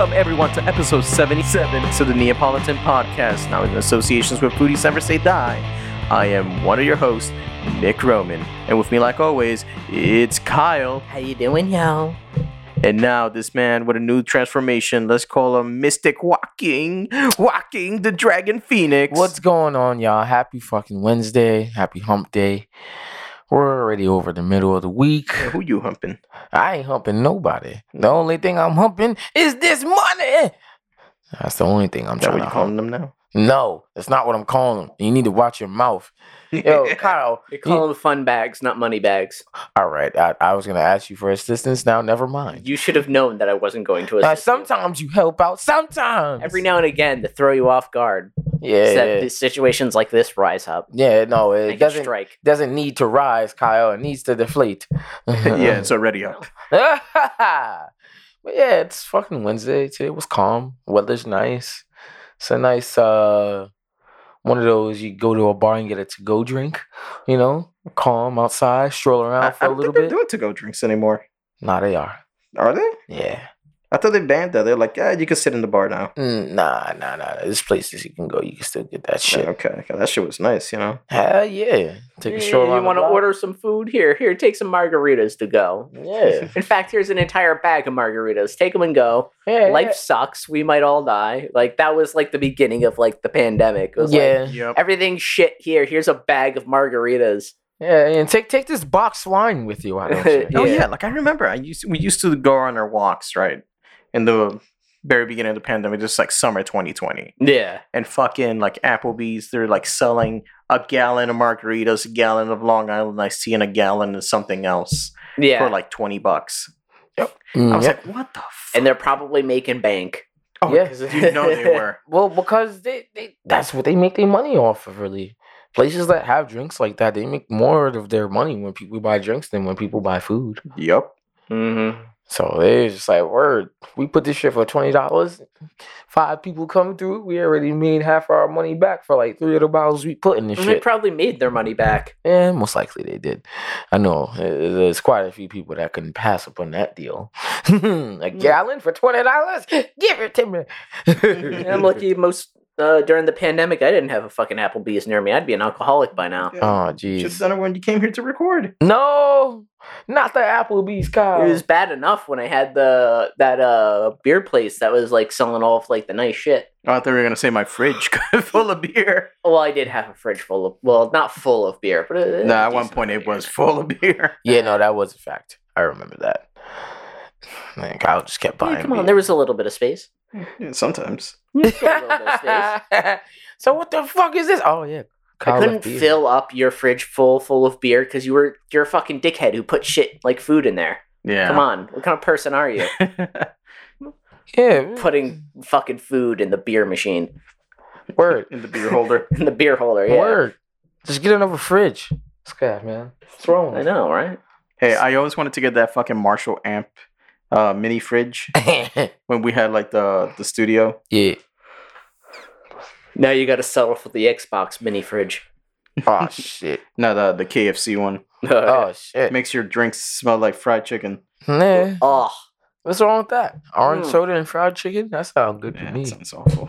Welcome everyone to episode 77 of the Neapolitan podcast, now in associations with Foodie Never Say Die. I am one of your hosts, Nick Roman, and with me like always, it's Kyle. How you doing, y'all? And now this man with a new transformation, let's call him Mystic Walking the Dragon Phoenix. What's going on, y'all? Happy fucking Wednesday, happy hump day. We're already over the middle of the week. Yeah, who you humping? I ain't humping nobody. The only thing I'm humping is this money. That's the only thing I'm trying to hump. Is that what you're calling them now? No, that's not what I'm calling them. You need to watch your mouth. Yo, Kyle. You're calling them fun bags, not money bags. All right. I was going to ask you for assistance. Now, never mind. You should have known that I wasn't going to assist sometimes you. You help out. Sometimes. Every now and again to throw you off guard. Yeah, yeah. Situations like this rise up. Yeah, no, it doesn't need to rise, Kyle. It needs to deflate. Yeah, it's already up. But yeah, it's fucking Wednesday. Today was calm. Weather's nice. It's a nice one of those you go to a bar and get a to-go drink. You know, calm outside, stroll around for a little bit. I don't think they're doing to-go drinks anymore. Nah, they are. Are they? Yeah. I thought they banned that. They're like, yeah, you can sit in the bar now. Nah. There's places you can go. You can still get that shit. Yeah, okay. That shit was nice, you know? Hell yeah. Take a short You want to order some food? Here, take some margaritas to go. Yeah. In fact, here's an entire bag of margaritas. Take them and go. Yeah, Life sucks. We might all die. Like, that was like the beginning of like the pandemic. It was everything's shit here. Here's a bag of margaritas. Yeah, and take this box wine with you. I don't know. Oh, yeah. Like, I remember we used to go on our walks, right? In the very beginning of the pandemic, just like summer 2020. Yeah. And fucking like Applebee's, they're like selling a gallon of margaritas, a gallon of Long Island iced tea, and a gallon of something else for like $20. Yep. I was like, what the fuck? And they're probably making bank. Oh, yeah. You know they were. Well, because that's what they make their money off of, really. Places that have drinks like that, they make more of their money when people buy drinks than when people buy food. Yep. Mm-hmm. So they're just like, word, we put this shit for $20. 5 people come through. We already made half our money back for like 3 of the bottles we put in this shit. They probably made their money back. Yeah, most likely they did. I know. There's quite a few people that couldn't pass upon that deal. A gallon for $20? Give it to me. I'm lucky most... during the pandemic, I didn't have a fucking Applebee's near me. I'd be an alcoholic by now. Yeah. Oh, jeez. Should've done it when you came here to record. No, not the Applebee's, Kyle. It was bad enough when I had that beer place that was like selling off like the nice shit. I thought you were gonna say my fridge full of beer. Well, I did have a fridge full of, well, not full of beer, but at one point it was full of beer. Yeah, no, that was a fact. I remember that. Like, Kyle just kept buying. Yeah, come on, beer. There was a little bit of space. Yeah, sometimes. So what the fuck is this? Oh yeah, Kyle, I couldn't fill up your fridge full of beer because you're a fucking dickhead who put shit like food in there. Yeah, come on, what kind of person are you? Yeah, putting fucking food in the beer machine. Word. In the beer holder. In the beer holder. Yeah. Word. Just get another fridge. This guy, man. What's wrong? I know, right? Hey, I always wanted to get that fucking Marshall amp. Mini fridge when we had like the studio. Yeah. Now you got to settle for the Xbox mini fridge. Oh shit! No, the KFC one. Oh shit! Makes your drinks smell like fried chicken. Nah. Oh, what's wrong with that? Orange soda and fried chicken? That sounds good to me. That sounds awful.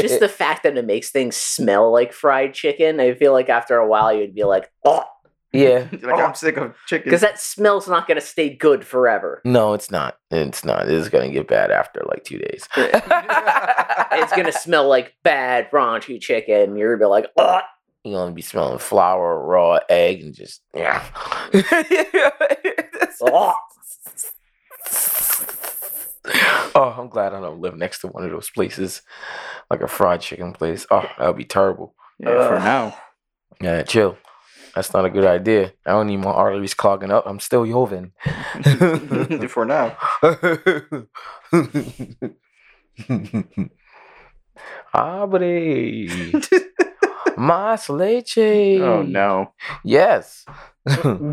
Just the fact that it makes things smell like fried chicken, I feel like after a while you'd be like, oh. Yeah. Like, I'm sick of chicken. Because that smell's not going to stay good forever. No, it's not. It's going to get bad after like 2 days. It's going to smell like bad, raunchy chicken. You're going to be like, ugh. You're going to be smelling flour, raw egg, and just, yeah. Oh, I'm glad I don't live next to one of those places. Like a fried chicken place. Oh, that would be terrible. Yeah, for now. Yeah, chill. That's not a good idea. I don't need my arteries clogging up. I'm still Joven. For now. Abre. Mas leche. Oh, no. Yes. No.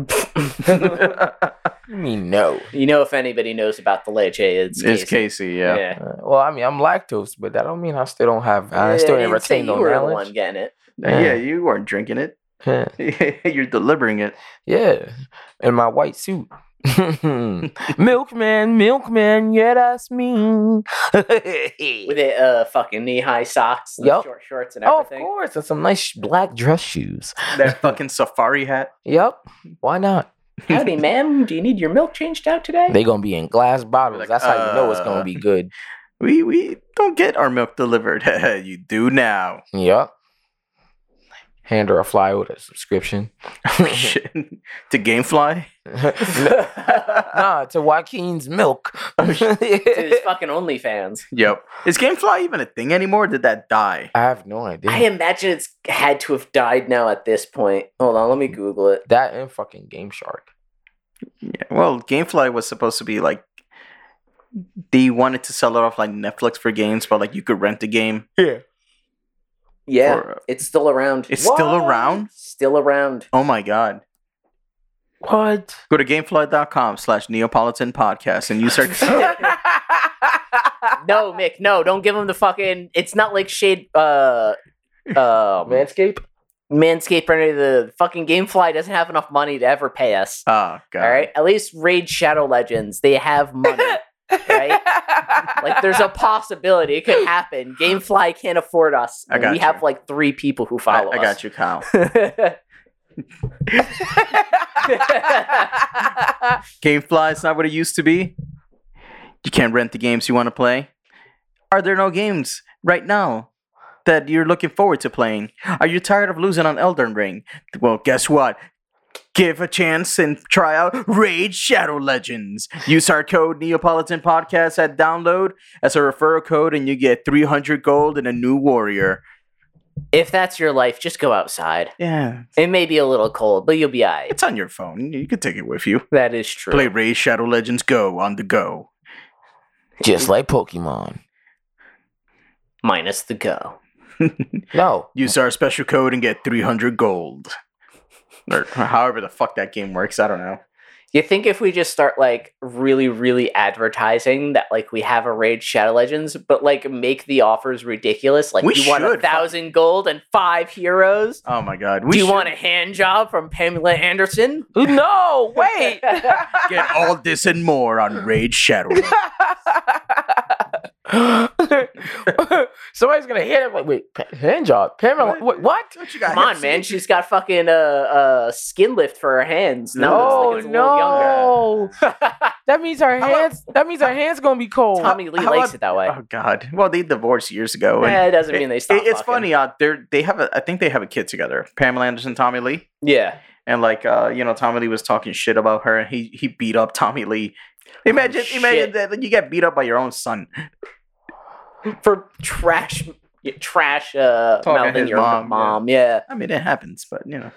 You know, if anybody knows about the leche, it's Casey. Yeah. Well, I mean, I'm lactose, but that don't mean I still don't have. I still didn't retain no knowledge. You were the one getting it. Yeah, you weren't drinking it. You're delivering it. Yeah. In my white suit. Milkman, yeah, that's me. With it, fucking knee-high socks, and short shorts, and everything. Oh, of course, and some nice black dress shoes. That fucking safari hat. Yep. Why not? Howdy, ma'am. Do you need your milk changed out today? They're gonna be in glass bottles. Like, that's how you know it's gonna be good. We don't get our milk delivered. You do now. Yep. Hand her a fly with a subscription. To Gamefly? Nah, to Joaquin's milk. To his fucking OnlyFans. Yep. Is Gamefly even a thing anymore? Or did that die? I have no idea. I imagine it's had to have died now at this point. Hold on, let me Google it. That and fucking Game Shark. Yeah, well, Gamefly was supposed to be like, they wanted to sell it off like Netflix for games, but like you could rent a game. Yeah. Yeah, it's still around. It's still around? Still around. Oh, my God. What? Go to gamefly.com/Neapolitan podcast and you search. No, Mick, no. Don't give him the fucking... It's not like Shade... Manscaped? Manscaped or any of the... Fucking Gamefly doesn't have enough money to ever pay us. Oh, God. All right? At least Raid Shadow Legends, they have money. Right? Like, there's a possibility it could happen. Gamefly can't afford us. I got we you. Have like 3 people who follow us. I got you, Kyle. Gamefly is not what it used to be. You can't rent the games you want to play. Are there no games right now that you're looking forward to playing? Are you tired of losing on Elden Ring? Well, guess what? Give a chance and try out Raid Shadow Legends. Use our code Neapolitan Podcast at download as a referral code and you get 300 gold and a new warrior. If that's your life, just go outside. Yeah. It may be a little cold, but you'll be all right. It's on your phone. You can take it with you. That is true. Play Raid Shadow Legends Go on the go. Just like Pokemon. Minus the go. No. Use our special code and get 300 gold. Or however the fuck that game works, I don't know. You think if we just start, like, really, really advertising that, like, we have a Raid Shadow Legends, but, like, make the offers ridiculous? Like, you want 1,000 gold and 5 heroes? Oh, my God. Do you want a hand job from Pamela Anderson? No, wait! Get all this and more on Raid Shadow Legends. Somebody's gonna hit him like, wait, hand job, Pamela. What? What you got? Come on, man. She's got fucking skin lift for her hands. No, no. That means our hands. That means our hands gonna be cold. Tommy Lee likes it that way. Oh God. Well, they divorced years ago. Yeah, it doesn't mean they stopped. It's funny. I think they have a kid together. Pamela Anderson, Tommy Lee. Yeah. And like, you know, Tommy Lee was talking shit about her, and he beat up Tommy Lee. Imagine that you get beat up by your own son. For trash mouthing your mom. Yeah. I mean, it happens, but, you know.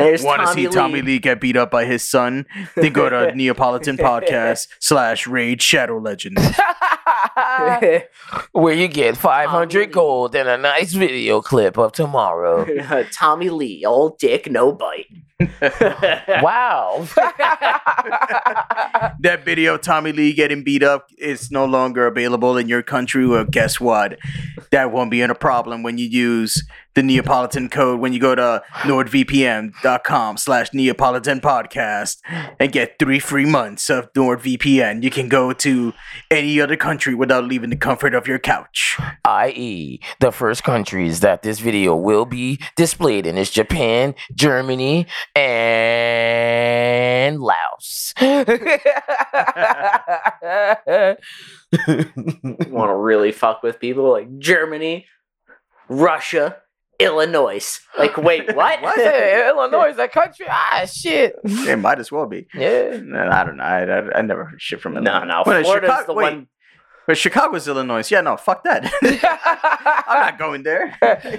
Want to see Tommy Lee get beat up by his son? Then go to Neapolitan Podcast /Raid Shadow Legends. Where you get 500 gold and a nice video clip of tomorrow. Tommy Lee, all dick, no bite. Wow. That video of Tommy Lee getting beat up is no longer available in your country. Well, guess what? That won't be a problem when you use the Neapolitan code when you go to NordVPN.com/Neapolitan podcast and get 3 free months of NordVPN. You can go to any other country without leaving the comfort of your couch. I.e. the first countries that this video will be displayed in is Japan, Germany, and Laos. Want to really fuck with people like Germany, Russia, Illinois. Like, wait, what? What? Yeah, Illinois, that country? Ah, shit. It might as well be. Yeah. I don't know. I never heard shit from Illinois. No. Florida's Chicago, one. But Chicago's Illinois. Yeah, no, fuck that. I'm not going there.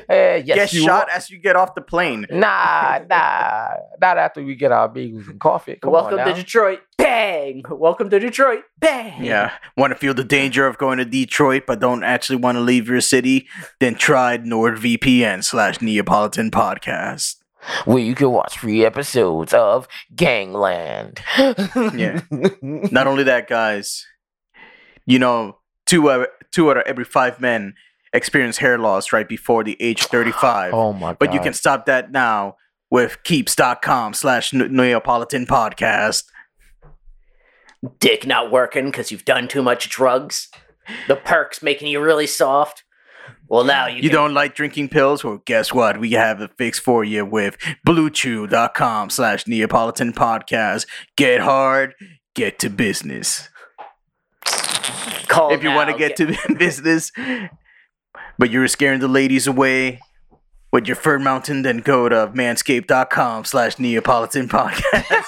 Get shot as you get off the plane. Nah. Not after we get our bagels and coffee. Welcome to Detroit. Bang! Welcome to Detroit. Bang! Yeah. Want to feel the danger of going to Detroit but don't actually want to leave your city? Then try NordVPN /Neapolitan podcast. Where you can watch free episodes of Gangland. Yeah. Not only that, guys. You know, two out of every 5 men experience hair loss right before the age 35. Oh, my God. But you can stop that now with keeps.com/Neapolitan podcast. Dick not working because you've done too much drugs. The perks making you really soft. Well, now you don't like drinking pills? Well, guess what? We have a fix for you with bluechew.com/Neapolitan podcast. Get hard, get to business. Call if you want to get to business, but you're scaring the ladies away with your fur mountain, then go to manscaped.com/Neapolitan podcast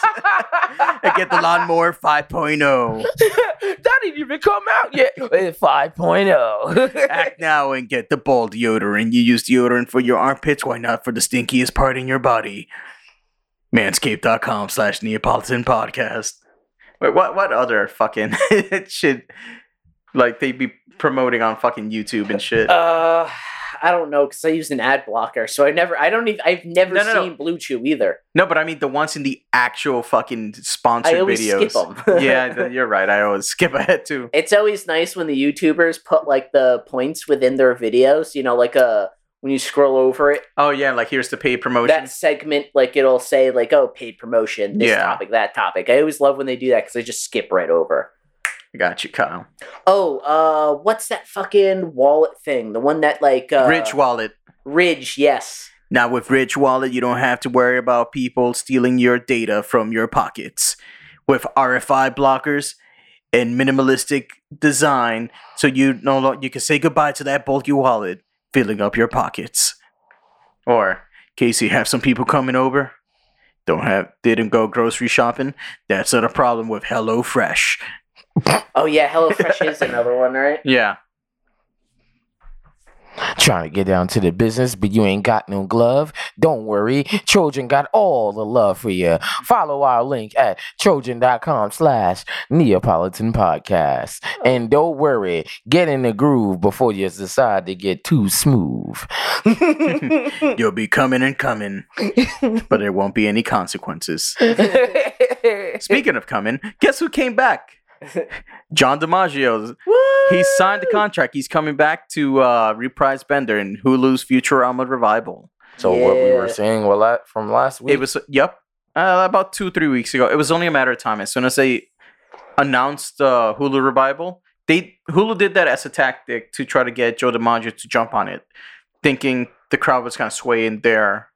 and get the lawnmower 5.0. That didn't even come out yet. 5.0. Act now and get the ball deodorant. You use deodorant for your armpits. Why not for the stinkiest part in your body? Manscaped.com/Neapolitan podcast. Wait, what other fucking shit like they'd be promoting on fucking YouTube and shit? I don't know, because I used an ad blocker, so I've never seen Blue Chew either. No, but I mean the ones in the actual fucking sponsored videos. I always skip them. Yeah, you're right. I always skip ahead too. It's always nice when the YouTubers put like the points within their videos. You know, like when you scroll over it. Oh yeah, like here's the paid promotion. That segment, like it'll say like, oh, paid promotion. This topic, that topic. I always love when they do that because they just skip right over. I got you, Kyle. Oh, what's that fucking wallet thing? The one that like... Ridge Wallet. Ridge, yes. Now with Ridge Wallet, you don't have to worry about people stealing your data from your pockets. With RFI blockers and minimalistic design, so you can say goodbye to that bulky wallet filling up your pockets. Or, in case you have some people coming over, didn't go grocery shopping, that's not a problem with HelloFresh. Oh yeah, HelloFresh is another one, right? Yeah. Trying to get down to the business, but you ain't got no glove. Don't worry, Trojan got all the love for you. Follow our link at trojan.com/Neapolitan podcast. And don't worry, get in the groove before you decide to get too smooth. You'll be coming and coming, but there won't be any consequences. Speaking of coming, guess who came back? John DiMaggio. Woo! He signed the contract. He's coming back to reprise Bender in Hulu's Futurama revival. So yeah. What we were saying from last week? It was about 2-3 weeks ago. It was only a matter of time. As soon as they announced the Hulu revival, Hulu did that as a tactic to try to get Joe DiMaggio to jump on it, thinking the crowd was gonna sway in their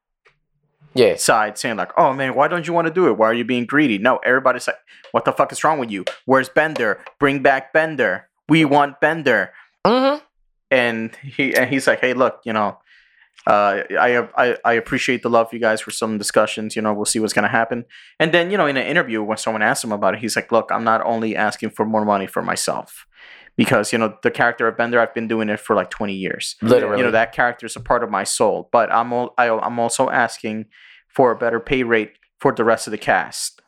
side, saying like, oh man, why don't you want to do it? Why are you being greedy? No, everybody's like, what the fuck is wrong with you? Where's Bender? Bring back Bender. We want Bender. Mm-hmm. And he's like, hey, look, you know, I appreciate the love you guys for some discussions. You know, we'll see what's gonna happen. And then, you know, in an interview when someone asked him about it, he's like, look, I'm not only asking for more money for myself. Because, you know, the character of Bender, I've been doing it for like 20 years. Literally. You know, that character is a part of my soul. But I'm also asking for a better pay rate for the rest of the cast,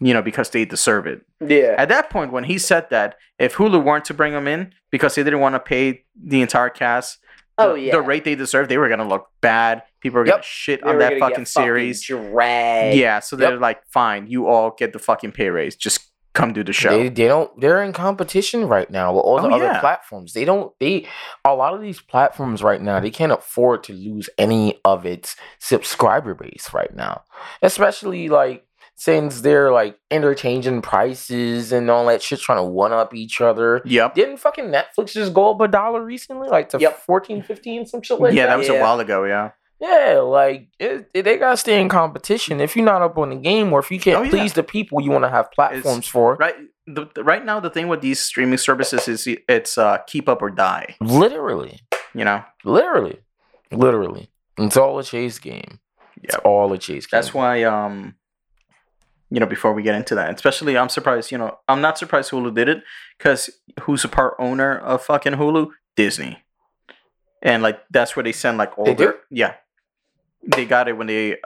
you know, because they deserve it. Yeah. At that point, when he said that, if Hulu weren't to bring him in because they didn't want to pay the entire cast the rate they deserved, they were going to look bad. People were going to shit on that fucking series. Fucking dragged. Yeah, so they're like, fine, you all get the fucking pay raise. Just come do the show. They're in competition right now with all the other platforms. A lot of these platforms right now, they can't afford to lose any of its subscriber base right now. Especially like since they're like interchanging prices and all that shit, trying to one up each other. Yep. Didn't fucking Netflix just go up $1 recently? Like to $14.50 some shit like that? Yeah, that was a while ago, yeah. Yeah, like they gotta stay in competition. If you're not up on the game, or if you can't please the people you want to have platforms for, right? Right now, the thing with these streaming services is it's keep up or die. Literally, you know, literally, it's all a chase game. Yeah, it's all a chase game. That's why, you know, before we get into that, especially, I'm surprised. You know, I'm not surprised Hulu did it because who's a part owner of fucking Hulu? Disney, and like that's where they send like older. They do? Yeah. They got it when they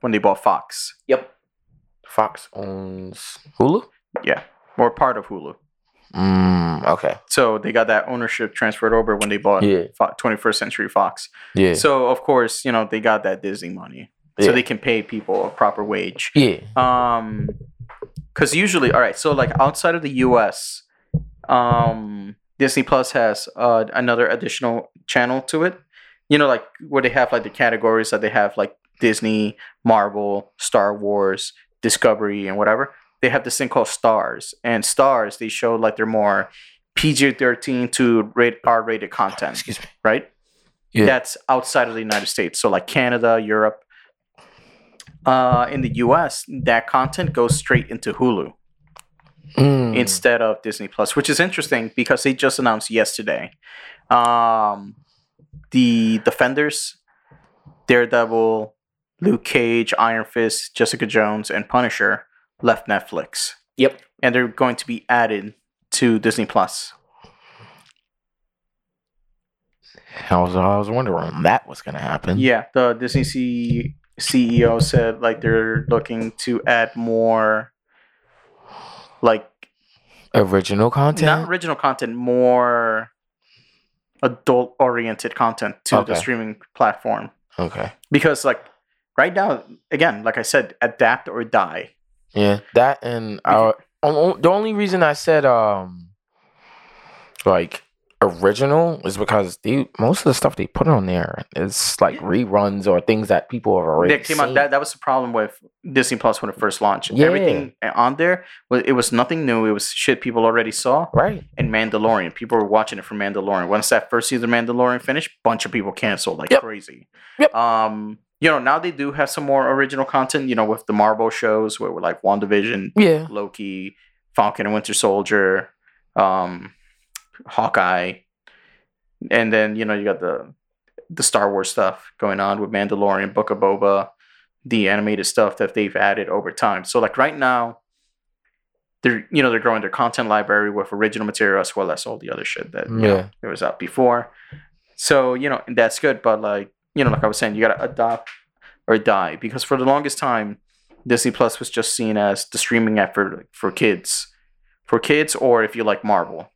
when they bought Fox. Yep. Fox owns Hulu? Yeah. Or part of Hulu. Okay. So they got that ownership transferred over when they bought 21st Century Fox. Yeah. So, of course, you know, they got that Disney money. Yeah. So they can pay people a proper wage. Yeah. Because usually, all right, so like outside of the US, Disney Plus has another additional channel to it. You know, like where they have like the categories that they have, like Disney, Marvel, Star Wars, Discovery, and whatever, they have this thing called Starz. And Starz, they show like their more PG-13 to R-rated content. Excuse me. Right? Yeah. That's outside of the United States. So like Canada, Europe. In the US, that content goes straight into Hulu instead of Disney Plus, which is interesting because they just announced yesterday. The Defenders, Daredevil, Luke Cage, Iron Fist, Jessica Jones, and Punisher left Netflix. Yep. And they're going to be added to Disney Plus. I was wondering when that was going to happen. Yeah, the Disney CEO said like they're looking to add more like original content. Not original content, more adult-oriented content to the streaming platform. Okay. Because like right now, again, like I said, adapt or die. Yeah, that and the only reason I said like original is because most of the stuff they put on there is like reruns or things that people have already seen. That was the problem with Disney Plus when it first launched. Yeah. Everything on there, it was nothing new. It was shit people already saw. Right. And Mandalorian. People were watching it for Mandalorian. Once that first season of Mandalorian finished, bunch of people canceled like crazy. Yep. You know, now they do have some more original content, you know, with the Marvel shows where we're like WandaVision, Loki, Falcon and Winter Soldier, Hawkeye, and then, you know, you got the Star Wars stuff going on with Mandalorian, Book of Boba, the animated stuff that they've added over time. So like right now, they're growing their content library with original material as well as all the other shit that it was out before. So, you know, and that's good, but like, you know, like I was saying, you gotta adopt or die, because for the longest time, Disney Plus was just seen as the streaming effort for kids, or if you like Marvel.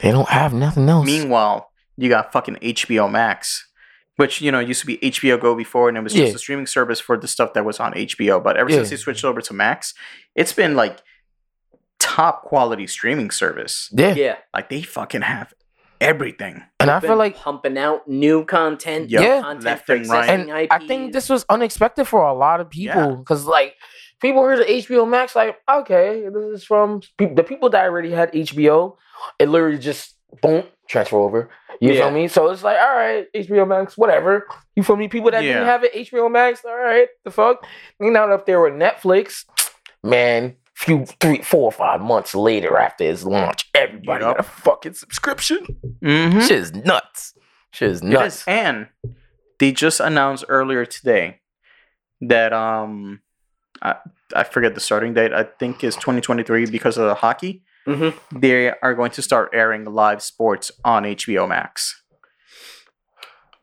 They don't have nothing else. Meanwhile, you got fucking HBO Max, which, you know, used to be HBO Go before, and it was just a streaming service for the stuff that was on HBO. But ever since they switched over to Max, it's been like top quality streaming service. Yeah. Like they fucking have everything. And I feel like pumping out new content. Content for existing IP. I think this was unexpected for a lot of people because like people heard of HBO Max like, okay, this is from the people that already had HBO. It literally just, boom, transfer over. You feel me? So it's like, all right, HBO Max, whatever. You feel me? People that didn't have it, HBO Max, all right, the fuck? You're not up there with Netflix. Man, 3, 4, 5 months later after its launch, everybody got a fucking subscription. Mm-hmm. Shit is nuts. It is. And they just announced earlier today that, I forget the starting date. I think it's 2023 because of the hockey. Mm-hmm. They are going to start airing live sports on HBO Max.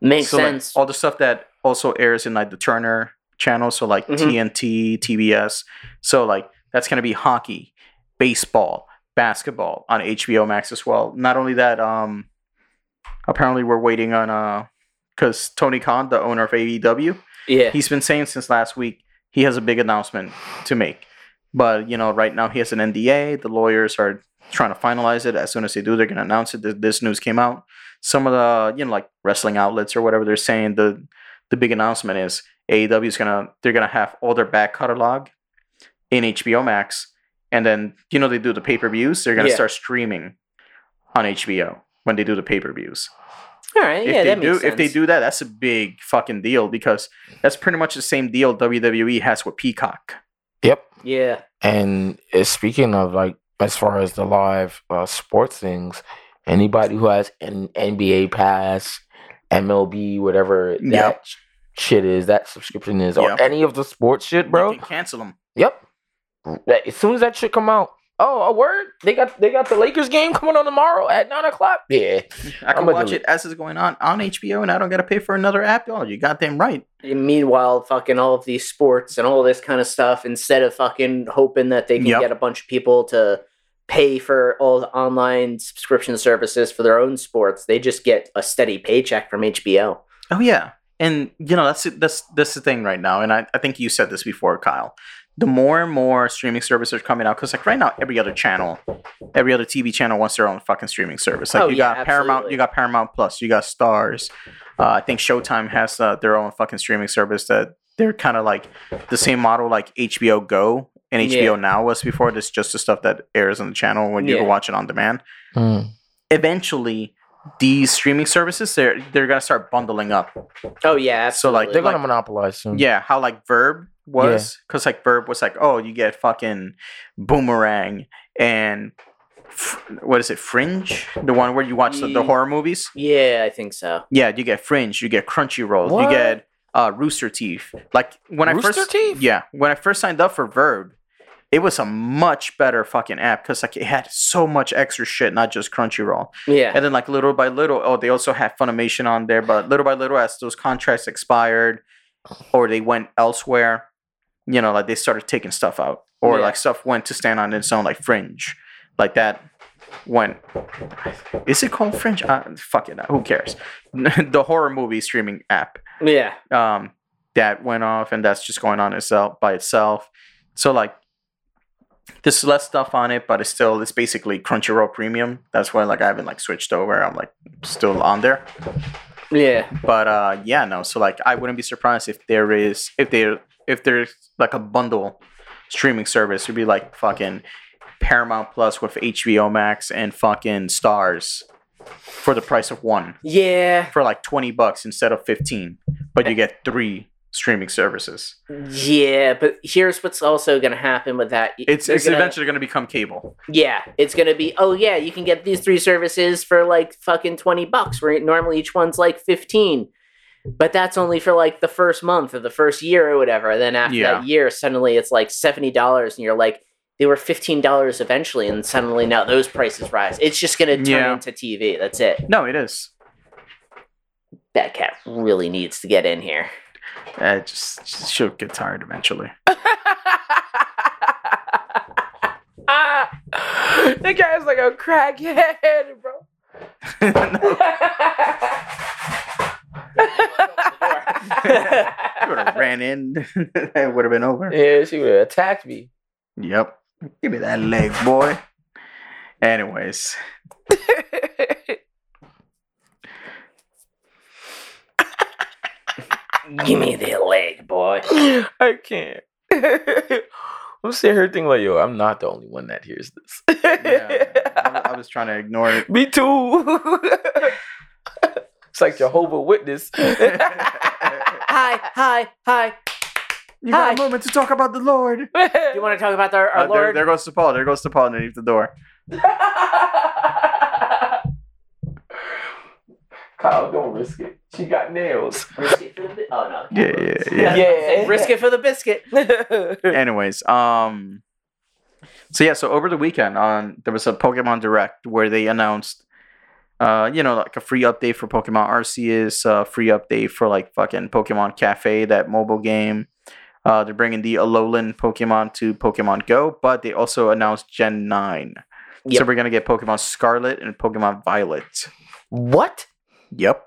Makes sense. Like, all the stuff that also airs in like the Turner channel, so like TNT, TBS. So like that's going to be hockey, baseball, basketball on HBO Max as well. Not only that, apparently we're waiting on because Tony Khan, the owner of AEW, he's been saying since last week he has a big announcement to make. But, you know, right now he has an NDA. The lawyers are trying to finalize it. As soon as they do, they're going to announce it. This news came out. Some of the, you know, like wrestling outlets or whatever, they're saying the big announcement is AEW is they're going to have all their back catalog in HBO Max. And then, you know, they do the pay-per-views. They're going to start streaming on HBO when they do the pay-per-views. All right, that makes sense. If they do that, that's a big fucking deal because that's pretty much the same deal WWE has with Peacock. Yep. Yeah. And speaking of like, as far as the live sports things, anybody who has an NBA pass, MLB, whatever that shit is, that subscription is, or any of the sports shit, bro, you can cancel them. Yep. As soon as that shit come out, oh, a word? They got the Lakers game coming on tomorrow at 9:00. Yeah, I can watch it as it's going on HBO, and I don't got to pay for another app. Oh, you goddamn right. And meanwhile, fucking all of these sports and all this kind of stuff, instead of fucking hoping that they can get a bunch of people to pay for all the online subscription services for their own sports, they just get a steady paycheck from HBO. Oh yeah, and you know that's the thing right now, and I think you said this before, Kyle. The more and more streaming services are coming out, because like right now, every other TV channel wants their own fucking streaming service. Like you got Paramount Plus, you got Starz, I think Showtime has their own fucking streaming service that they're kind of like the same model like HBO Go and HBO Now was before. It's just the stuff that airs on the channel when you can watch it on demand. Mm. Eventually, these streaming services, they're going to start bundling up. Oh, yeah. Absolutely. So like they're going to monopolize soon. Yeah, how like Verb was. Because like Verb was like, oh, you get fucking Boomerang and... what is it? Fringe, the one where you watch the horror movies. Yeah, I think so. Yeah, you get Fringe, you get Crunchyroll, you get Rooster Teeth. Like when when I first signed up for Verb, it was a much better fucking app because like it had so much extra shit, not just Crunchyroll. Yeah, and then like little by little, they also had Funimation on there, but little by little, as those contracts expired or they went elsewhere, you know, like they started taking stuff out or like stuff went to stand on its own, like Fringe. Like that went... Is it called Fringe? Fuck it. Who cares? The horror movie streaming app. Yeah. That went off, and that's just going on itself by itself. So, like, there's less stuff on it, but it's basically Crunchyroll Premium. That's why, like, I haven't, like, switched over. I'm, like, still on there. Yeah. But, yeah, no. So, like, I wouldn't be surprised if there is... If there's, like, a bundle streaming service. It would be, like, fucking... Paramount Plus with HBO Max and fucking Starz for the price of one. Yeah. For like $20 instead of 15, but you get 3 streaming services. Yeah, but here's what's also going to happen with that. It's eventually going to become cable. Yeah, it's going to be, oh yeah, you can get these 3 services for like fucking $20, where normally each one's like 15. But that's only for, like, the first month or the first year or whatever. And then after that year, suddenly it's like $70 and you're like, they were $15 eventually, and suddenly now those prices rise. It's just going to turn into TV. That's it. No, it is. That cat really needs to get in here. Just she'll get tired eventually. The guy's like a crackhead, bro. She would have ran in. It would have been over. Yeah, she would have attacked me. Yep. Give me that leg, boy. Anyways. Give me that leg, boy. I can't. I'm sitting here thinking like, yo, I'm not the only one that hears this. Yeah, I was trying to ignore it. Me too. It's like Jehovah's Witness. Hi. You got a moment to talk about the Lord. You want to talk about our Lord? There goes to Paul. There goes to Paul underneath the door. Kyle, don't risk it. She got nails. Risk it for the biscuit. Oh, no. Yeah. Risk it for the biscuit. Anyways, So over the weekend, there was a Pokemon Direct where they announced, like a free update for Pokemon Arceus, a free update for, like, fucking Pokemon Cafe, that mobile game. They're bringing the Alolan Pokemon to Pokemon Go, but they also announced Gen 9. Yep. So we're going to get Pokemon Scarlet and Pokemon Violet. What? Yep.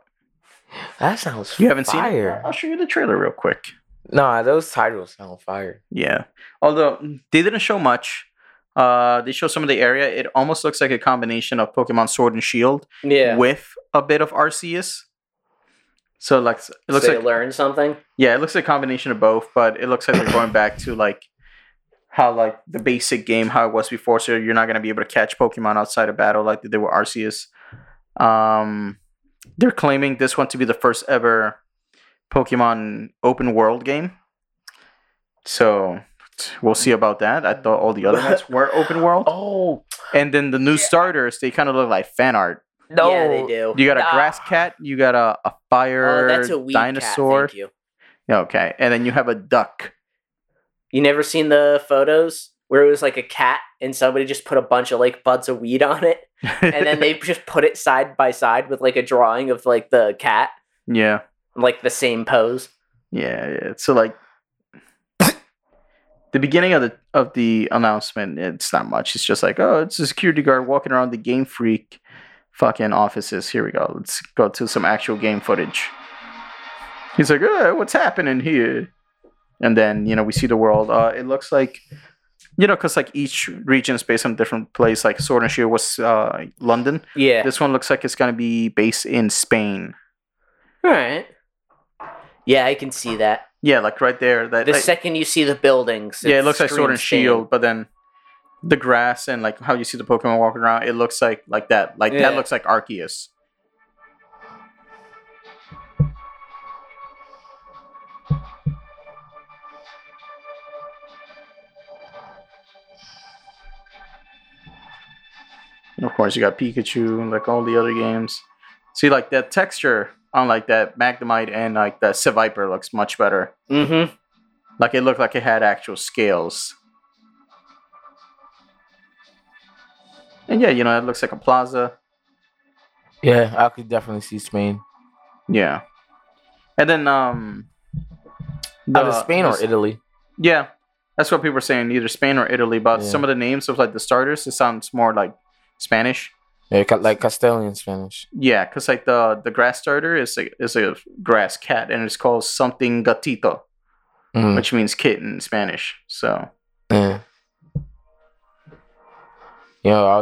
That sounds fire. You haven't seen it? I'll show you the trailer real quick. Nah, those titles sound fire. Yeah. Although, they didn't show much. They show some of the area. It almost looks like a combination of Pokemon Sword and Shield with a bit of Arceus. So like, it looks like learn something. Yeah, it looks like a combination of both, but it looks like they're going back to like how like the basic game how it was before. So you're not gonna be able to catch Pokemon outside of battle like they did with Arceus. They're claiming this one to be the first ever Pokemon open world game. So we'll see about that. I thought all the other ones were open world. Oh, and then the new starters, they kind of look like fan art. No, yeah, they do. You got a grass cat. You got a fire that's a weed dinosaur. Cat, thank you. Okay, and then you have a duck. You never seen the photos where it was like a cat and somebody just put a bunch of like buds of weed on it, and then they just put it side by side with like a drawing of like the cat. Yeah, like the same pose. Yeah. So like the beginning of the announcement, it's not much. It's just like, oh, it's a security guard walking around the Game Freak fucking offices. Here we go. Let's go to some actual game footage. He's like, oh, what's happening here? And then, you know, we see the world. It looks like, you know, because like each region is based on a different place. Like Sword and Shield was London. Yeah. This one looks like it's going to be based in Spain. All right. Yeah, I can see that. Yeah, like right there. The second you see the buildings. Yeah, it looks like Sword and Shield, but then the grass and like how you see the Pokemon walking around, it looks like that. Like that looks like Arceus. And of course, you got Pikachu and like all the other games. See, like that texture on like that Magnemite and like that Seviper looks much better. Mm-hmm. Like it looked like it had actual scales. And yeah, you know, it looks like a plaza. Yeah, I could definitely see Spain. Yeah. And then either Spain or Italy. Yeah. That's what people are saying, either Spain or Italy, but some of the names of like the starters, it sounds more like Spanish. Yeah, like Castilian Spanish. Yeah, because like the grass starter is a grass cat, and it's called something gatito, which means kitten in Spanish. So, yeah. You know, I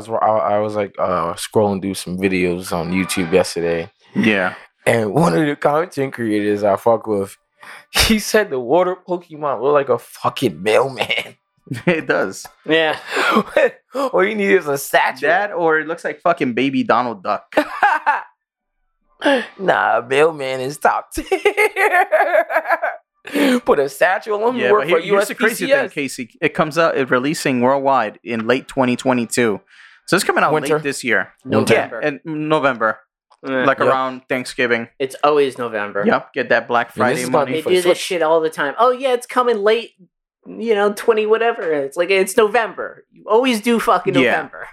was like scrolling through some videos on YouTube yesterday. Yeah, and one of the content creators I fuck with, he said the water Pokemon look like a fucking mailman. It does. Yeah. All you need is a statue. That or it looks like fucking baby Donald Duck. Nah, mailman is top tier. Put a statue on him. Yeah, work but for here's USPCS. The crazy thing, Casey. It comes out, it's releasing worldwide in late 2022. So it's coming out late this year. November. Yeah, in November. Around Thanksgiving. It's always November. Yep. Get that Black Friday money. They do this shit all the time. Oh, yeah, it's coming late. You know, 20 whatever. It's like, it's November. You always do fucking November.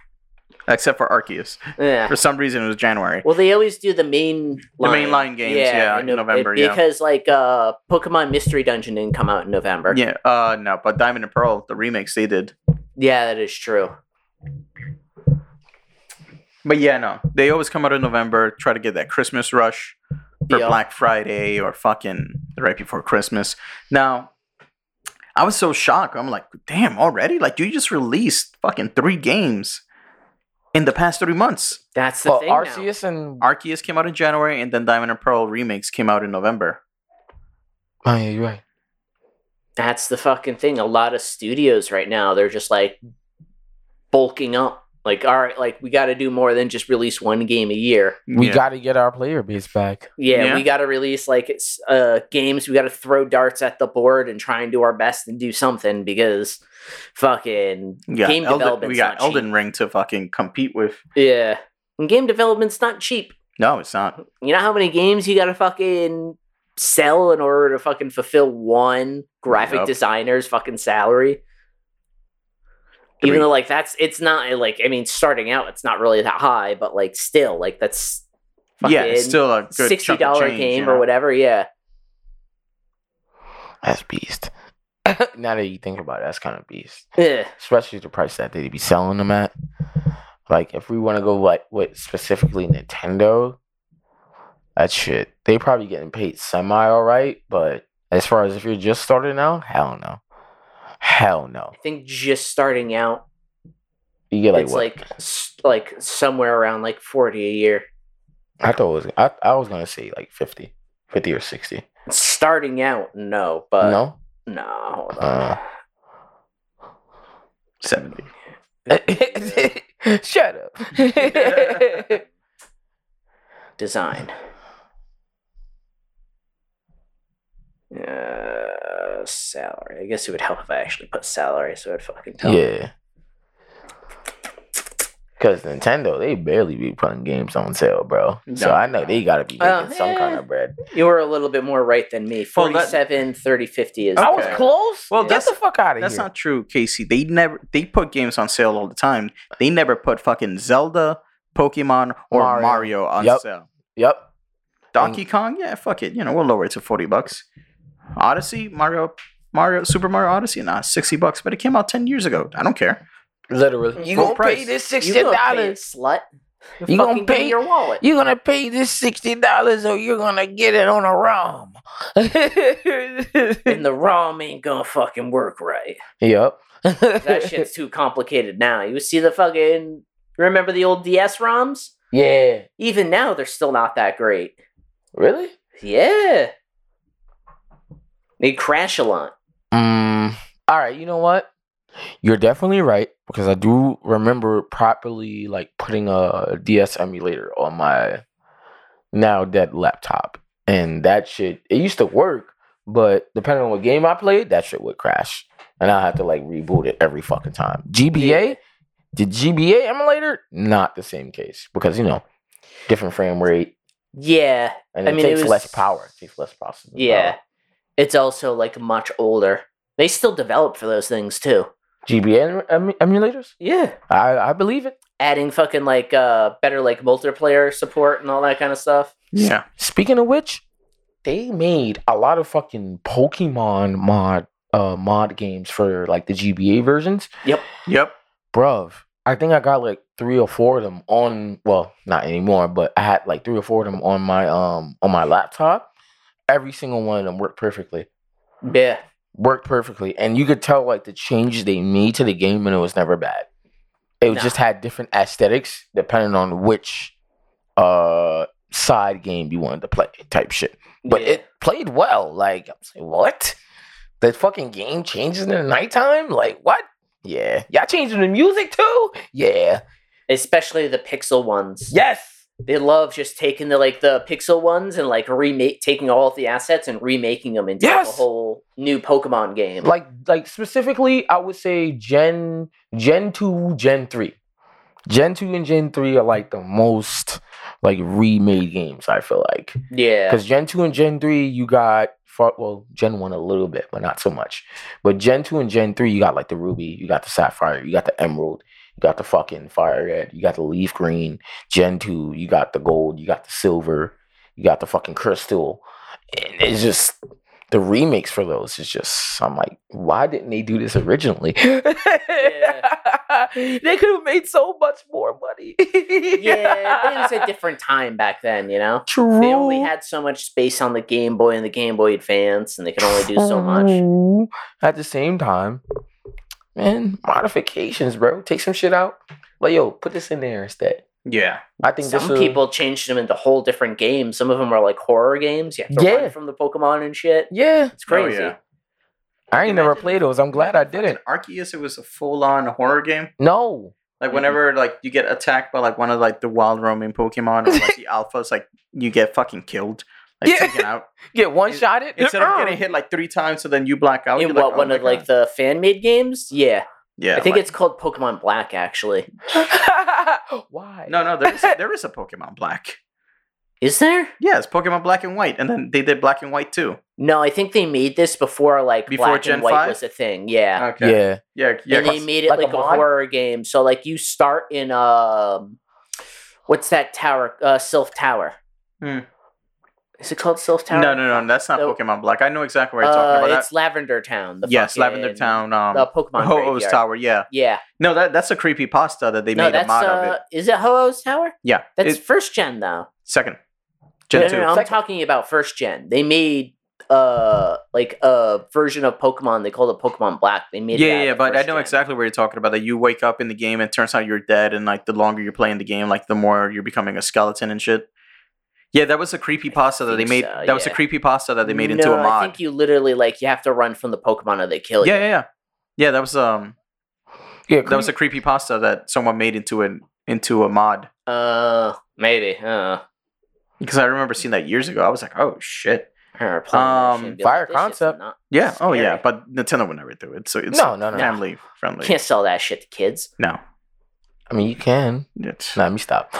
Except for Arceus. Yeah. For some reason, it was January. Well, they always do the main line games, in November. Because, Pokemon Mystery Dungeon didn't come out in November. Yeah, no, but Diamond and Pearl, the remakes, they did. Yeah, that is true. But, yeah, no. They always come out in November, try to get that Christmas rush for Black Friday or fucking right before Christmas. Now... I was so shocked. I'm like, damn, already? Like, you just released fucking 3 games in the past 3 months. That's the thing. Arceus came out in January, and then Diamond and Pearl remakes came out in November. Oh, yeah, you're right. That's the fucking thing. A lot of studios right now, they're just like bulking up. Like, all right, like, we got to do more than just release 1 game a year. We got to get our player base back. Yeah. We got to release, games. We got to throw darts at the board and try and do our best and do something because fucking game development's we got not Elden Ring to fucking compete with. Yeah. And game development's not cheap. No, it's not. You know how many games you got to fucking sell in order to fucking fulfill one graphic designer's fucking salary? Even though, it's not, starting out, it's not really that high, but, still, that's fucking it's still a good $60 change, game or whatever, That's beast. Now that you think about it, that's kind of beast. Yeah. Especially the price that they'd be selling them at. Like, if we want to go, with specifically Nintendo, that shit, they probably getting paid semi-alright, but as far as if you're just starting out, hell no. Hell no. I think just starting out, you get it's somewhere around 40 a year. I thought it was I was gonna say 50 or 60. Starting out, no, but no, hold on. 70. Shut up. Design. Salary. I guess it would help if I actually put salary, so I'd fucking tell. Yeah. Because Nintendo, they barely be putting games on sale, bro. No. So I know they gotta be making some kind of bread. You were a little bit more right than me. 47, 30, 50 is. I was close. Well, that's the fuck out of here. That's not true, Casey. They put games on sale all the time. They never put fucking Zelda, Pokemon, or Mario on sale. Yep. Donkey Kong, yeah, fuck it. You know, we'll lower it to $40. Odyssey, Super Mario Odyssey, nah, $60, but it came out 10 years ago. I don't care. Literally, you gonna pay this $60, slut? You gonna pay your wallet? You gonna pay this $60, or you're gonna get it on a ROM? And the ROM ain't gonna fucking work right. Yep, that shit's too complicated now. You see the fucking remember the old DS ROMs? Yeah. Even now, they're still not that great. Really? Yeah. They crash a lot. All right, you know what? You're definitely right, because I do remember properly like putting a DS emulator on my now dead laptop, and that shit, it used to work, but depending on what game I played, that shit would crash, and I had to like reboot it every fucking time. GBA, the GBA emulator, not the same case, because you know, different frame rate. Yeah, and it takes less power. It takes less processing. Yeah, power. It's also like much older. They still develop for those things too. GBA emulators? Yeah. I believe it. Adding fucking like better like multiplayer support and all that kind of stuff. Yeah. Speaking of which, they made a lot of fucking Pokemon mod games for like the GBA versions. Yep. Bruv, I think I got like 3 or 4 of them on, well, not anymore, but I had like 3 or 4 of them on my laptop. Every single one of them worked perfectly. Yeah. Worked perfectly, and you could tell like the changes they made to the game, and it was never bad. It just had different aesthetics depending on which side game you wanted to play, type shit. But it played well. Like, I was like, what? The fucking game changes in the nighttime? Like, what? Yeah, y'all changing the music too? Yeah, especially the pixel ones. Yes, they love just taking the pixel ones and like taking all of the assets and remaking them into a whole new Pokemon game. Like specifically, I would say Gen 2 and Gen 3 are like the most like remade games, I feel like. Yeah, because Gen 2 and Gen 3, you got Gen 1 a little bit, but not so much. But Gen 2 and Gen 3, you got like the Ruby, you got the Sapphire, you got the Emerald, you got the fucking Fire Red, you got the Leaf Green. Gen 2, you got the Gold, you got the Silver, you got the fucking Crystal. And it's just, the remakes for those is just, I'm like, why didn't they do this originally? They could have made so much more money. It was a different time back then, you know? True. They only had so much space on the Game Boy and the Game Boy Advance, and they could only do so much. At the same time, man, modifications, bro. Take some shit out. Like, yo, put this in there instead. Yeah, I think some people changed them into whole different games. Some of them are like horror games. You have to run from the Pokemon and shit. Yeah, it's crazy. Oh, yeah. I ain't never played those. I'm glad I didn't. Arceus, it was a full-on horror game. No, like whenever like you get attacked by like one of like the wild roaming Pokemon or like the alphas, like you get fucking killed. Like, taken out. Get one-shotted instead of getting hit like 3 times, so then you black out. In what, one of like the fan-made games? Yeah. Yeah, I think it's called Pokemon Black, actually. Why? No, there is a Pokemon Black. Is there? Yeah, it's Pokemon Black and White, and then they did Black and White too. No, I think they made this before Black and White was a thing. Yeah. Okay. Yeah. And they made it like a horror game. So like you start in what's that tower? Sylph Tower. Hmm. Is it called Sylph Tower? No, that's not Pokemon Black. I know exactly what you're talking about. It's Lavender Town. Lavender Town. The Pokemon Ho-Oh's Tower, yeah. Yeah. No, that's a creepypasta that they made a mod of it. Is it Ho-Oh's Tower? Yeah. That's first gen, though. Second. Gen 2. No, I'm talking about first gen. They made a version of Pokemon. They called it Pokemon Black. They made but I know exactly what you're talking about. That you wake up in the game and it turns out you're dead, and like the longer you're playing the game, like the more you're becoming a skeleton and shit. Yeah, that was a creepypasta that they made. So, that was a creepypasta that they made into a mod. I think you literally you have to run from the Pokemon or they kill you. Yeah. That was that was a creepypasta that someone made into a mod. Maybe. Because I remember seeing that years ago. I was like, oh shit. Fire concept. Yeah. Scary. Oh yeah. But Nintendo would never do it. So it's family friendly. Can't sell that shit to kids. No. I mean, you can. Let me stop.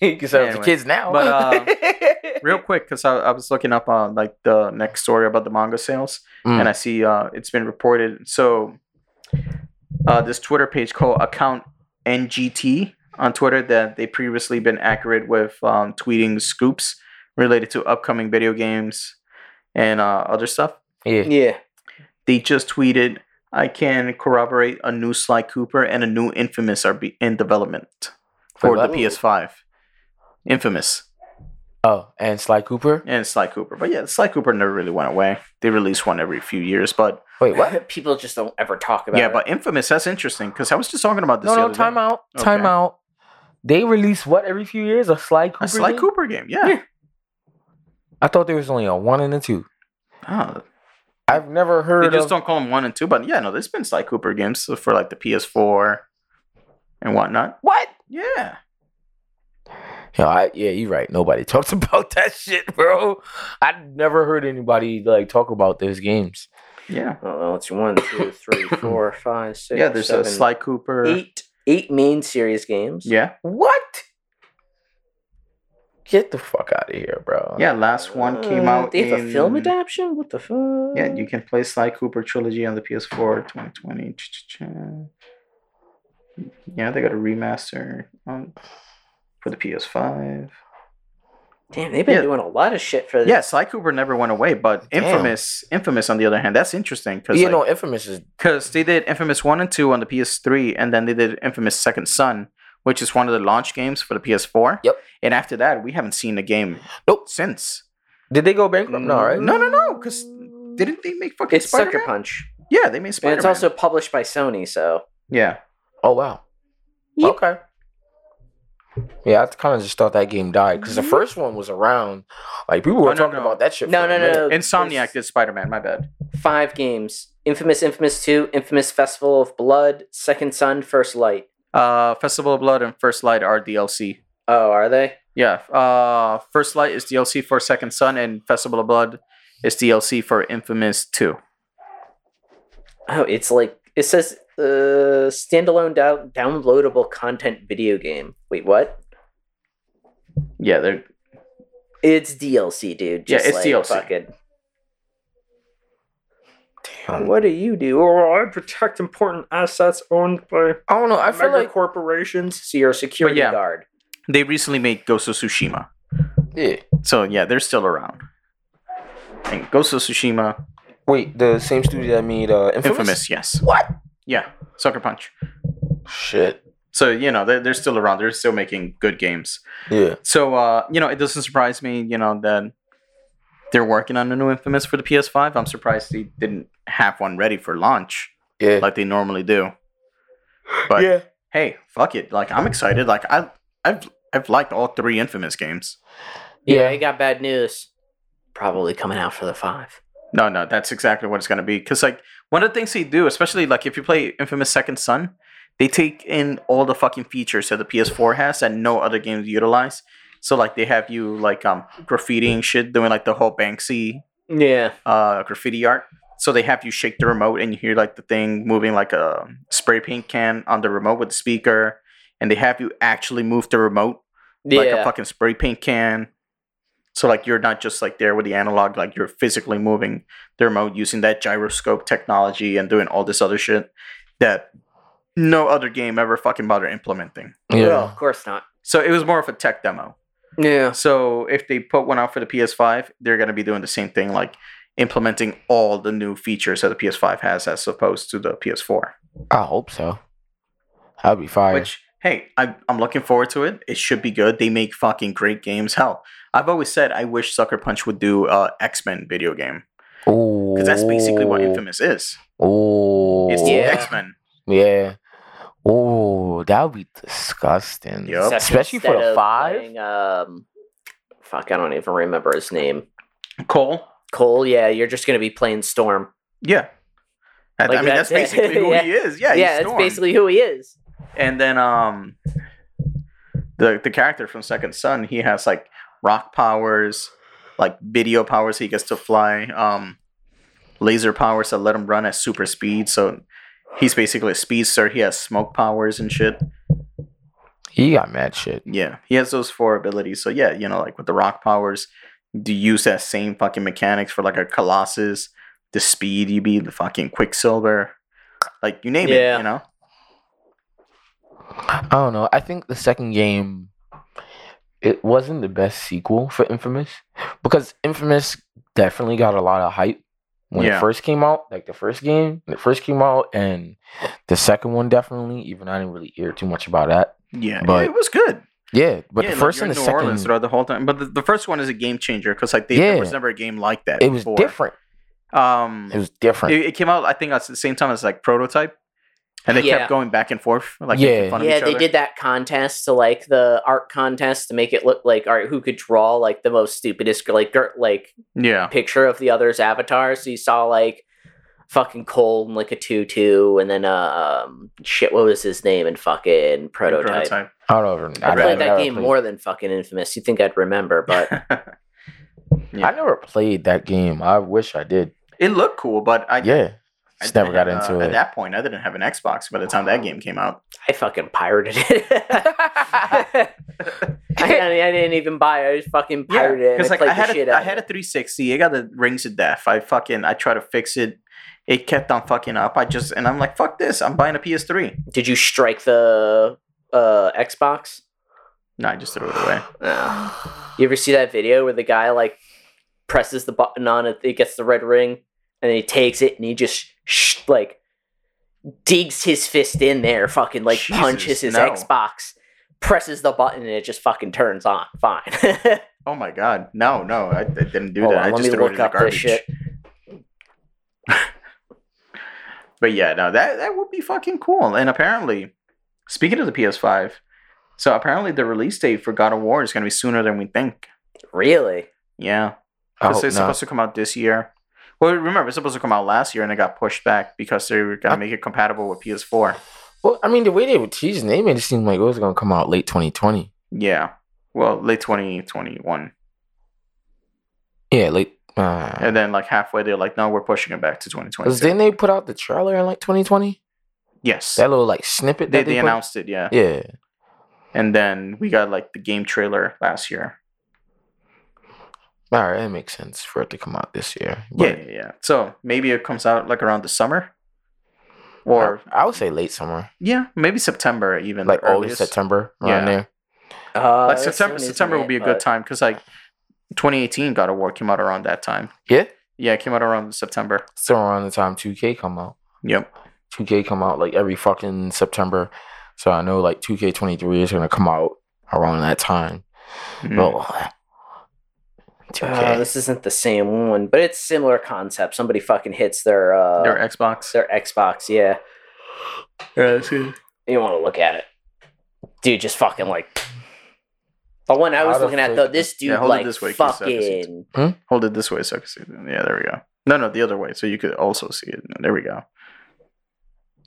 You can sell to kids now. But real quick, because I was looking up on the next story about the manga sales, and I see it's been reported. So this Twitter page called Account NGT on Twitter that they previously been accurate with tweeting scoops related to upcoming video games and other stuff. Yeah. They just tweeted, "I can corroborate a new Sly Cooper and a new Infamous are in development for the PS5." Infamous. Oh, and Sly Cooper? But yeah, Sly Cooper never really went away. They release one every few years, but... Wait, what? People just don't ever talk about it. Yeah, but Infamous, that's interesting, because I was just talking about this the other day. Time out. They release what every few years? A Sly Cooper game? A Sly Cooper game, yeah. I thought there was only a 1 and a 2. Oh. I've never heard of... They just don't call them 1 and 2, but yeah, no, there's been Sly Cooper games for like the PS4 and whatnot. What? Yeah. You know, yeah, you're right. Nobody talks about that shit, bro. I've never heard anybody like talk about those games. Yeah. Well, it's 1, 2, 3, 4, 5, 6, yeah, there's 7, a Sly Cooper. 8 main series games. Yeah. What? Get the fuck out of here, bro. Yeah, last one came out. They have a film adaptation? What the fuck? Yeah, you can play Sly Cooper Trilogy on the PS4 2020. Yeah, they got a remaster for the PS5. Damn, they've been doing a lot of shit for this. Yeah, Sly Cooper never went away, but damn. Infamous on the other hand, that's interesting. Cause, you know, Infamous is... Because they did Infamous 1 and 2 on the PS3, and then they did Infamous Second Son, which is one of the launch games for the PS4. Yep. And after that, we haven't seen the game since. Did they go bankrupt? No, right? No. Because didn't they make fucking Spider-Man? Sucker Punch. Yeah, they made Spider-Man. And it's also published by Sony, so... Yeah. Oh, wow. Yep. Okay. Yeah, I kind of just thought that game died because the first one was around. Like, people were talking about that shit. No. Insomniac did Spider-Man, my bad. 5 games. Infamous, Infamous 2, Infamous Festival of Blood, Second Son, First Light. Festival of Blood and First Light are DLC. Oh, are they? Yeah. First Light is DLC for Second Son, and Festival of Blood is DLC for Infamous 2. Oh, it's like... It says... standalone downloadable content video game. Wait, what? Yeah, they're... It's DLC, dude. Just yeah, it's like DLC. Fucking... Damn. What do you do? Oh, I protect important assets owned by... I don't know. I feel like corporations. So you're a security guard. They recently made Ghost of Tsushima. Yeah. So yeah, they're still around. And Ghost of Tsushima. Wait, the same studio that made Infamous? Infamous, yes. What? Yeah, Sucker Punch. Shit. So, you know, they're still around. They're still making good games. Yeah. So, you know, it doesn't surprise me, you know, that they're working on a new Infamous for the PS5. I'm surprised they didn't have one ready for launch. Yeah. Like they normally do. But, hey, fuck it. Like, I'm excited. Like, I've liked all 3 Infamous games. Yeah, I got bad news. Probably coming out for the 5. No, that's exactly what it's going to be. Because, like, one of the things they do, especially, like, if you play Infamous Second Son, they take in all the fucking features that the PS4 has that no other games utilize. So, like, they have you, like, graffitiing shit, doing, like, the whole Banksy graffiti art. So they have you shake the remote and you hear, like, the thing moving, like, a spray paint can on the remote with the speaker. And they have you actually move the remote like a fucking spray paint can. So, like, you're not just, like, there with the analog. Like, you're physically moving the remote using that gyroscope technology and doing all this other shit that no other game ever fucking bothered implementing. Yeah. Well, of course not. So, it was more of a tech demo. Yeah. So, if they put one out for the PS5, they're going to be doing the same thing, like, implementing all the new features that the PS5 has as opposed to the PS4. I hope so. That'd be fire. Which... Hey, I'm looking forward to it. It should be good. They make fucking great games. Hell, I've always said I wish Sucker Punch would do X-Men video game. Ooh. Because that's basically what Infamous is. Ooh. It's the X-Men. Yeah. Ooh, that would be disgusting. Yep. Especially for the 5. Playing, I don't even remember his name. Cole, yeah. You're just going to be playing Storm. Yeah. I mean, that's basically who he is. Yeah, he's Storm. That's basically who he is. And then the character from Second Son, he has like rock powers, like video powers. He gets to fly, laser powers that let him run at super speed. So he's basically a speedster. He has smoke powers and shit. He got mad shit. Yeah, he has those 4 abilities. So yeah, you know, like with the rock powers, do you use that same fucking mechanics for like a Colossus, the speed, you be the fucking Quicksilver, like you name it, you know. I don't know. I think the second game, it wasn't the best sequel for Infamous because Infamous definitely got a lot of hype when it first came out. Like the first game, when it first came out, and the second one definitely. Even I didn't really hear too much about that. Yeah, but it was good. Yeah, but the first and the second. New Orleans throughout the whole time, but the first one is a game changer because like there was never a game like that. It before. Was different. It was different. It came out, I think, at the same time as like Prototype. And they kept going back and forth, like making fun of each other. They did that contest to like the art contest to make it look like, all right, who could draw like the most stupidest picture of the other's avatar. So you saw like fucking Cole in like a tutu, and then what was his name in fucking Prototype. I played that game more than fucking Infamous. You'd think I'd remember, but I never played that game. I wish I did. It looked cool, but I never got into it. At that point, I didn't have an Xbox by the time that game came out. I fucking pirated it. I didn't even buy it. I just fucking pirated it. And like, I had a 360. I got the rings of death. I tried to fix it. It kept on fucking up. I'm like, fuck this. I'm buying a PS3. Did you strike the Xbox? No, I just threw it away. You ever see that video where the guy like presses the button on it, it gets the red ring, and then he takes it and he just like digs his fist in there, fucking like punches his Xbox, presses the button, and it just fucking turns on. Fine. Oh my god, no, I didn't do that. I just threw it in the garbage. This shit. But yeah, no, that would be fucking cool. And apparently, speaking of the PS5, so apparently the release date for God of War is going to be sooner than we think. Really? Yeah, because it's supposed to come out this year. Well, remember, it's supposed to come out last year, and it got pushed back because they were going to make it compatible with PS4. Well, I mean, the way they were teasing it, made it seem like it was going to come out late 2020. Yeah. Well, late 2021. Yeah, late. And then, like, halfway, they're like, no, we're pushing it back to 2020. Didn't they put out the trailer in, like, 2020? Yes. That little, like, snippet that they announced it, yeah. Yeah. And then we got, like, the game trailer last year. All right, that makes sense for it to come out this year. Yeah. So maybe it comes out like around the summer, or I would say late summer. Yeah, maybe September even. Like early September around there. Like September would be a good time because like 2018 God of War came out around that time. Yeah, it came out around September. So around the time 2K come out. Yep, 2K come out like every fucking September. So I know like 2K23 is gonna come out around that time. But this isn't the same one, but it's similar concept. Somebody fucking hits their Xbox. Their Xbox, yeah. Yeah, that's good. You want to look at it, dude? Just fucking like the one I was looking at though. This dude like fucking hold it this way so I can see it. Yeah, there we go. No, the other way so you could also see it. There we go.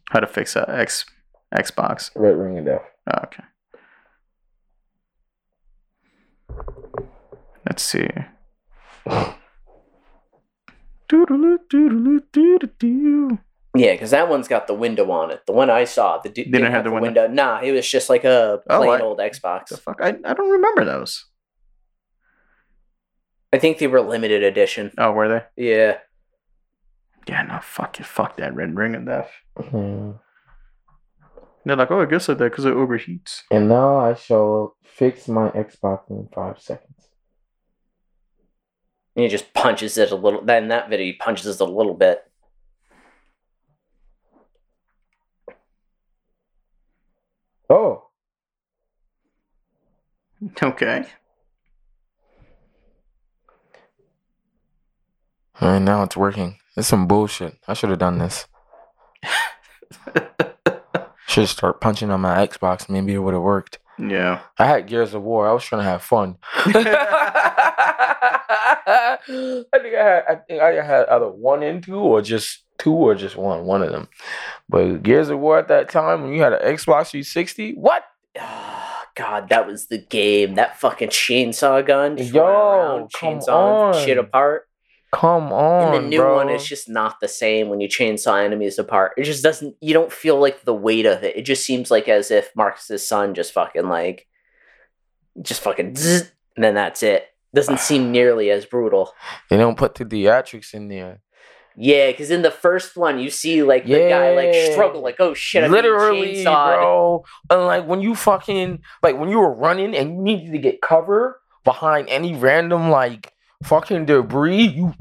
How to fix a Xbox? Right, ring it down. Oh, okay. Let's see. Yeah, because that one's got the window on it. The one I saw, the dude didn't have the window. Nah, it was just like a plain old Xbox. The fuck? I don't remember those. I think they were limited edition. Oh, were they? Yeah. Yeah, no, fuck that red ring of death. Mm-hmm. They're like, oh, I guess I did that because it overheats. And now I shall fix my Xbox in 5 seconds. And he just punches it a little. Then in that video, he punches it a little bit. Oh. Okay. All right, now it's working. It's some bullshit. I should have done this. Should start punching on my Xbox. Maybe it would have worked. Yeah. I had Gears of War. I was trying to have fun. I think I had either 1 and 2 or just 2 or just one of them. But Gears of War at that time when you had an Xbox 360, what? Oh, God, that was the game. That fucking chainsaw gun. Yo, chainsaw shit apart. Come on, and the new one is just not the same when you chainsaw enemies apart. It just doesn't. You don't feel like the weight of it. It just seems like as if Marcus's son just fucking, zzz, and then that's it. Doesn't seem nearly as brutal. They don't put the theatrics in there. Yeah, because in the first one, you see like the guy like struggle, like oh shit, I'm literally, bro. And like when you fucking like when you were running and you needed to get cover behind any random like fucking debris, you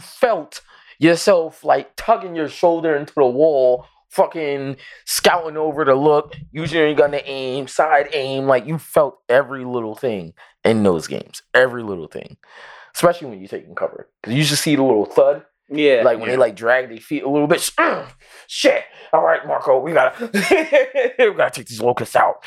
felt yourself like tugging your shoulder into the wall, fucking scouting over to look, using your gun to aim, side aim, like you felt every little thing in those games, especially when you're taking cover, because you just see the little thud Yeah. Like when they like drag their feet a little bit. Shit. All right, Marco, we gotta take these locusts out.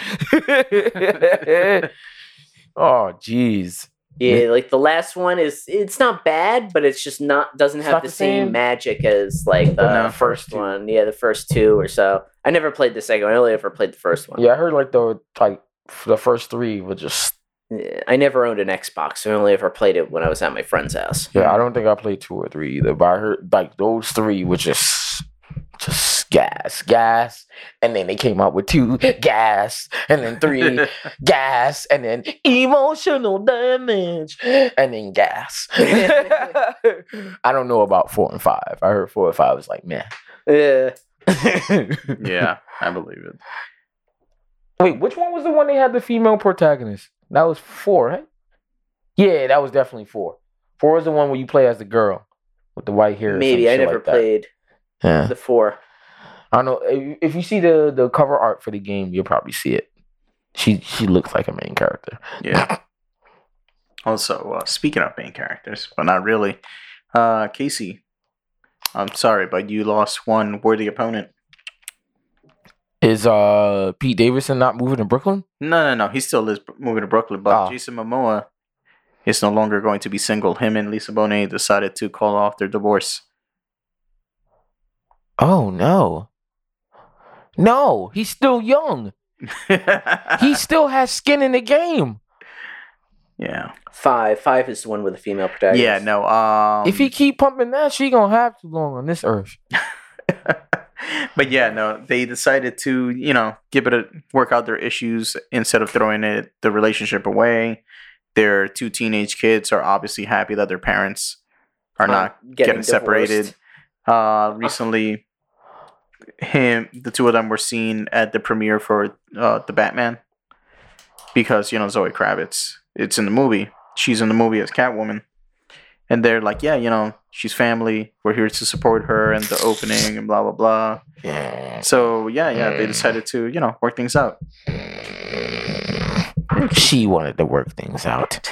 Oh, jeez. Yeah, like the last one is, it's not bad, but it's just doesn't have the same magic as like the first one. Yeah, the first two or so. I never played the second one. I only ever played the first one. Yeah, I heard like the first three were just. I never owned an Xbox, so I only ever played it when I was at my friend's house. Yeah, I don't think I played 2 or 3 either, but I heard like those three were just gas, and then they came out with 2, gas, and then 3, gas, and then emotional damage, and then gas. I don't know about 4 and 5. I heard 4 and 5 was like, man. Yeah. Yeah, I believe it. Wait, which one was the one they had the female protagonist? That was 4, right? Yeah, that was definitely 4. 4 is the one where you play as the girl with the white hair. Maybe I never played the 4. I don't know. If you see the cover art for the game, you'll probably see it. She looks like a main character. Yeah. Also, speaking of main characters, but not really, Casey, I'm sorry, but you lost one worthy opponent. Is Pete Davidson not moving to Brooklyn? No. He still is moving to Brooklyn, but Jason Momoa is no longer going to be single. Him and Lisa Bonet decided to call off their divorce. Oh, no. No, he's still young. He still has skin in the game. Yeah. 5 is the one with the female protagonist. Yeah, no. If he keep pumping that, she gonna have too long on this earth. But yeah, no, they decided to, give it work out their issues instead of throwing the relationship away. Their 2 teenage kids are obviously happy that their parents are not getting separated. Recently, the 2 of them were seen at the premiere for The Batman because, Zoe Kravitz, it's in the movie. She's in the movie as Catwoman. And they're like, yeah, she's family. We're here to support her and the opening and blah, blah, blah. Yeah. So, yeah, they decided to, work things out. She wanted to work things out.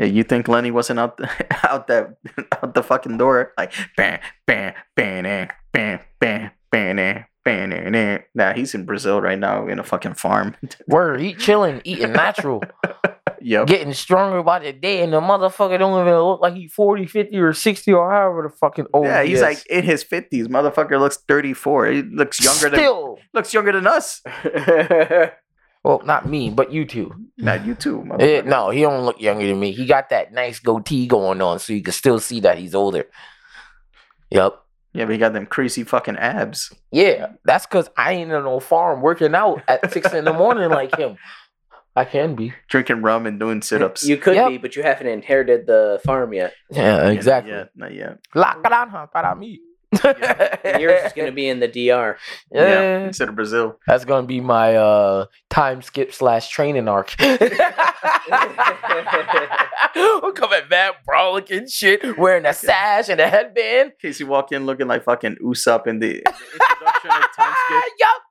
Yeah, you think Lenny wasn't out the fucking door? Like, bam, bam, bam, bam, bam, bam, bam. Nah, he's in Brazil right now in a fucking farm. Word, he chilling, eating natural. Yep. Getting stronger by the day, and the motherfucker don't even look like he's 40, 50, or 60, or however the fucking old he is. Yeah, he's like in his 50s. Motherfucker looks 34. He looks younger than us. Well, not me, but you two. Not you two, motherfucker. No, he don't look younger than me. He got that nice goatee going on, so you can still see that he's older. Yep. Yeah, but he got them crazy fucking abs. Yeah, that's because I ain't in no farm working out at 6 in the morning like him. I can be. Drinking rum and doing sit-ups. You could be, but you haven't inherited the farm yet. Yeah, exactly. Yeah, not yet. Yours is going to be in the DR. Yeah, instead of Brazil. That's going to be my time skip / training arc. We'll come at that bro looking shit, wearing a sash and a headband. Casey walked in looking like fucking Usopp in the introduction of time skip. Yup.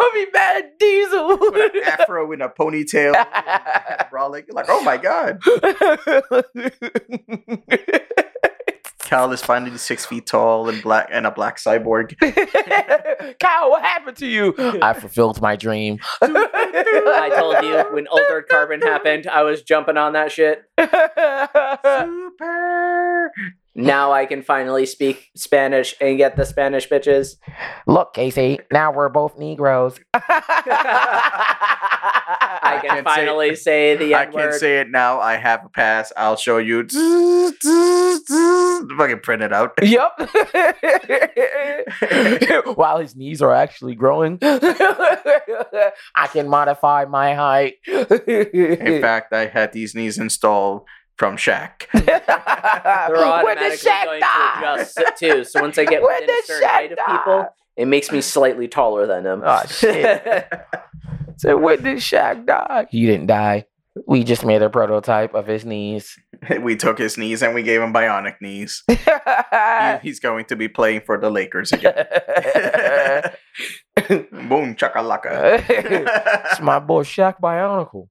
I'll be mad at Diesel. With an afro and a ponytail. Brolic. You're like, oh my God. Kyle is finally 6 feet tall and black and a black cyborg. Kyle, what happened to you? I fulfilled my dream. I told you when Altered Carbon happened, I was jumping on that shit. Super. Now I can finally speak Spanish and get the Spanish bitches. Look, Casey, now we're both Negroes. I can finally say the N-word. I can say it now. I have a pass. I'll show you. Fucking print it out. Yep. While his knees are actually growing. I can modify my height. In fact, I had these knees installed from Shaq. They're automatically going to adjust too. So once I get within a certain height of people, it makes me slightly taller than them. Oh, shit. So when did Shaq die? He didn't die. We just made a prototype of his knees. We took his knees and we gave him bionic knees. He's going to be playing for the Lakers again. Boom, chakalaka. It's my boy Shaq Bionicle.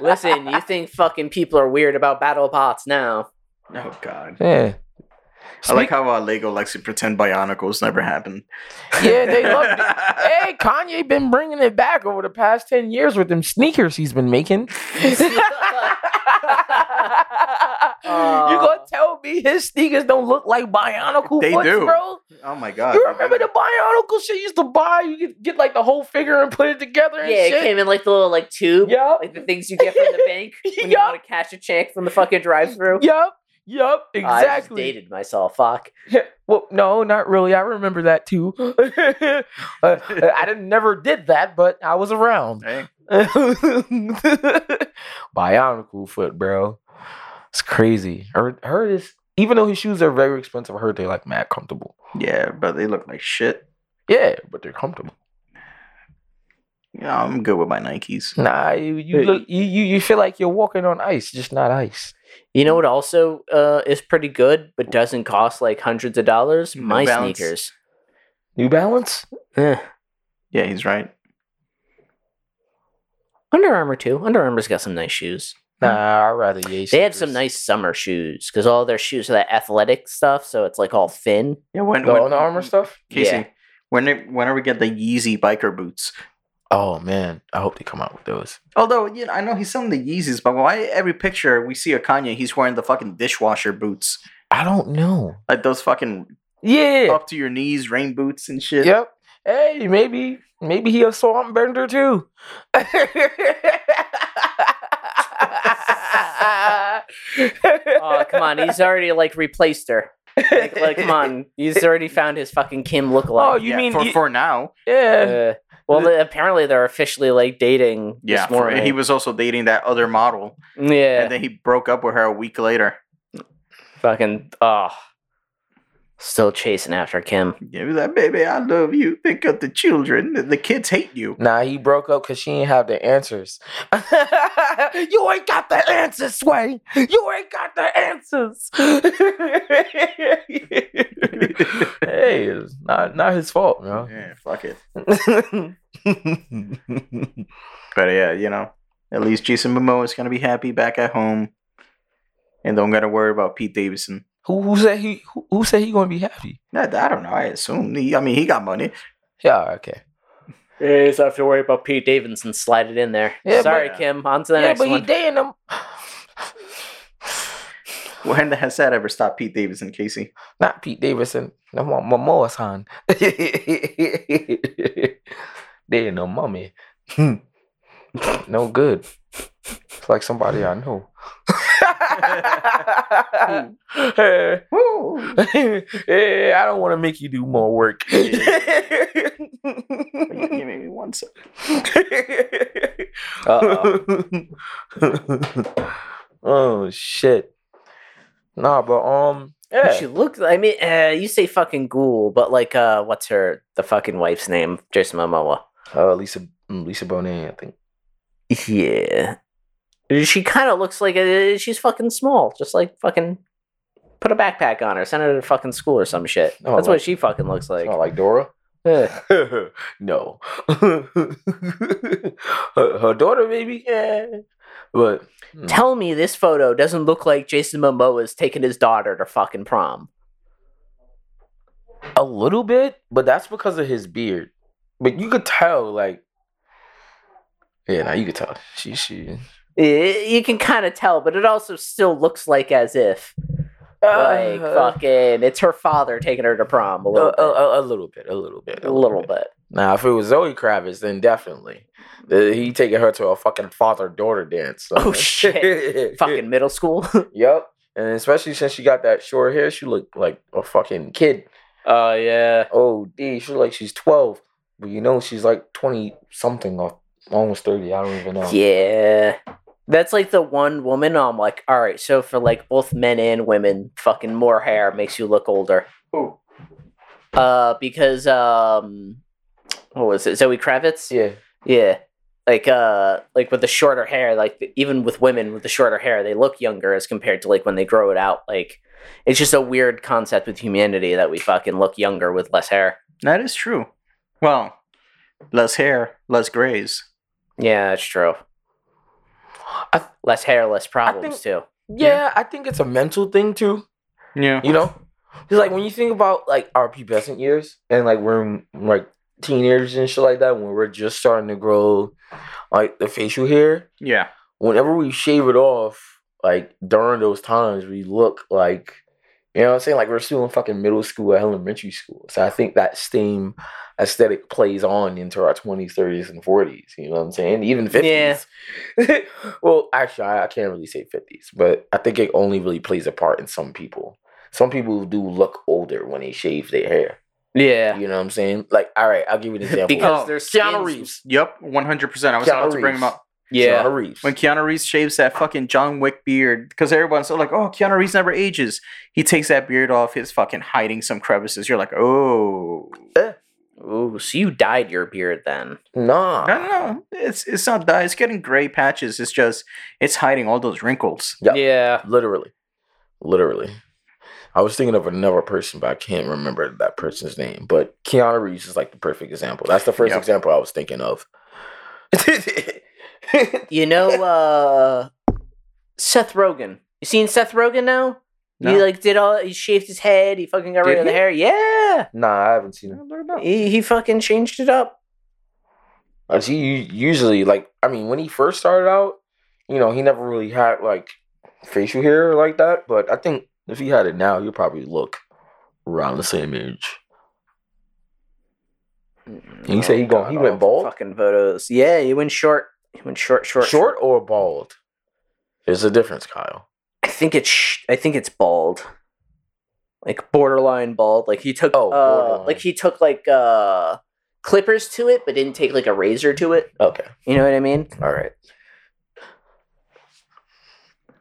Listen, you think fucking people are weird about battle bots now. Oh, God. Yeah. I like how Lego likes to pretend Bionicles never happened. Yeah, they love it. Hey, Kanye been bringing it back over the past 10 years with them sneakers he's been making. You gonna tell me his sneakers don't look like Bionicle they ones, do. Bro? Oh, my God. You remember the Bionicle shit you used to buy? You could get, like, the whole figure and put it together and shit? Yeah, it came in, like, the little, like, tube. Yep. Like, the things you get from the bank when you want to cash a check from the fucking drive-thru. Yep, exactly. I just dated myself, fuck. Well, no, not really. I remember that, too. I never did that, but I was around. Hey. Bionicle foot, bro. It's crazy. Her is, even though his shoes are very expensive, I heard they're, like, mad comfortable. Yeah, but they look like shit. Yeah, but they're comfortable. Yeah, I'm good with my Nikes. Nah, you feel like you're walking on ice, just not ice. You know what also is pretty good, but doesn't cost like hundreds of dollars? My sneakers. New Balance? Yeah. Yeah, he's right. Under Armour too. Under Armour's got some nice shoes. Nah, I'd rather Yeezy. They had some nice summer shoes because all their shoes are that athletic stuff, so it's like all thin. Yeah, when the Armour stuff? Casey, yeah. When are we get the Yeezy biker boots? Oh, man. I hope they come out with those. Although, you know, I know he's selling the Yeezys, but why every picture we see of Kanye, he's wearing the fucking dishwasher boots? I don't know. Like those fucking up to your knees rain boots and shit. Yep. Hey, maybe he'll swamp Bender too. Oh, come on. He's already like replaced her. Like, come on. He's already found his fucking Kim lookalike. Oh, you mean for now. Yeah. Well, apparently they're officially, like, dating this morning. He was also dating that other model. Yeah. And then he broke up with her a week later. Fucking, still chasing after Kim. Yeah, he was like, baby, I love you. Think of the children. The kids hate you. Nah, he broke up because she didn't have the answers. You ain't got the answers, Sway. You ain't got the answers. Hey, it's not his fault, man. Yeah, fuck it. But yeah, you know, at least Jason Momoa is gonna be happy back at home, and don't gotta worry about Pete Davidson. Who said he gonna be happy? I don't know. I assume. He got money. Yeah. Okay. Yeah, so I have to worry about Pete Davidson. Slide it in there. Yeah, sorry, Kim. On to the next one. Yeah, but he dating him. When has that ever stopped Pete Davidson, Casey? Not Pete Davidson. I want Momoa-san. They ain't no mummy. No good. It's like somebody I know. Hey, I don't want to make you do more work. Give me one second. Oh, shit. Nah, but she looks. I mean, you say fucking ghoul, but like, what's the fucking wife's name? Jason Momoa. Oh, Lisa Bonet, I think. Yeah, she kind of looks like she's fucking small. Just like fucking put a backpack on her, send her to fucking school or some shit. Oh, that's what she fucking looks like. Oh, like Dora. No, her daughter maybe. Yeah. But tell me this photo doesn't look like Jason Momoa's taking his daughter to fucking prom. A little bit, but that's because of his beard. But you could tell, like, yeah, you could tell. She. You can kind of tell, but it also still looks like as if, like, fucking, it's her father taking her to prom a little bit. Now, if it was Zoe Kravitz, then definitely. He taking her to a fucking father-daughter dance. So. Oh, shit. Fucking middle school? Yep. And especially since she got that short hair, she looked like a fucking kid. Oh, yeah. Oh, D. She looked like she's 12. But you know, she's like 20-something or almost 30. I don't even know. Yeah. That's like the one woman I'm like, all right, so for like both men and women, fucking more hair makes you look older. Ooh. Because, what was it? Zoe Kravitz? Yeah. Yeah. Like with the shorter hair, like even with women with the shorter hair, they look younger as compared to like when they grow it out. Like it's just a weird concept with humanity that we fucking look younger with less hair. That is true. Well, less hair, less grays. Yeah, that's true. Less hair, less problems too. Yeah, I think it's a mental thing too. Yeah. You know? Because, like, when you think about, like, our pubescent years and, like, we're, like, teenagers and shit like that, when we're just starting to grow, like, the facial hair. Yeah. Whenever we shave it off, like, during those times, we look like, you know what I'm saying? Like, we're still in fucking middle school or elementary school. So I think that same aesthetic plays on into our 20s, 30s, and 40s. You know what I'm saying? Even 50s. Yeah. Well, actually, I can't really say 50s, but I think it only really plays a part in some people. Some people do look older when they shave their hair. Yeah. You know what I'm saying? Like, all right, I'll give you an example. Because there's Keanu Reeves. Yep, 100%. I was about to bring him up. Yeah. Keanu Reeves. When Keanu Reeves shaves that fucking John Wick beard, because everyone's like, oh, Keanu Reeves never ages. He takes that beard off, he's fucking hiding some crevices. You're like, oh. Oh, so you dyed your beard then? Nah. No. It's not dyed. It's getting gray patches. It's just, it's hiding all those wrinkles. Yep. Yeah. Literally. I was thinking of another person, but I can't remember that person's name. But Keanu Reeves is like the perfect example. That's the first example I was thinking of. You know, Seth Rogen. You seen Seth Rogen now? No. He like did all. He shaved his head. He fucking got rid of the hair. Yeah. Nah, I haven't seen him. He fucking changed it up. He usually like. I mean, when he first started out, you know, he never really had like facial hair like that. But I think. If he had it now, you'd probably look around the same age. And you say he went bald? Fucking photos. Yeah, he went short. Short or bald? There's a difference, Kyle. I think it's bald. Like borderline bald. Like he took clippers to it, but didn't take like a razor to it. Okay. You know what I mean? All right.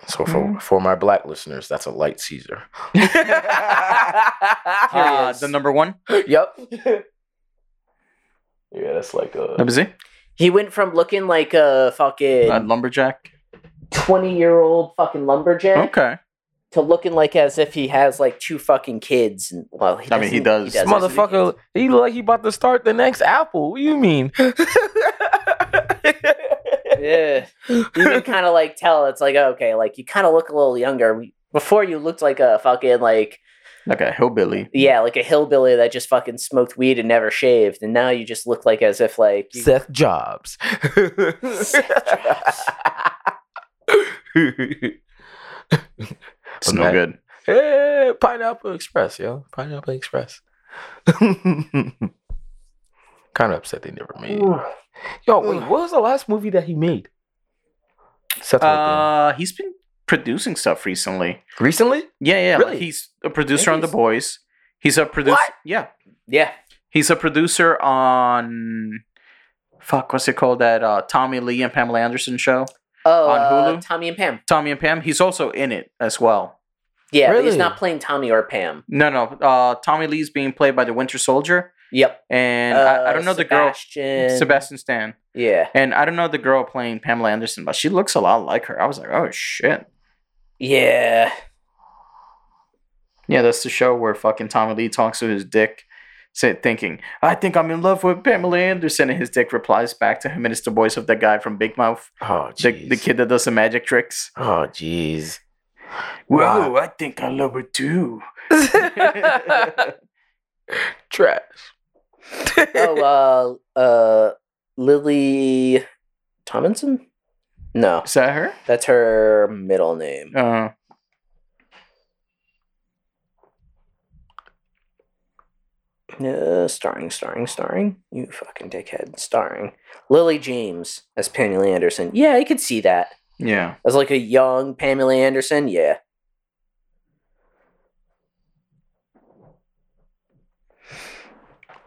So for my black listeners, that's a light Caesar. The number one? Yep. Yeah, that's like a... Let me see. He went from looking like a fucking... A lumberjack? 20-year-old fucking lumberjack. Okay. To looking like as if he has like two fucking kids. And, well, he does. He does. Motherfucker, he look like he about to start the next Apple. What do you mean? Yeah, you can kind of like tell it's like okay, like you kind of look a little younger. Before you looked like a fucking like a hillbilly. Yeah, like a hillbilly that just fucking smoked weed and never shaved, and now you just look like as if like Seth Jobs. It's no good. Hey, Pineapple Express, yo, Pineapple Express. Kind of upset they never made. Yo, wait, what was the last movie that he made? He's been producing stuff recently. Recently? Yeah. Really? Like he's a producer on The Boys. He's a producer. Yeah. He's a producer on what's it called? That Tommy Lee and Pamela Anderson show on Hulu. Tommy and Pam. He's also in it as well. Yeah, really? But he's not playing Tommy or Pam. No. Tommy Lee's being played by the Winter Soldier. Yep. And I don't know the girl. Sebastian Stan. Yeah. And I don't know the girl playing Pamela Anderson, but she looks a lot like her. I was like, oh, shit. Yeah. Yeah, that's the show where fucking Tommy Lee talks to his dick, thinking, I think I'm in love with Pamela Anderson. And his dick replies back to him, and it's the voice of that guy from Big Mouth. Oh, jeez. The kid that does some magic tricks. Oh, jeez. Whoa, wow. I think I love her, too. Trash. Lily Tomlinson? No. Is that her? That's her middle name. Starring. You fucking dickhead. Starring. Lily James as Pamela Anderson. Yeah, I could see that. Yeah. As like a young Pamela Anderson, yeah.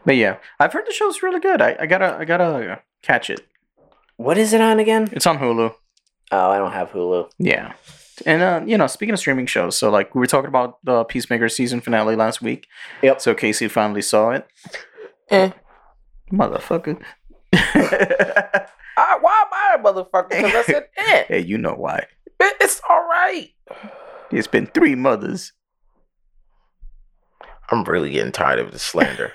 But yeah, I've heard the show's really good. I gotta catch it. What is it on again? It's on Hulu. Oh, I don't have Hulu. Yeah. And, speaking of streaming shows, so, like, we were talking about the Peacemaker season finale last week. Yep. So Casey finally saw it. Motherfucker. Why am I a motherfucker? Because I said, eh. Hey, you know why. It's all right. It's been three mothers. I'm really getting tired of the slander.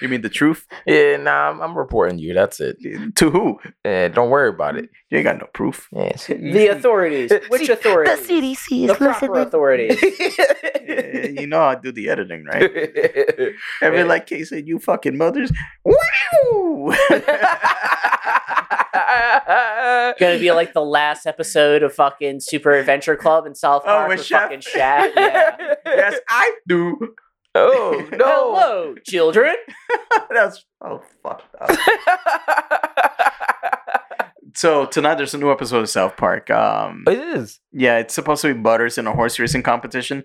You mean the truth? Yeah, nah, I'm reporting you. That's it. To who? Yeah, don't worry about it. You ain't got no proof. Yeah. The authorities. Which authorities? The CDC. The proper authorities. Yeah, you know I do the editing, right? Every like case said, you fucking mothers. Wow. Gonna be like the last episode of fucking Super Adventure Club in South Park with fucking Shaq. Yeah. Yes, I do. Oh no! Hello, children. That's fucked up. So tonight there's a new episode of South Park. It is. Yeah, it's supposed to be Butters in a horse racing competition,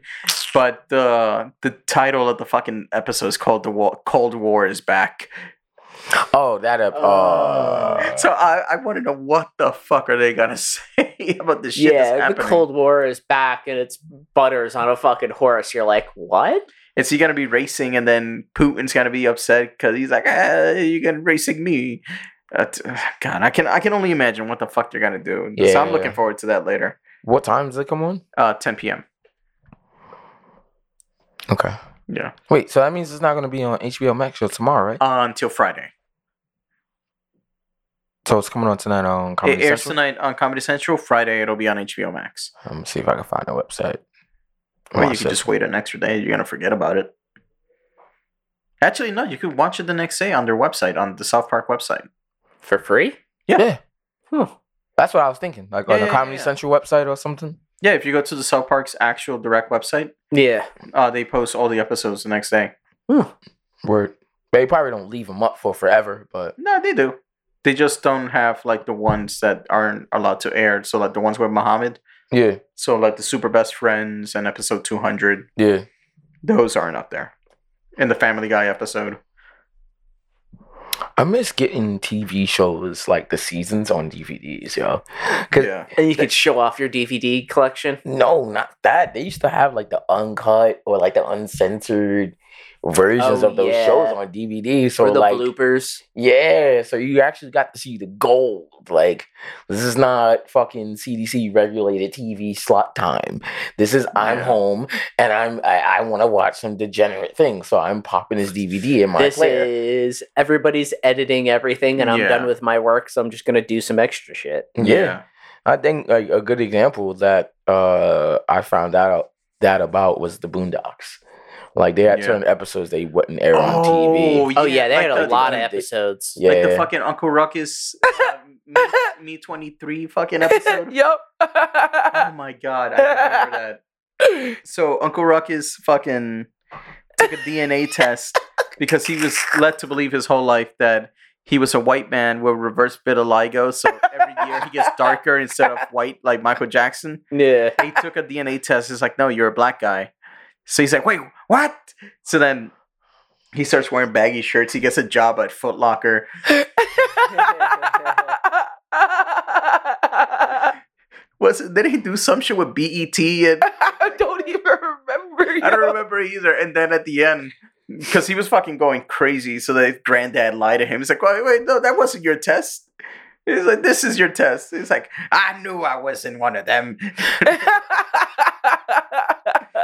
but the title of the fucking episode is called "Cold War is Back." Oh, that up. So I want to know what the fuck are they gonna say about this shit? Yeah, that's the Cold War is back, and it's Butters on a fucking horse. You're like, what? It's gonna be racing, and then Putin's gonna be upset because he's like, "You're gonna racing me." God, I can only imagine what the fuck they're gonna do. Yeah, so I'm looking forward to that later. What time does it come on? 10 p.m. Okay. Yeah. Wait, so that means it's not gonna be on HBO Max till tomorrow, right? Until Friday. So it's coming on tonight on Comedy Central? It airs tonight on Comedy Central. Friday, it'll be on HBO Max. I'm going to see if I can find a website. Or you could just wait an extra day. You're going to forget about it. Actually, no. You could watch it the next day on their website, on the South Park website. For free? Yeah. That's what I was thinking. Like on the Comedy Central website or something? Yeah, if you go to the South Park's actual direct website. Yeah. They post all the episodes the next day. Word. They probably don't leave them up for forever, but... No, they do. They just don't have, like, the ones that aren't allowed to air. So, like, the ones with Muhammad. Yeah. So, like, the Super Best Friends and episode 200. Yeah. Those aren't up there. And the Family Guy episode. I miss getting TV shows, like, the seasons on DVDs, yo. Yeah. And you could show off your DVD collection? No, not that. They used to have, like, the uncut or, like, the uncensored versions of those shows on DVD, so the bloopers, so you actually got to see the gold. Like, this is not fucking CDC regulated TV slot time. This is I'm home and I want to watch some degenerate thing, so I'm popping this DVD in my player. Is everybody's editing everything, and I'm done with my work, so I'm just gonna do some extra shit. I think like, a good example that I found out that about was the Boondocks. Like, they had certain episodes they wouldn't air on TV. Yeah. Oh, yeah, they like had a lot of episodes. Like the fucking Uncle Ruckus Me 23 fucking episode. Yep. Oh, my God. I remember that. So, Uncle Ruckus fucking took a DNA test because he was led to believe his whole life that he was a white man with reverse vitiligo, so every year he gets darker instead of white, like Michael Jackson. Yeah. He took a DNA test. It's like, no, you're a black guy. So he's like, wait, what? So then he starts wearing baggy shirts. He gets a job at Foot Locker. Did he do some shit with BET? And I don't even remember. I don't remember either. And then at the end, because he was fucking going crazy, so the granddad lied to him. He's like, wait, no, that wasn't your test. He's like, this is your test. He's like, I knew I wasn't one of them.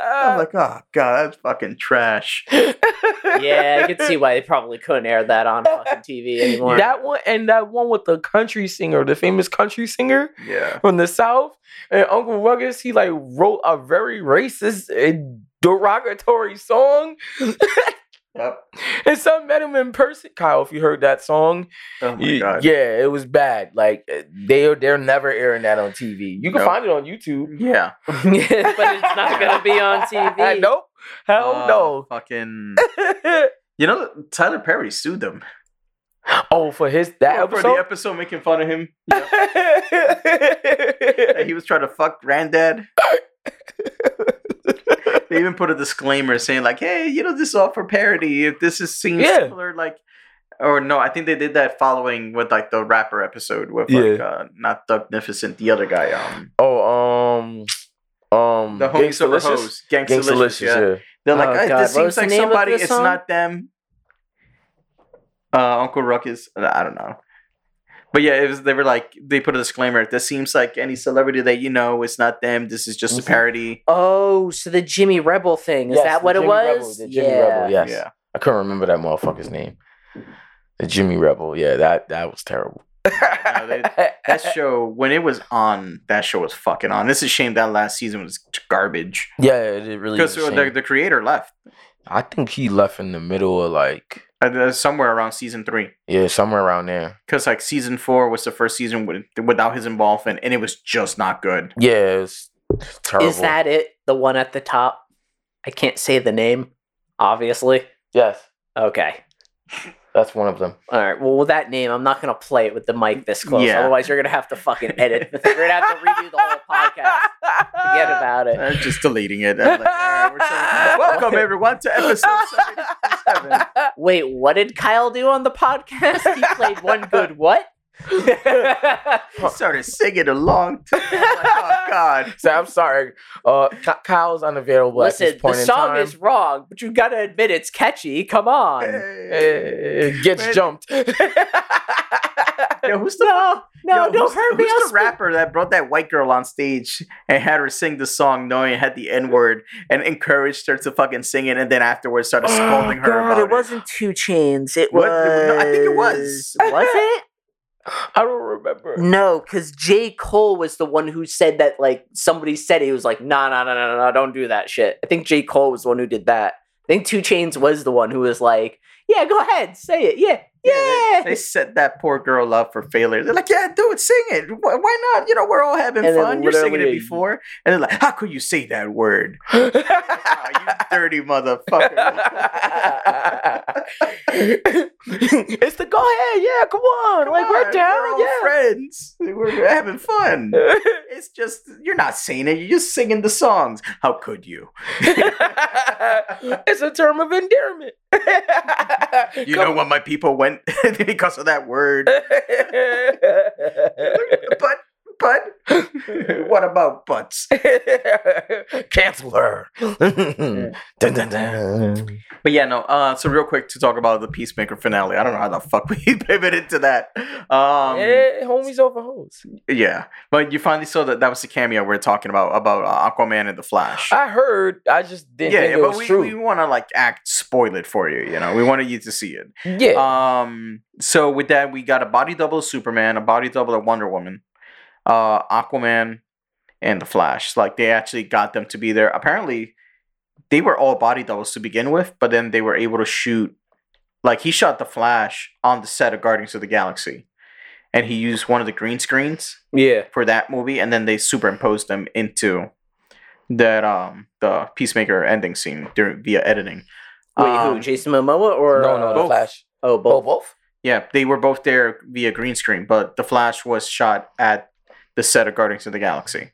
I'm like, oh, God, that's fucking trash. Yeah, I can see why they probably couldn't air that on fucking TV anymore. That one and that one with the country singer, the famous country singer from the South. And Uncle Ruckus, he like wrote a very racist and derogatory song. Yep. And some met him in person. Kyle, if you heard that song. Oh my God. Yeah, it was bad. Like, they're never airing that on TV. You can find it on YouTube. Yeah. But it's not going to be on TV. Nope. Hell no. Fucking. You know, Tyler Perry sued them. Oh, for episode? For the episode making fun of him. Yeah. He was trying to fuck granddad. They even put a disclaimer saying like, hey, you know, this is all for parody. If this is seen similar, like, or no, I think they did that following with like the rapper episode with like not Thugnificent, the other guy. The homies over hoes, Gangsta Licious. Yeah. They're like, hey, this seems like somebody. It's song? Not them. Uncle Ruckus. I don't know. But yeah, it was, they were like, they put a disclaimer. This seems like any celebrity that you know, it's not them. This is just a parody. Oh, so the Jimmy Rebel thing. Is that what it was? Rebel, the Jimmy Rebel, yes. Yeah. I couldn't remember that motherfucker's name. The Jimmy Rebel. Yeah, that was terrible. No, that show, when it was on, that show was fucking on. It's a shame that last season was garbage. Yeah, it really is. Because the creator left. I think he left in the middle of like... somewhere around season 3. Yeah, somewhere around there. Because like season 4 was the first season without his involvement, and it was just not good. Yeah, it's terrible. Is that it? The one at the top? I can't say the name, obviously. Yes. Okay. That's one of them. All right. Well, with that name, I'm not going to play it with the mic this close. Yeah. Otherwise, you're going to have to fucking edit. You're going to have to redo the whole podcast. Forget about it. I'm just deleting it. I'm like, all right, we're saying, welcome, everyone, to episode 77. Wait, what did Kyle do on the podcast? He played one good what? He started singing along to me. Like, oh God! So I'm sorry. Kyle's unavailable. Listen, at this point the song in time. Is wrong, but you gotta admit it's catchy. Come on, it gets man. Jumped. Yo, who's the no? Yo, don't hurt me. Who's the rapper that brought that white girl on stage and had her sing the song, knowing it had the N word, and encouraged her to fucking sing it, and then afterwards started scolding her about it? It wasn't 2 Chainz. It was. No, I think it was. Was it? I don't remember. No, because J. Cole was the one who said that, like, somebody said it. He was like, no, don't do that shit. I think J. Cole was the one who did that. I think 2 Chainz was the one who was like, yeah, go ahead, say it, yeah. They set that poor girl up for failure. They're like, yeah, do it, sing it. Why not? You know, we're all having fun. You're singing it before. And they're like, how could you say that word? Oh, you dirty motherfucker. It's the go ahead. Yeah, come on. Like, we're down. We're all friends. We're having fun. It's just, you're not saying it. You're just singing the songs. How could you? It's a term of endearment. You know when my people went because of that word. but what about butts? Cancel her. But yeah, no. So real quick to talk about the Peacemaker finale. I don't know how the fuck we pivoted to that. Homies over hoes. Yeah, but you finally saw that was the cameo we're talking about Aquaman and the Flash. I heard. I just didn't. Yeah, think but it was true. We want to like spoil it for you. You know, we wanted you to see it. Yeah. So with that, we got a body double of Superman, a body double of Wonder Woman. Aquaman and the Flash. Like, they actually got them to be there. Apparently, they were all body doubles to begin with, but then they were able to shoot. Like, he shot the Flash on the set of Guardians of the Galaxy, and he used one of the green screens for that movie, and then they superimposed them into that the Peacemaker ending scene via editing. Wait, who? Jason Momoa or no, the Flash? Oh, both? Yeah, they were both there via green screen, but the Flash was shot at the set of Guardians of the Galaxy.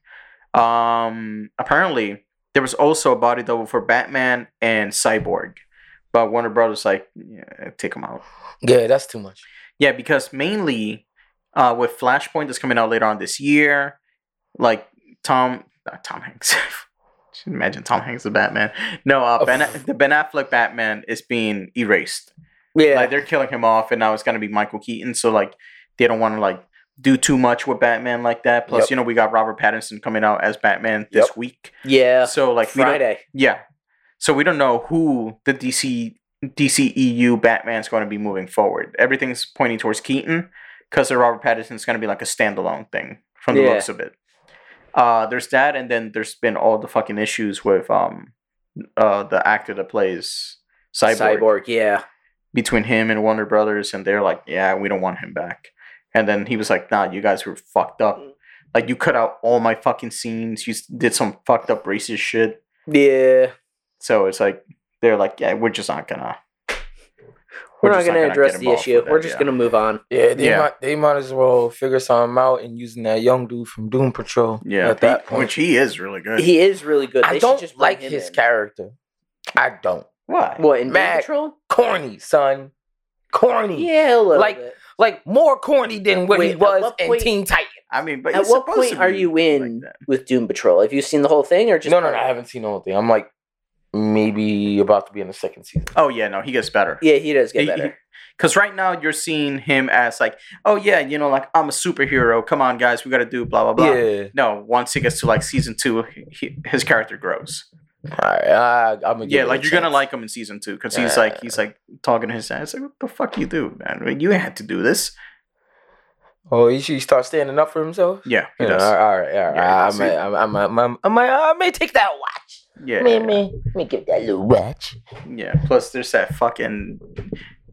Apparently, there was also a body double for Batman and Cyborg. But Warner Brothers like, take them out. Yeah, that's too much. Yeah, because mainly with Flashpoint that's coming out later on this year, like Tom Hanks. Imagine Tom Hanks as Batman. No, the Ben Affleck Batman is being erased. Yeah. Like, they're killing him off, and now it's going to be Michael Keaton. So, like, they don't want to, like, do too much with Batman like that. Plus, you know, we got Robert Pattinson coming out as Batman this week. Yeah. So like Friday. So we don't know who the DCEU Batman's going to be moving forward. Everything's pointing towards Keaton because the Robert Pattinson's going to be like a standalone thing from the looks of it. There's that, and then there's been all the fucking issues with the actor that plays Cyborg. Cyborg, yeah. Between him and Warner Brothers, and they're like, yeah, we don't want him back. And then he was like, nah, you guys were fucked up. Like, you cut out all my fucking scenes. You did some fucked up racist shit. Yeah. So it's like, they're like, yeah, we're just not gonna. We're not gonna address the issue. We're just gonna move on. Yeah, they might as well figure something out and using that young dude from Doom Patrol. Yeah, at that point. Which he is really good. He is really good. I don't just like his character. I don't. Why? What, in Doom Patrol? Corny, son. Corny. Yeah, a little bit. Like, more corny than what he was in Teen Titan. I mean, but at what point are you in with Doom Patrol? Have you seen the whole thing or just? No, I haven't seen the whole thing. I'm like maybe about to be in the second season. Oh yeah, no, he gets better. Yeah, he does get better. Because right now you're seeing him as like, oh yeah, you know, like I'm a superhero. Come on, guys, we got to do blah blah blah. Yeah. No, once he gets to like season 2, his character grows. Alright, I'm gonna yeah, like you're chance. Gonna like him in season two because he's like talking to his dad. It's like, what the fuck you do, man? I mean, you had to do this. Oh, he starts standing up for himself. Yeah, he does. All right. Yeah, I may take that watch. Yeah, me give that little watch. Yeah. Plus, there's that fucking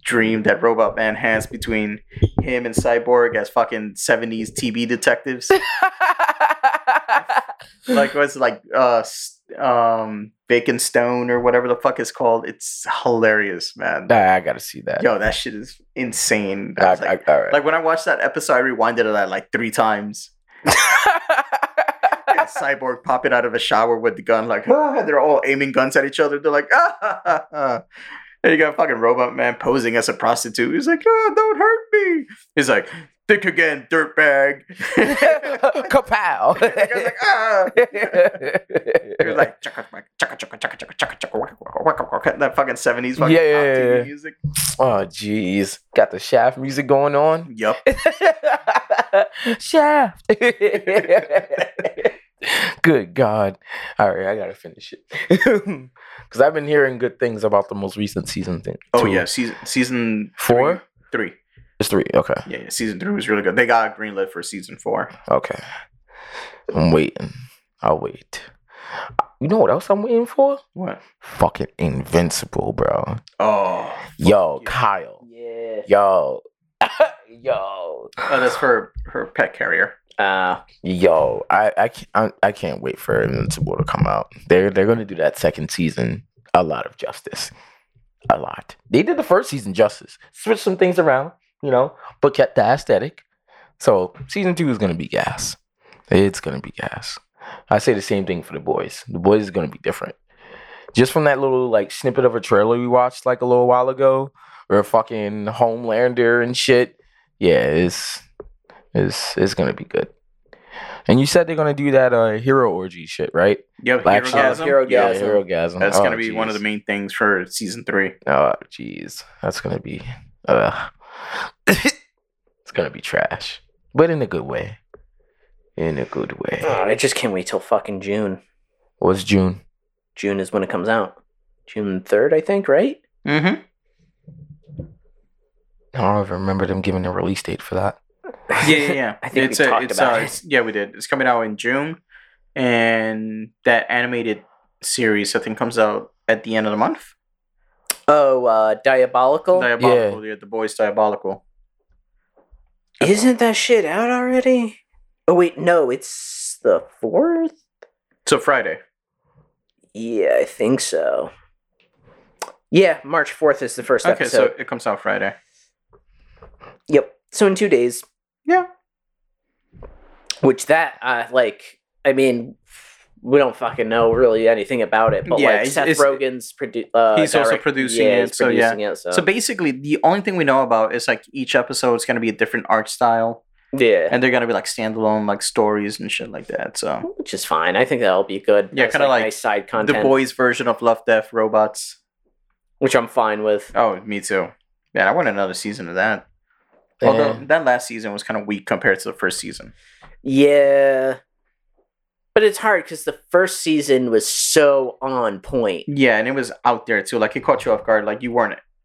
dream that Robot Man has between him and Cyborg as fucking 70s TV detectives. Like what's like Bacon Stone or whatever the fuck it's called. It's hilarious, man. I gotta see that. Yo, that shit is insane. Like when I watched that episode, I rewinded it like 3 times. Cyborg popping out of a shower with the gun, like they're all aiming guns at each other. They're like, and you got fucking Robot Man posing as a prostitute. He's like, oh, don't hurt me. He's like, think again, dirtbag. Kapow. He's like, ah. He's like, chaka, that fucking 70s fucking TV music. Oh, jeez. Got the Shaft music going on. Yep. Shaft. Good God. All right, I gotta finish it. Because I've been hearing good things about the most recent season thing. Oh, yeah. Season 4? 3. It's 3, okay. Yeah, season 3 was really good. They got greenlit for season 4. Okay. I'm waiting. I'll wait. You know what else I'm waiting for? What? Fucking Invincible, bro. Oh. Yo, yeah. Kyle. Yeah. Yo. Yo. Oh, that's her pet carrier. Yo, I can't wait for Invincible to come out. They're gonna do that second season a lot of justice. A lot. They did the first season justice. Switched some things around, you know, but kept the aesthetic. So season 2 is gonna be gas. It's gonna be gas. I say the same thing for The Boys. The Boys is gonna be different. Just from that little like snippet of a trailer we watched like a little while ago, or fucking Homelander and shit. Yeah, it's gonna be good. And you said they're gonna do that hero orgy shit, right? Yep, Herogasm. That's gonna be one of the main things for season 3. Oh, jeez, that's gonna be it's gonna be trash, but in a good way. In a good way. Oh, I just can't wait till fucking June. What's June? June is when it comes out. June 3rd, I think, right? Mm-hmm. I don't even remember them giving a release date for that. Yeah. I think we talked about it. Yeah, we did. It's coming out in June, and that animated series I think comes out at the end of the month. Oh, Diabolical? Diabolical, yeah. The Boys Diabolical. Isn't that shit out already? Oh, wait, no, it's the 4th? So Friday. Yeah, I think so. Yeah, March 4th is the first episode. Okay, so it comes out Friday. Yep, so in 2 days. Yeah. Which we don't fucking know really anything about it, but Seth Rogen's producing it. So basically, the only thing we know about is like each episode is going to be a different art style. Yeah. And they're going to be like standalone like stories and shit like that. So which is fine. I think that'll be good. Yeah, kind of like nice side content. The Boys version of Love, Death, Robots, which I'm fine with. Oh, me too. Man, I want another season of that. Although that last season was kind of weak compared to the first season. Yeah. But it's hard because the first season was so on point. Yeah, and it was out there too. Like, it caught you off guard. Like, you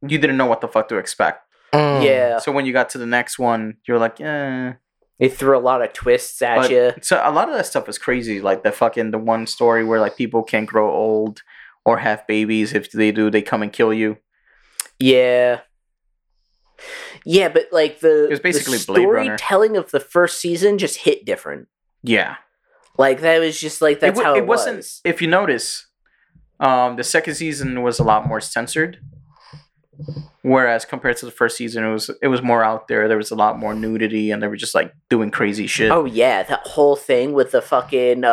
didn't know what the fuck to expect. Yeah. So when you got to the next one, you were like, eh. It threw a lot of twists at you. So a lot of that stuff was crazy. Like, the one story where, like, people can't grow old or have babies. If they do, they come and kill you. Yeah. Yeah, but like the storytelling of the first season just hit different. Yeah, like that was just like that's how it was. It wasn't. If you notice, the second season was a lot more censored, whereas compared to the first season, it was more out there. There was a lot more nudity, and they were just like doing crazy shit. Oh yeah, that whole thing with the fucking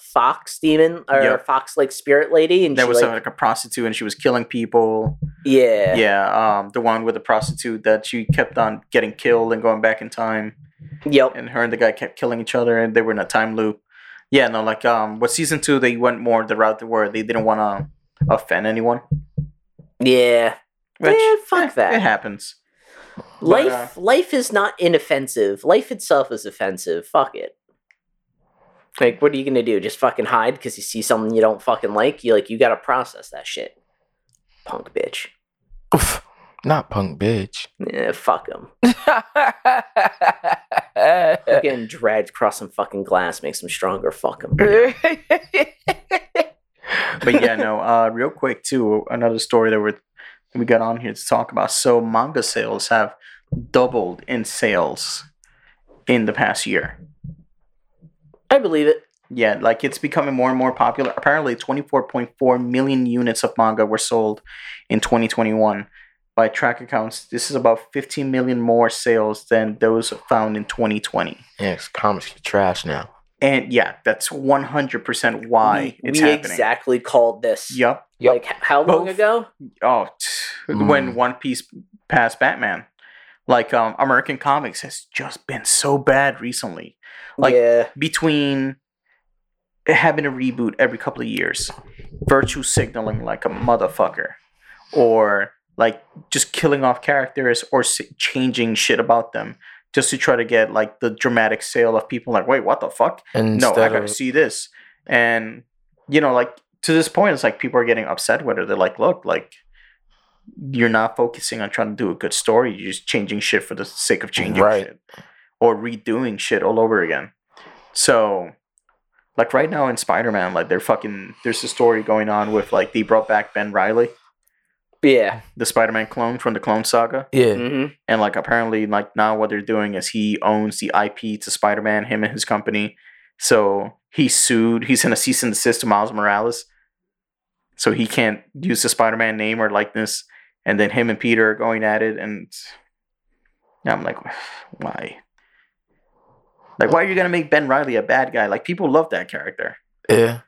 fox demon or fox like spirit lady, and there was like a prostitute, and she was killing people. Yeah, yeah. The one with the prostitute that she kept on getting killed and going back in time. Yep. And her and the guy kept killing each other, and they were in a time loop. Yeah, no, like with season 2, they went more the route where they didn't want to offend anyone. Yeah. Which, fuck that. It happens. Life is not inoffensive. Life itself is offensive. Fuck it. Like, what are you going to do? Just fucking hide because you see something you don't fucking like? You got to process that shit. Punk bitch. Oof. Not punk bitch. Yeah, fuck him. Getting dragged across some fucking glass makes him stronger. Fuck him. But yeah, no, real quick, too, another story that we got on here to talk about. So manga sales have doubled in sales in the past year. I believe it. Yeah, it's becoming more and more popular. Apparently, 24.4 million units of manga were sold in 2021. By track accounts, this is about 15 million more sales than those found in 2020. Yeah, comics are trash now. And yeah, that's 100% why it's happening. We exactly called this. Yep. Like, how long ago? Oh, when One Piece passed Batman. American comics has just been so bad recently. Between having a reboot every couple of years, virtue signaling like a motherfucker, or... just killing off characters or changing shit about them just to try to get, the dramatic sale of people wait, what the fuck? Instead I gotta see this. And, to this point, it's people are getting upset with it. They're look, you're not focusing on trying to do a good story. You're just changing shit for the sake of changing shit. Or redoing shit all over again. So... right now in Spider-Man, they're fucking... There's a story going on with, they brought back Ben Reilly. Yeah. The Spider-Man clone from the Clone Saga. Yeah. Mm-hmm. And, apparently, now what they're doing is he owns the IP to Spider-Man, him and his company. So, he sued. He's in a cease and desist to Miles Morales. So, he can't use the Spider-Man name or likeness. And then him and Peter are going at it. And I'm like, why? Why are you going to make Ben Reilly a bad guy? People love that character. Yeah.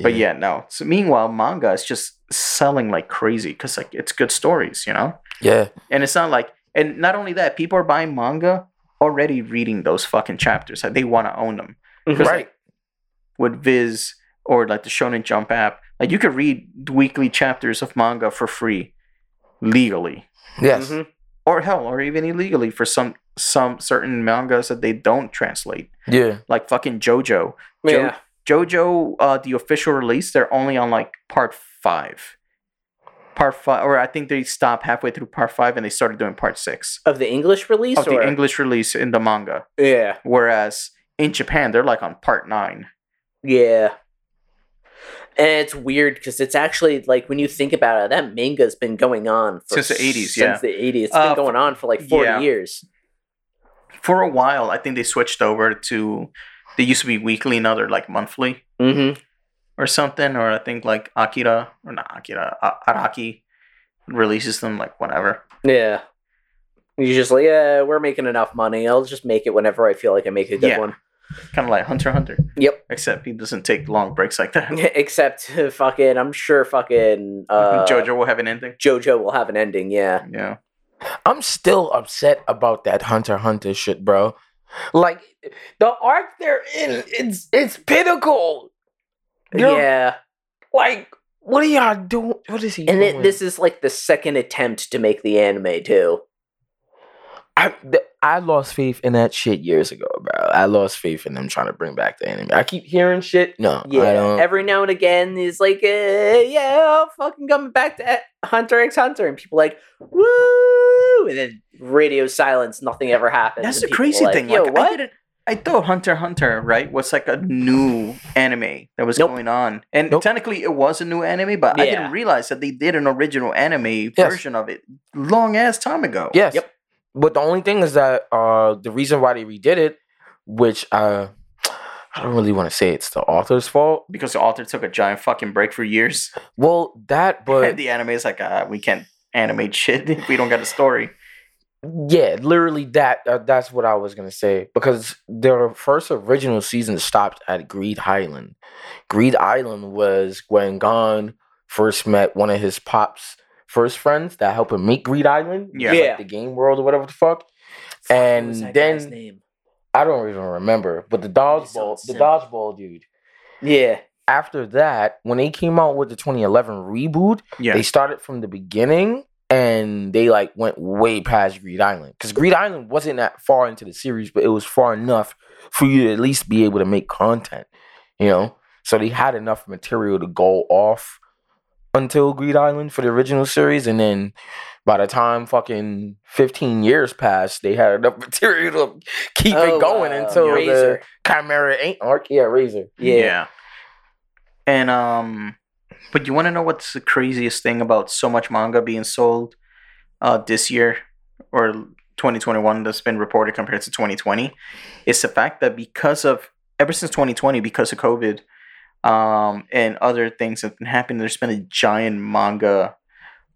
But yeah, no. So meanwhile, manga is just selling like crazy because it's good stories, Yeah. And it's not and not only that, people are buying manga already reading those fucking chapters. They want to own them, right? With Viz or the Shonen Jump app, you could read weekly chapters of manga for free, legally. Yes. Mm-hmm. Or even illegally for some certain mangas that they don't translate. Yeah. Like fucking JoJo. Yeah. JoJo, the official release, they're only on part 5. Or I think they stopped halfway through part 5 and they started doing part 6. Of the English release? Of the English release in the manga. Yeah. Whereas in Japan, they're on part 9. Yeah. And it's weird because it's actually when you think about it, that manga's been going on since the 80s, yeah. Since the 80s. It's been going on for 40 years. For a while, I think they switched over to... They used to be weekly, now they're monthly, mm-hmm. or something. Or I think Araki releases them whenever. Yeah, you're just we're making enough money. I'll just make it whenever I feel like I make a good one. Kind of like Hunter x Hunter. Yep. Except he doesn't take long breaks like that. Except fucking, I'm sure fucking JoJo will have an ending. JoJo will have an ending. Yeah. Yeah. I'm still upset about that Hunter x Hunter shit, bro. The arc they're in, it's pinnacle. Yeah. What are y'all doing? What is he doing? This is the second attempt to make the anime too. I lost faith in that shit years ago, bro. I lost faith in them trying to bring back the anime. I keep hearing shit. No, yeah. I don't. Every now and again, he's I'm fucking coming back to Hunter x Hunter, and people woo, and then radio silence. Nothing ever happens. That's the crazy thing. Yo, what? I thought Hunter x Hunter, right, was a new anime that was going on. And technically it was a new anime, but I didn't realize that they did an original anime version of it long ass time ago. Yes. Yep. But the only thing is that the reason why they redid it, which I don't really want to say it's the author's fault. Because the author took a giant fucking break for years. Well, that, but... the anime is we can't animate shit if we don't get a story. Yeah, literally that's what I was going to say. Because their first original season stopped at Greed Island. Greed Island was when Gon first met one of his pops... first friends that helped him make Greed Island, the game world or whatever the fuck, and then I don't even remember. But the dodgeball dude. Yeah. After that, when they came out with the 2011 reboot, they started from the beginning and they went way past Greed Island because Greed Island wasn't that far into the series, but it was far enough for you to at least be able to make content. you know? So they had enough material to go off until Greed Island for the original series, and then by the time fucking 15 years passed, they had enough material to keep it going until Razor. The Chimera ain't arc. Yeah, Razor. Yeah. And, but you want to know what's the craziest thing about so much manga being sold this year or 2021 that's been reported compared to 2020? It's the fact that ever since 2020, because of COVID, and other things that have been happening, there's been a giant manga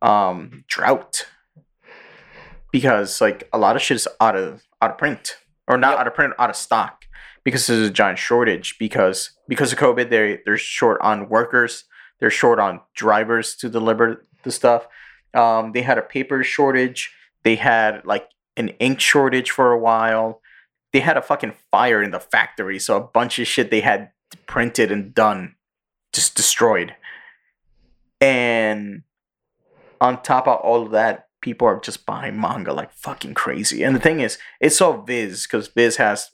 drought, because like a lot of shit is out of print, or not out of print, out of stock, because there's a giant shortage because of COVID. They're short on workers, they're short on drivers to deliver the stuff. They had a paper shortage, they had like an ink shortage for a while, they had a fucking fire in the factory, so a bunch of shit they had printed and done just destroyed. And on top of all of that, people are just buying manga like fucking crazy. And the thing is, it's all Viz, because Viz has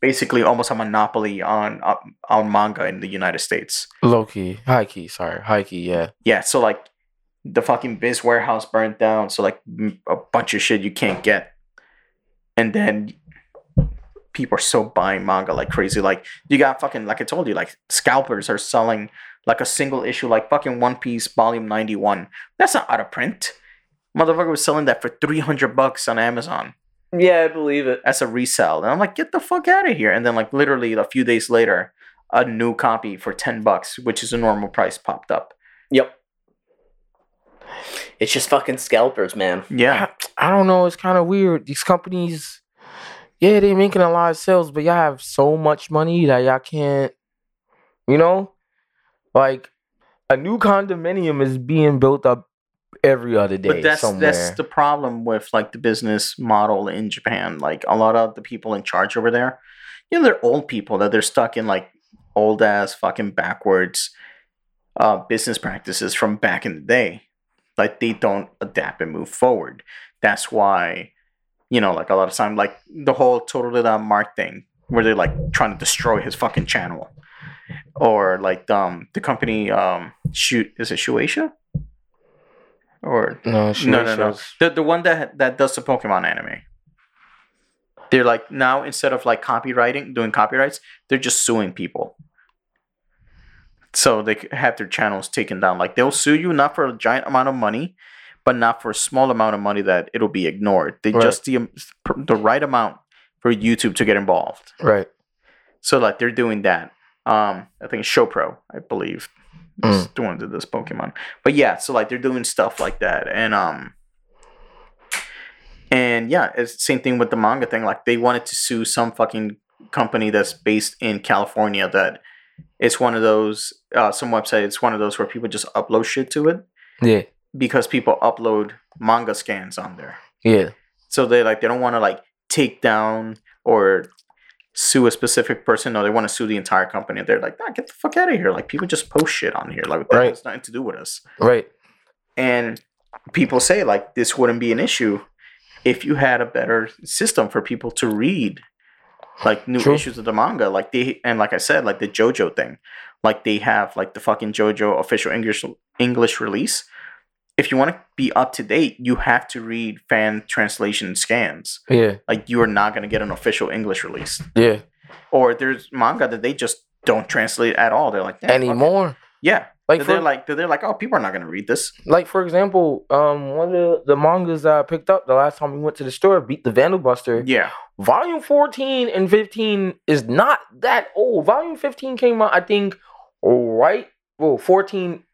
basically almost a monopoly on manga in the United States. High key, yeah. So like the fucking Viz warehouse burned down, so like a bunch of shit you can't get, and then people are so buying manga like crazy. Like you got fucking, like I told you, like scalpers are selling like a single issue, like fucking One Piece volume 91. That's not out of print. Motherfucker was selling that for $300 on Amazon. Yeah, I believe it. That's a resell. And I'm like, get the fuck out of here. And then like literally a few days later, a new copy for $10, which is a normal price, popped up. Yep. It's just fucking scalpers, man. Yeah. I don't know. It's kind of weird. These companies, yeah, they're making a lot of sales, but y'all have so much money that y'all can't, you know? Like, a new condominium is being built up every other day. But that's the problem with, like, the business model in Japan. Like, a lot of the people in charge over there, you know, they're old people that they're stuck in, like, old-ass fucking backwards business practices from back in the day. Like, they don't adapt and move forward. That's why, you know, like a lot of time, like the whole Tororida Mark thing, where they're like trying to destroy his fucking channel, or like the company, is it Shueisha? Or no, the one that does the Pokemon anime. They're like, now instead of like doing copyrights, they're just suing people. So they have their channels taken down. Like they'll sue you not for a giant amount of money, but not for a small amount of money that it'll be ignored. They right. Just the right amount for YouTube to get involved. Right. So like they're doing that. I think ShowPro, I believe, is the one that did this Pokemon. But yeah, so like they're doing stuff like that, and yeah, it's the same thing with the manga thing. Like they wanted to sue some fucking company that's based in California. That it's one of those some website. It's one of those where people just upload shit to it. Yeah. Because people upload manga scans on there. Yeah. So they don't want to like take down or sue a specific person. No, they want to sue the entire company. They're like, nah, get the fuck out of here. Like people just post shit on here. Like that has nothing to do with us. Right. And people say like this wouldn't be an issue if you had a better system for people to read like new issues of the manga. Like like I said, like the JoJo thing. Like they have like the fucking JoJo official English release. If you want to be up to date, you have to read fan translation scans. Yeah. Like, you are not going to get an official English release. Yeah. Or there's manga that they just don't translate at all. They're like, anymore? Okay. Yeah. Like they're like, oh, people are not going to read this. Like, for example, one of the mangas that I picked up the last time we went to the store, Beat the Vandal Buster. Yeah. Volume 14 and 15 is not that old. Volume 15 came out, I think, right? Well, 14...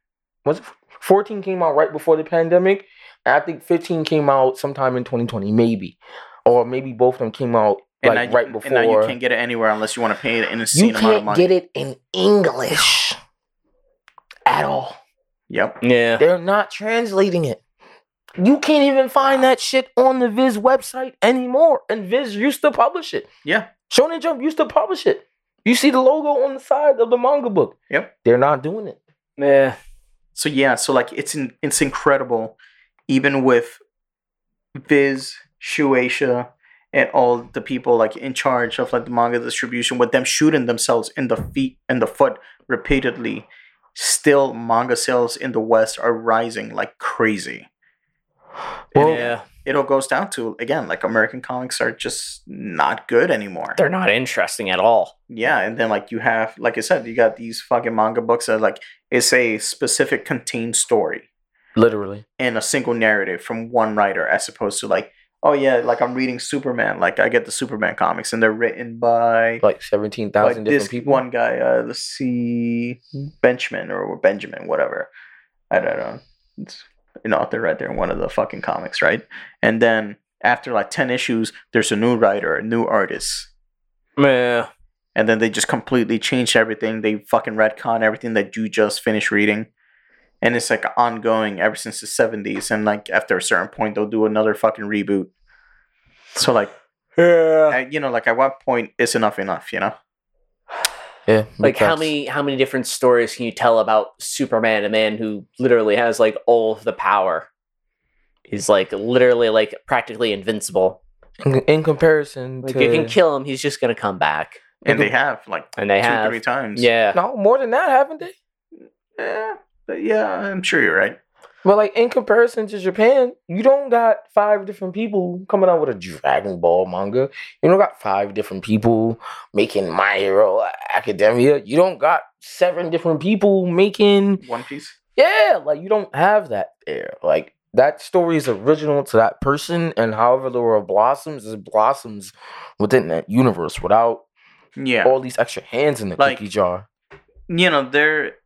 Was it 14 came out right before the pandemic? And I think 15 came out sometime in 2020, maybe. Or maybe both of them came out like right before. And now you can't get it anywhere unless you want to pay it in a scene amount of money. You can't get it in English at all. Yep. Yeah. They're not translating it. You can't even find that shit on the Viz website anymore. And Viz used to publish it. Yeah. Shonen Jump used to publish it. You see the logo on the side of the manga book. Yep. They're not doing it. Yeah. So yeah, so like it's incredible, even with Viz, Shueisha, and all the people like in charge of like the manga distribution, with them shooting themselves in the feet and the foot repeatedly, still manga sales in the West are rising like crazy. Well, and it all goes down to, again, like American comics are just not good anymore. They're not interesting at all. Yeah, and then like you have, like I said, you got these fucking manga books that like it's a specific contained story. Literally. And a single narrative from one writer, as opposed to like, oh yeah, like I'm reading Superman. Like I get the Superman comics, and they're written by like 17,000 different people. One guy, let's see, Benjamin, whatever. I don't know. It's an author right there in one of the fucking comics, right? And then after like 10 issues, there's a new writer, a new artist. Yeah. And then they just completely change everything. They fucking retcon everything that you just finished reading. And it's like ongoing ever since the 70s. And like after a certain point, they'll do another fucking reboot. So like, yeah. You know, like at what point is enough, you know? Yeah. Like how many different stories can you tell about Superman, a man who literally has like all of the power? He's like literally like practically invincible. In comparison to... Like you can kill him, he's just going to come back. And they have like two, three times. Yeah. No, more than that, haven't they? Yeah. But yeah, I'm sure you're right. But like in comparison to Japan, you don't got five different people coming out with a Dragon Ball manga. You don't got five different people making My Hero Academia. You don't got seven different people making One Piece. Yeah, like you don't have that there. Like that story is original to that person, and however the world blossoms, it blossoms within that universe without all these extra hands in the cookie jar. You know, they're...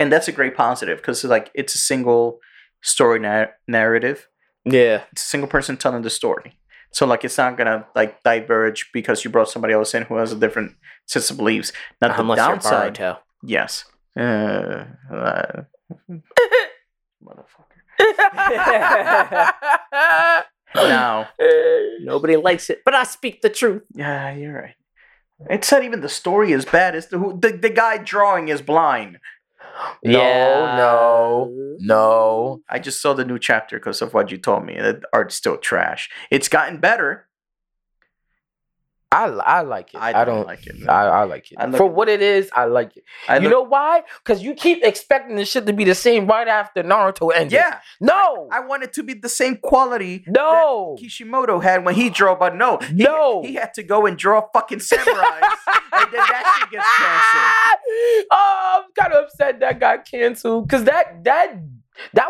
And that's a great positive, because like it's a single story narrative. Yeah, it's a single person telling the story. So like it's not gonna like diverge because you brought somebody else in who has a different sense of beliefs. Now the downside, yes. Motherfucker. No, nobody likes it, but I speak the truth. Yeah, you're right. It's not even the story is bad. It's the guy drawing is blind. No. I just saw the new chapter because of what you told me. The art's still trash. It's gotten better. I like it. I don't like it. I like it. For what it is, I like it. You know why? Because you keep expecting this shit to be the same right after Naruto ended. Yeah. No. I want it to be the same quality that Kishimoto had when he drew, but no. He had to go and draw fucking samurais. And then that shit gets canceled. Oh, I'm kind of upset that got canceled. Because that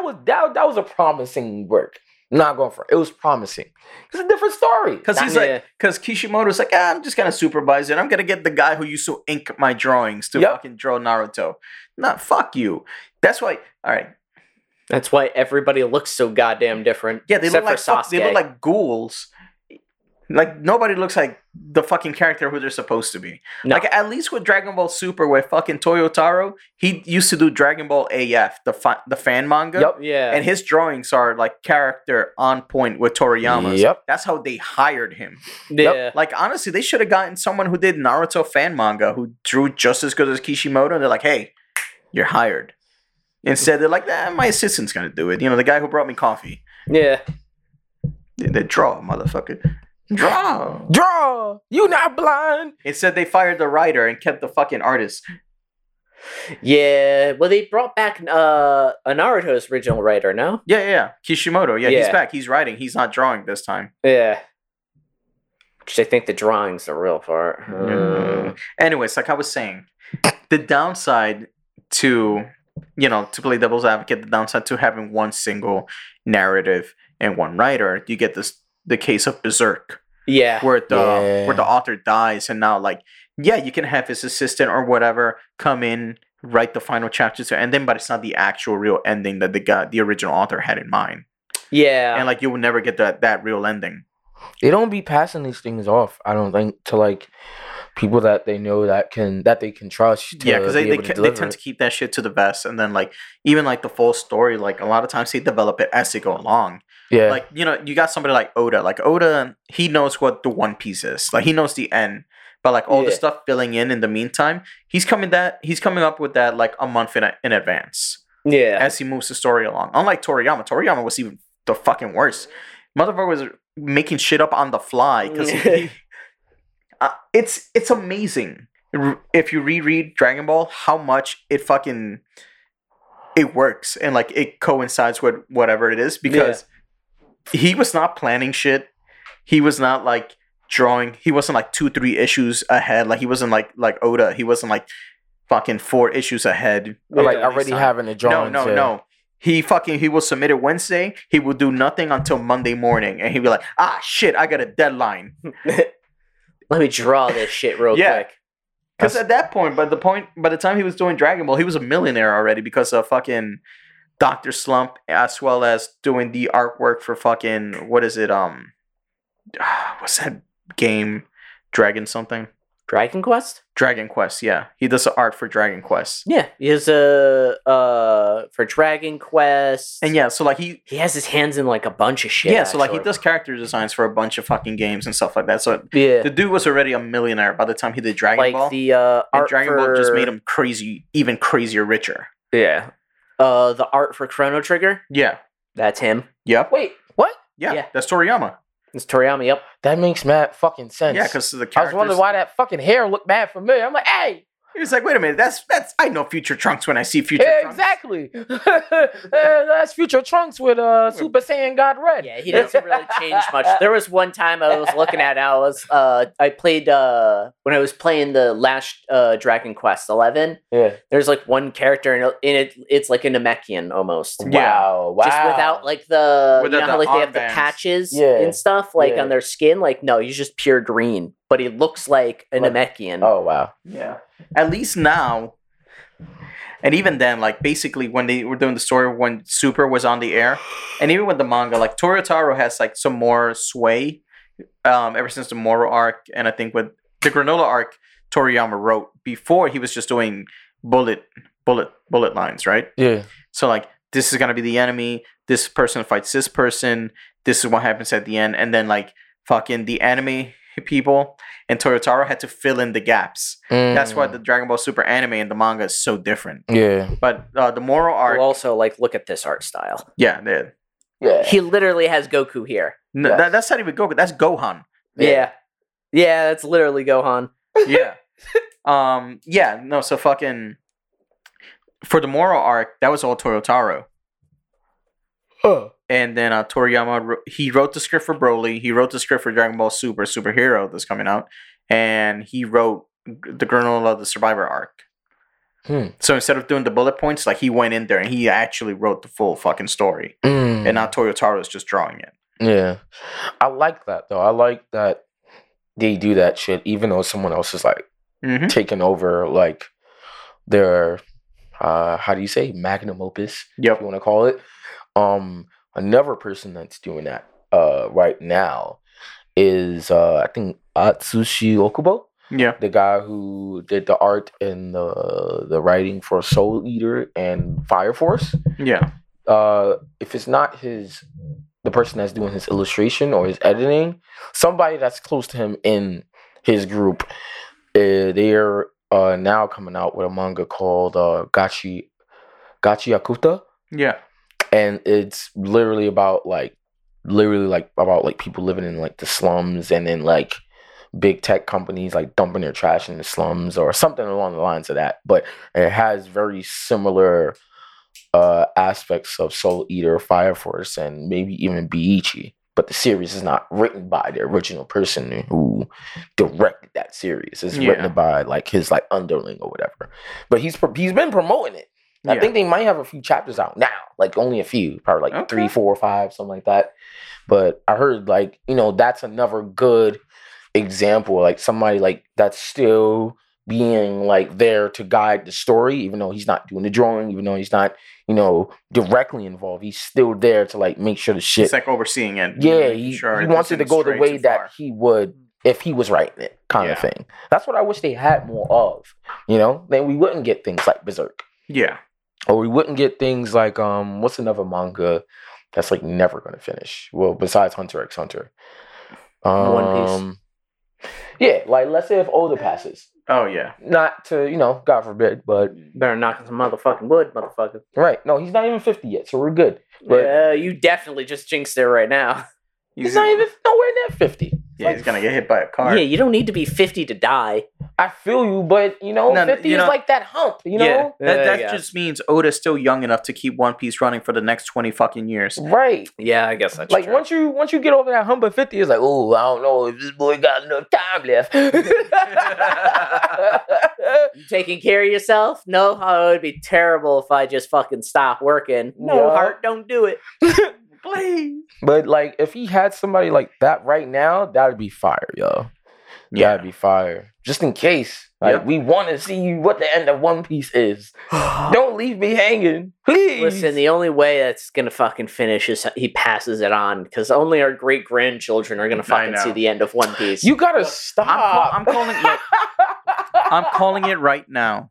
was a promising work. Not going for it. It was promising. It's a different story. Because Kishimoto's like, I'm just gonna supervise it. I'm gonna get the guy who used to ink my drawings to fucking draw Naruto. Nah, fuck you. That's why. All right. That's why everybody looks so goddamn different. Yeah, they look like ghouls. Like nobody looks like the fucking character who they're supposed to be. No. Like at least with Dragon Ball Super, where fucking Toyotaro, he used to do Dragon Ball AF, the fan manga. Yep. Yeah. And his drawings are like character on point with Toriyama's. Yep. That's how they hired him. Yeah. Yep. Like honestly, they should have gotten someone who did Naruto fan manga who drew just as good as Kishimoto. And they're like, hey, you're hired. Instead, they're like, my assistant's gonna do it. You know, the guy who brought me coffee. Yeah. They draw, motherfucker. Draw. You not blind. Instead, they fired the writer and kept the fucking artist. Yeah, well, they brought back Naruto's original writer, no? Yeah. Kishimoto. Yeah, he's back. He's writing. He's not drawing this time. Yeah. Which I think the drawing's the real part. Yeah. Anyways, like I was saying, the downside to, you know, to play devil's advocate, the downside to having one single narrative and one writer, you get this. The case of Berserk, where the author dies, and now like you can have his assistant or whatever come in, write the final chapters and then, but it's not the actual real ending that the original author had in mind. Yeah, and like you will never get that real ending. They don't be passing these things off, I don't think, to like people that they know that they can trust. To, yeah, because they tend to keep that shit to the best, and then like even like the full story, like a lot of times they develop it as they go along. Yeah, like you know, you got somebody like Oda. Like Oda, he knows what the One Piece is. Like he knows the end, but like all the stuff filling in the meantime, he's coming up with that like a month in advance. Yeah, as he moves the story along. Unlike Toriyama was even the fucking worst. Motherfucker was making shit up on the fly because it's amazing if you reread Dragon Ball how much it fucking it works and like it coincides with whatever it is because he was not planning shit. He was not like drawing. He wasn't like 2-3 issues ahead. Like he wasn't like Oda. He wasn't like fucking 4 issues ahead. Or, like already having a drawing. No. He will submit it Wednesday. He will do nothing until Monday morning. And he'll be like, ah, shit, I got a deadline. Let me draw this shit real quick. Because at that point, by the time he was doing Dragon Ball, he was a millionaire already because of fucking Dr. Slump, as well as doing the artwork for fucking, what is it? What's that game? Dragon something? Dragon Quest? Dragon Quest, yeah. He does the art for Dragon Quest. Yeah, he has for Dragon Quest. And yeah, so like he has his hands in like a bunch of shit. Yeah, so like he does character designs for a bunch of fucking games and stuff like that. So the dude was already a millionaire by the time he did Dragon Ball. And Dragon Ball just made him crazy, even crazier, richer. Yeah. The art for Chrono Trigger? Yeah. That's him. Yep. Wait, what? Yeah. That's Toriyama. It's Toriyama, yep. That makes mad fucking sense. Yeah, because the characters... I was wondering why that fucking hair looked mad familiar. I'm like, hey! He was like, wait a minute, that's I know Future Trunks when I see Future Trunks. Exactly! That's Future Trunks with Super Saiyan God Red. Yeah, he doesn't really change much. There was one time I was looking at it, when I was playing the last Dragon Quest XI, there's like one character and it's like a Namekian almost. Wow. Just without like how they have bands. The patches and stuff on their skin, like no, he's just pure green. But he looks like a Namekian. Oh, wow. Yeah. At least now, and even then, like, basically when they were doing the story when Super was on the air, and even with the manga, like, Toryotaro has, like, some more sway ever since the Moro arc, and I think with the Granola arc, Toriyama wrote. Before, he was just doing bullet lines, right? Yeah. So, like, this is going to be the enemy, this person fights this person, this is what happens at the end, and then, like, fucking the anime... people and Toyotaro had to fill in the gaps. That's why the Dragon Ball Super anime and the manga is so different. Yeah, but the moral art. Well, also, like, look at this art style. Yeah. He literally has Goku here. No, that's not even Goku. That's Gohan. Yeah, that's literally Gohan. Yeah. No. So fucking for the moral arc, that was all Toyotaro. Huh. And then Toriyama, he wrote the script for Broly. He wrote the script for Dragon Ball Super, Superhero that's coming out. And he wrote the Granola, the Survivor arc. So instead of doing the bullet points, like he went in there and he actually wrote the full fucking story. And now Toyotaro is just drawing it. Yeah. I like that, though. I like that they do that shit, even though someone else is like taking over like their, magnum opus, if you want to call it. Another person that's doing that right now is I think Atsushi Okubo. Yeah, the guy who did the art and the writing for Soul Eater and Fire Force. Yeah, if it's not the person that's doing his illustration or his editing, somebody that's close to him in his group, they're now coming out with a manga called Gachi Akuta. Yeah. And it's literally about like people living in like the slums and then like big tech companies like dumping their trash in the slums or something along the lines of that. But it has very similar aspects of Soul Eater, Fire Force, and maybe even Biichi. But the series is not written by the original person who directed that series. It's written by like his like underling or whatever. But he's been promoting it. I think they might have a few chapters out now, like only a few, probably like 3, 4, 5, something like that. But I heard like, that's another good example, like somebody like that's still being like there to guide the story, even though he's not doing the drawing, even though he's not, directly involved. He's still there to like make sure the shit. It's like overseeing it. Yeah, he wants it to go the way that he would if he was writing it kind of thing. That's what I wish they had more of, then we wouldn't get things like Berserk. Yeah. Or we wouldn't get things like, what's another manga that's, like, never going to finish? Well, besides Hunter x Hunter. One Piece. Yeah, like, let's say if Oda passes. Oh, yeah. Not to, God forbid, but... Better knock on some motherfucking wood, motherfucker. Right. No, he's not even 50 yet, so we're good. But... Yeah, you definitely just jinxed it right now. He's not even nowhere near 50. Yeah, like, he's gonna get hit by a car. Yeah, you don't need to be 50 to die. I feel you, but you know, no, 50 is like that hump, you know? Yeah, that just means Oda's still young enough to keep One Piece running for the next 20 fucking years. Right. Yeah, I guess that's like, true. Like, once you get over that hump of 50, it's like, oh, I don't know if this boy got enough time left. You taking care of yourself? No? Oh, it'd be terrible if I just fucking stop working. No, heart, don't do it. Please. But like, if he had somebody like that right now, that'd be fire, yo. Yeah. That'd be fire. Just in case, like, we want to see what the end of One Piece is. Don't leave me hanging, please. Listen, the only way that's gonna fucking finish is he passes it on, because only our great grandchildren are gonna fucking see the end of One Piece. You gotta stop. I'm calling it right now.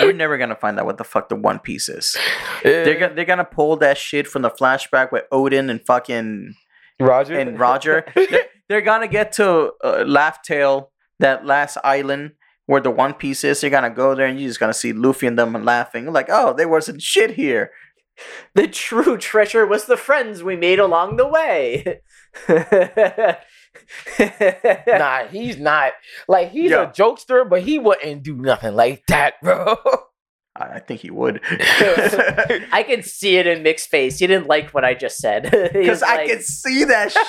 We're never gonna find out what the fuck the One Piece is. They're gonna pull that shit from the flashback with Odin and fucking Roger and Roger. They're gonna get to Laugh Tale, that last island where the One Piece is. They're gonna go there and you're just gonna see Luffy and them laughing like, oh, there wasn't shit here. The true treasure was the friends we made along the way. Nah, he's not. Like, he's a jokester, but he wouldn't do nothing like that, bro. I think he would. I can see it in Mick's face. He didn't like what I just said. Because I can see that shit.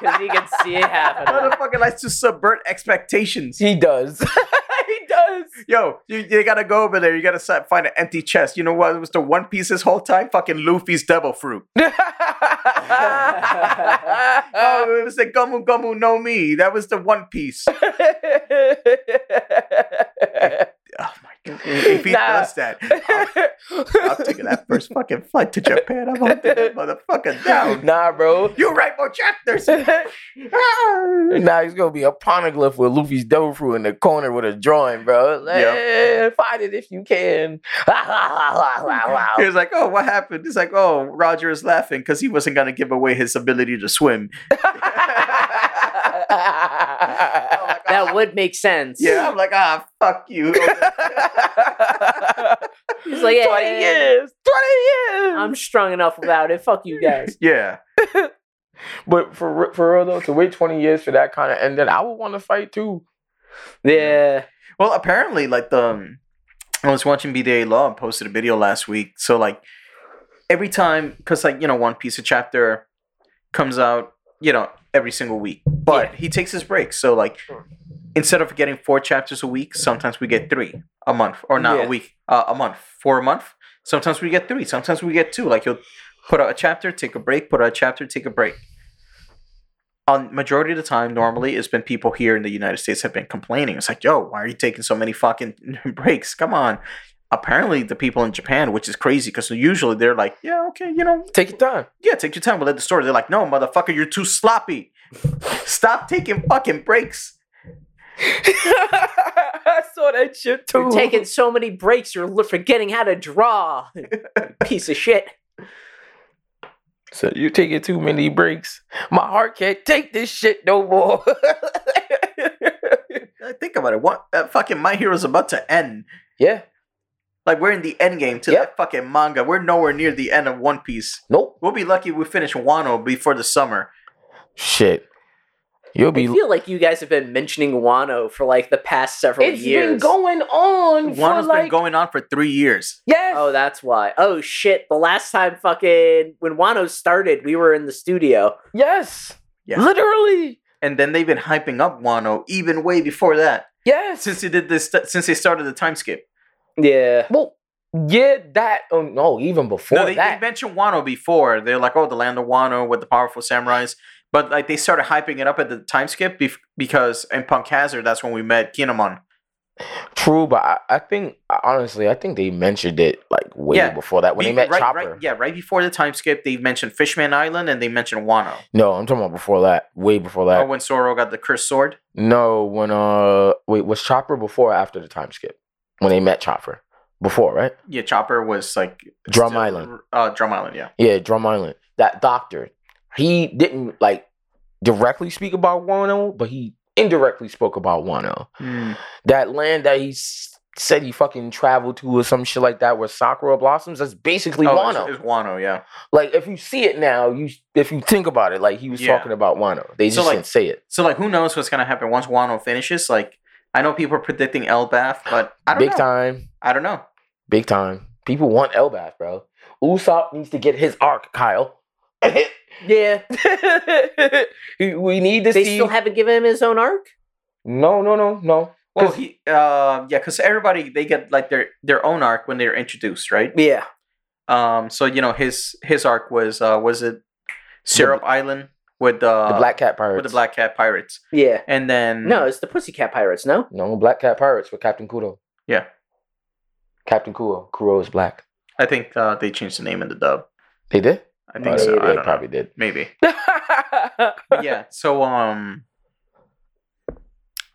Because he can see it happen. Motherfucker likes to subvert expectations. He does. He does. Yo, you gotta go over there. You gotta find an empty chest. You know what? It was the One Piece this whole time? Fucking Luffy's devil fruit. It was the Gomu Gomu no Mi. That was the One Piece. Oh my god! If he does that, I'm taking that first fucking flight to Japan. I'm holding that motherfucker down. Nah, bro, you write more chapters. Nah, he's gonna be a poneglyph with Luffy's devil fruit in the corner with a drawing, bro. Like, find it if you can. He was like, "Oh, what happened?" He's like, "Oh, Roger is laughing because he wasn't gonna give away his ability to swim." That would make sense. Yeah, I'm like, fuck you. He's like, 20 years. I'm strong enough about it. Fuck you guys. Yeah. But for real though, to wait 20 years for that kind of end, then I would want to fight too. Yeah. Well, apparently, like I was watching BDA Law and posted a video last week. So like every time, because like, you know, One Piece a chapter comes out, you know, every single week. But he takes his breaks. So like, instead of getting 4 chapters a week, sometimes we get 3 a month, or not a week, a month, 4 a month. Sometimes we get 3. Sometimes we get 2. Like, he'll put out a chapter, take a break, put out a chapter, take a break. On majority of the time, normally, it's been people here in the United States have been complaining. It's like, yo, why are you taking so many fucking breaks? Come on. Apparently, the people in Japan, which is crazy, because usually they're like, yeah, okay, you know. Take your time. Yeah, take your time. We'll let the story. They're like, no, motherfucker, you're too sloppy. Stop taking fucking breaks. I saw that shit too. You're taking so many breaks, you're forgetting how to draw. Piece of shit. So you're taking too many breaks. My heart can't take this shit no more. Think about it. What fucking My Hero's about to end. Yeah. Like, we're in the end game to that fucking manga. We're nowhere near the end of One Piece. Nope. We'll be lucky we finish Wano before the summer. Shit. I feel like you guys have been mentioning Wano for like the past several years. It's been going on for Wano's been going on for 3 years. Yes. Oh, that's why. Oh, shit. The last time fucking when Wano started, we were in the studio. Yes. Yeah. Literally. And then they've been hyping up Wano even way before that. Yes. Since they started the time skip. Yeah. Well, yeah, that. Oh, no, even before that. They mentioned Wano before. They're like, oh, the land of Wano with the powerful samurais. But like, they started hyping it up at the time skip because in Punk Hazard, that's when we met Kinemon. True, but I think they mentioned it like way before that when they met Chopper. Right, yeah, right before the time skip, they mentioned Fishman Island and they mentioned Wano. No, I'm talking about before that, way before that. Oh, when Zoro got the cursed sword? No, when was Chopper before or after the time skip? When they met Chopper, before, right? Yeah, Chopper was like Drum Island. Drum Island, yeah. Yeah, Drum Island. That doctor, he didn't like directly speak about Wano, but he indirectly spoke about Wano. That land that he city fucking travel to or some shit like that where Sakura blossoms. That's basically Wano. It's Wano, yeah. Like, if you see it now, if you think about it, like, he was talking about Wano. They just didn't say it. So, like, who knows what's going to happen once Wano finishes? Like, I know people are predicting Elbaf, but I don't know. Big time. I don't know. Big time. People want Elbaf, bro. Usopp needs to get his arc, Kyle. Yeah. We need to see. They still haven't given him his own arc? No. Well, he, because everybody, they get, like, their own arc when they're introduced, right? Yeah. So, you know, his arc was it Syrup Island with the Black Cat Pirates. With the Black Cat Pirates. Yeah. And then... No, it's the Pussycat Pirates, no? No, Black Cat Pirates with Captain Kuro. Yeah. Captain Kuro. Kuro is black. I think they changed the name in the dub. They did? I think so. They probably did. Maybe. Yeah, so,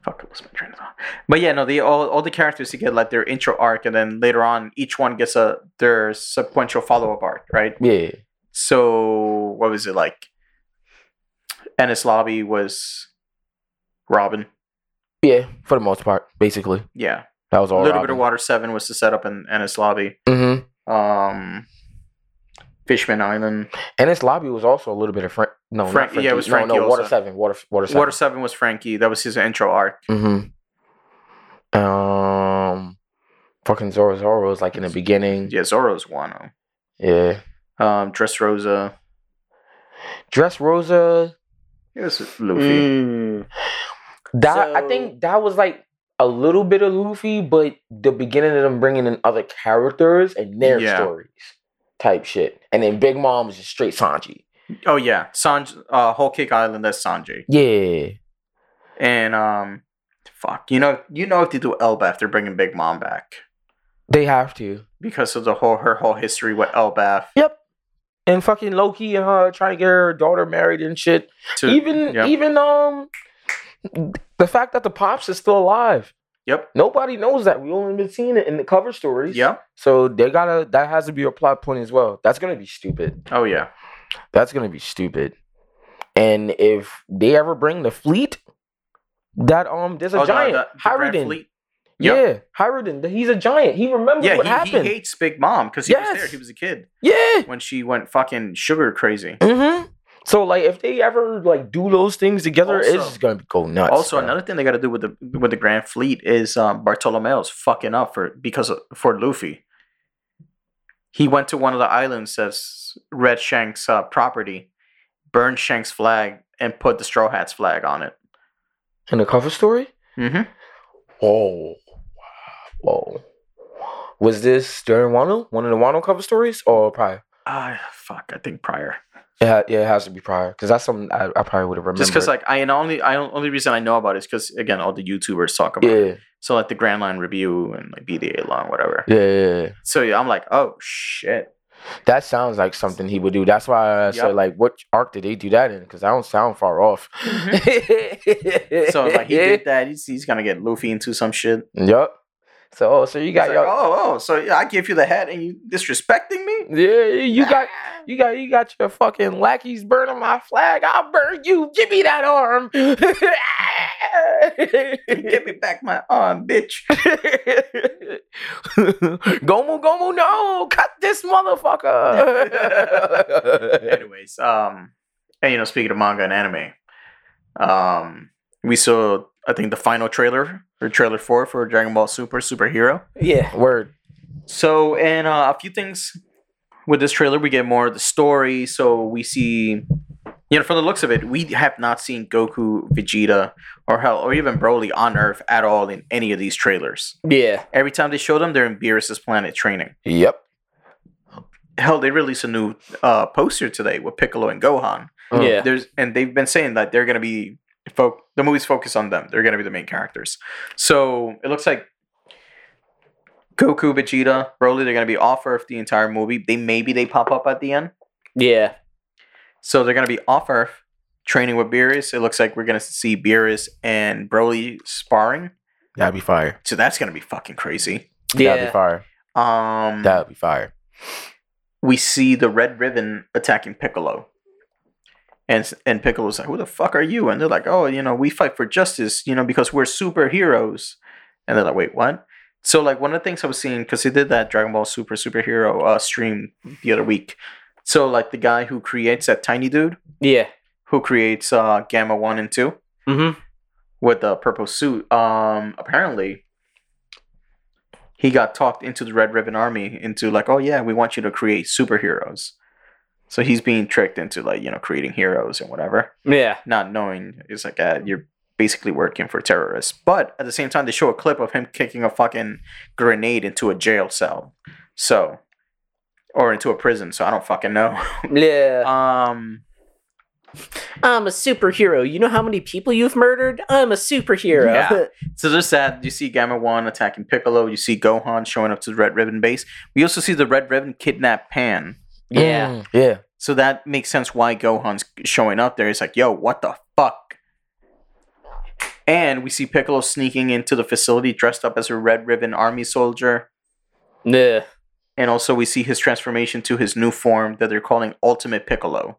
Fuck, I lost my train of thought. But yeah, no, they all the characters, you get like their intro arc, and then later on, each one gets their sequential follow up arc, right? Yeah. So what was it like? Ennis Lobby was Robin. Yeah, for the most part, basically. Yeah, that was all. A little Robin. Bit of Water 7 was the setup in Ennis Lobby. Mm-hmm. Fishman Island. Ennis Lobby was also a little bit of Frankie. Yeah, it was Frankie. No, Water 7. Water 7. Water 7 was Frankie. That was his intro arc. Mm-hmm. Fucking Zoro was like in the beginning. Yeah, Zoro's Wano. Yeah. Dressrosa. It was Luffy. Mm. I think that was like a little bit of Luffy, but the beginning of them bringing in other characters and their stories. Type shit. And then Big Mom was just straight Sanji. Oh, yeah. Whole Cake Island, that's Sanji. Yeah. And, fuck. You know if they do Elbaf, they're bringing Big Mom back. They have to. Because of her whole history with Elbaf. Yep. And fucking Loki and her trying to get her daughter married and shit. The fact that the Pops is still alive. Yep. Nobody knows that. We only been seeing it in the cover stories. Yep. So that has to be a plot point as well. That's gonna be stupid. Oh yeah. That's gonna be stupid. And if they ever bring the fleet, that there's a giant. Hyruden. Yep. Yeah, Hyruden. He's a giant. He remembers what happened. He hates Big Mom because he was there. He was a kid. Yeah. When she went fucking sugar crazy. Mm-hmm. So, like, if they ever, like, do those things together, it's just going to go nuts. Also, another thing they got to do with the Grand Fleet is Bartolomeo's fucking up for Luffy. He went to one of the islands that's Red Shanks' property, burned Shanks' flag, and put the Straw Hat's flag on it. In the cover story? Mm-hmm. Oh. Whoa. Was this during Wano? One of the Wano cover stories? Or prior? I think prior. Yeah, it has to be prior because that's something I probably would have remembered. Just because, like, only reason I know about it is because, again, all the YouTubers talk about it. So, like, the Grand Line Review and, like, BDA Law and whatever. Yeah. So, yeah, I'm like, oh, shit. That sounds like something he would do. That's why I said, like, what arc did they do that in? Because I don't sound far off. Mm-hmm. So, like, he did that. He's going to get Luffy into some shit. Yep. So you got your... Like, so I give you the hat and you disrespecting me? Yeah, you got your fucking lackeys burning my flag. I'll burn you. Give me that arm. Give me back my arm, bitch. Gomu, no. Cut this motherfucker. Anyways, and, you know, speaking of manga and anime, we saw... I think the final trailer, or trailer 4 for Dragon Ball Superhero. Yeah, word. So, and a few things with this trailer, we get more of the story. So we see, you know, from the looks of it, we have not seen Goku, Vegeta, or even Broly on Earth at all in any of these trailers. Yeah. Every time they show them, they're in Beerus' planet training. Yep. Hell, they released a new poster today with Piccolo and Gohan. Mm. Yeah. And they've been saying that they're going to be... the movies focus on them. They're going to be the main characters. So it looks like Goku, Vegeta, Broly, they're going to be off Earth the entire movie. Maybe they pop up at the end. Yeah. So they're going to be off Earth training with Beerus. It looks like we're going to see Beerus and Broly sparring. That'd be fire. So that's going to be fucking crazy. Yeah. That'd be fire. That'd be fire. We see the Red Ribbon attacking Piccolo. And Piccolo's like, who the fuck are you? And they're like, oh, you know, we fight for justice, you know, because we're superheroes. And they're like, wait, what? So, like, one of the things I was seeing, because he did that Dragon Ball Super Superhero stream the other week. So, like, the guy who creates that tiny dude. Yeah. Who creates Gamma 1 and 2. Mm-hmm. With the purple suit. Apparently, he got talked into the Red Ribbon Army into, like, oh, yeah, we want you to create superheroes. So, he's being tricked into, like, you know, creating heroes and whatever. Yeah. Not knowing. It's like, you're basically working for terrorists. But at the same time, they show a clip of him kicking a fucking grenade into a jail cell. So, or into a prison. So I don't fucking know. Yeah. I'm a superhero. You know how many people you've murdered? I'm a superhero. Yeah. So there's that. You see Gamma 1 attacking Piccolo. You see Gohan showing up to the Red Ribbon base. We also see the Red Ribbon kidnap Pan. Yeah. Mm. Yeah. So that makes sense why Gohan's showing up there. It's like, yo, what the fuck? And we see Piccolo sneaking into the facility dressed up as a Red Ribbon Army soldier. Yeah. And also we see his transformation to his new form that they're calling Ultimate Piccolo.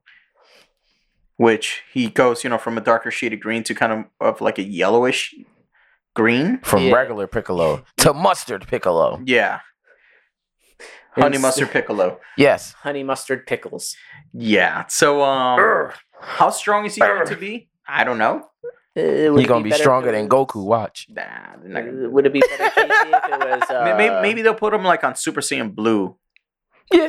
Which he goes, you know, from a darker shade of green to kind of like a yellowish green. From regular Piccolo to mustard Piccolo. Yeah. Honey mustard Piccolo. Yes. Honey mustard pickles. Yeah. So, how strong is he going to be? I don't know. He's gonna be stronger than Goku. Watch. Nah, would it be better if it was? Maybe they'll put him like on Super Saiyan Blue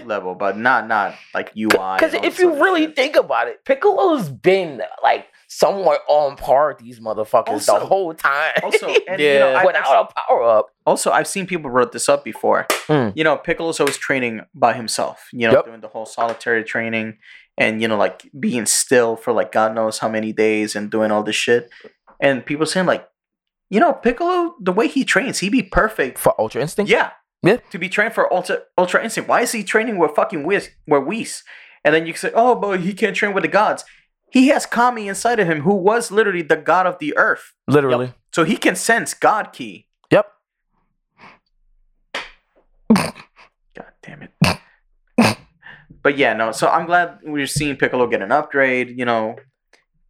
level, but not like UI. Because if you really think about it, Piccolo's been like somewhat on par with these motherfuckers also, the whole time. Also, and, yeah, you know, without a power up. Also, I've seen people wrote this up before. You know, Piccolo's always training by himself. You know, doing the whole solitary training. And, you know, like, being still for, like, God knows how many days and doing all this shit. And people saying, like, you know, Piccolo, the way he trains, he'd be perfect. For Ultra Instinct? Yeah. Yeah. To be trained for Ultra Instinct. Why is he training with fucking Whis? And then you say, oh, but he can't train with the gods. He has Kami inside of him, who was literally the god of the earth. Literally. Yep. So he can sense God Ki. Yep. God damn it. But yeah, no, so I'm glad we're seeing Piccolo get an upgrade, you know,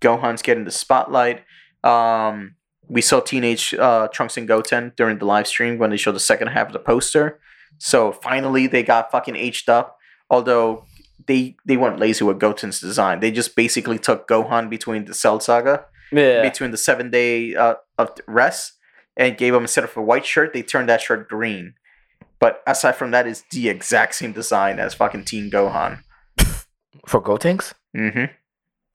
Gohan's getting the spotlight. We saw Teenage Trunks and Goten during the live stream when they showed the second half of the poster. So finally they got fucking aged up, although they weren't lazy with Goten's design. They just basically took Gohan between the Cell Saga, between the 7-day of rest, and gave him, instead of a white shirt, they turned that shirt green. But aside from that, it's the exact same design as fucking Teen Gohan. For Gotenks? Mm-hmm.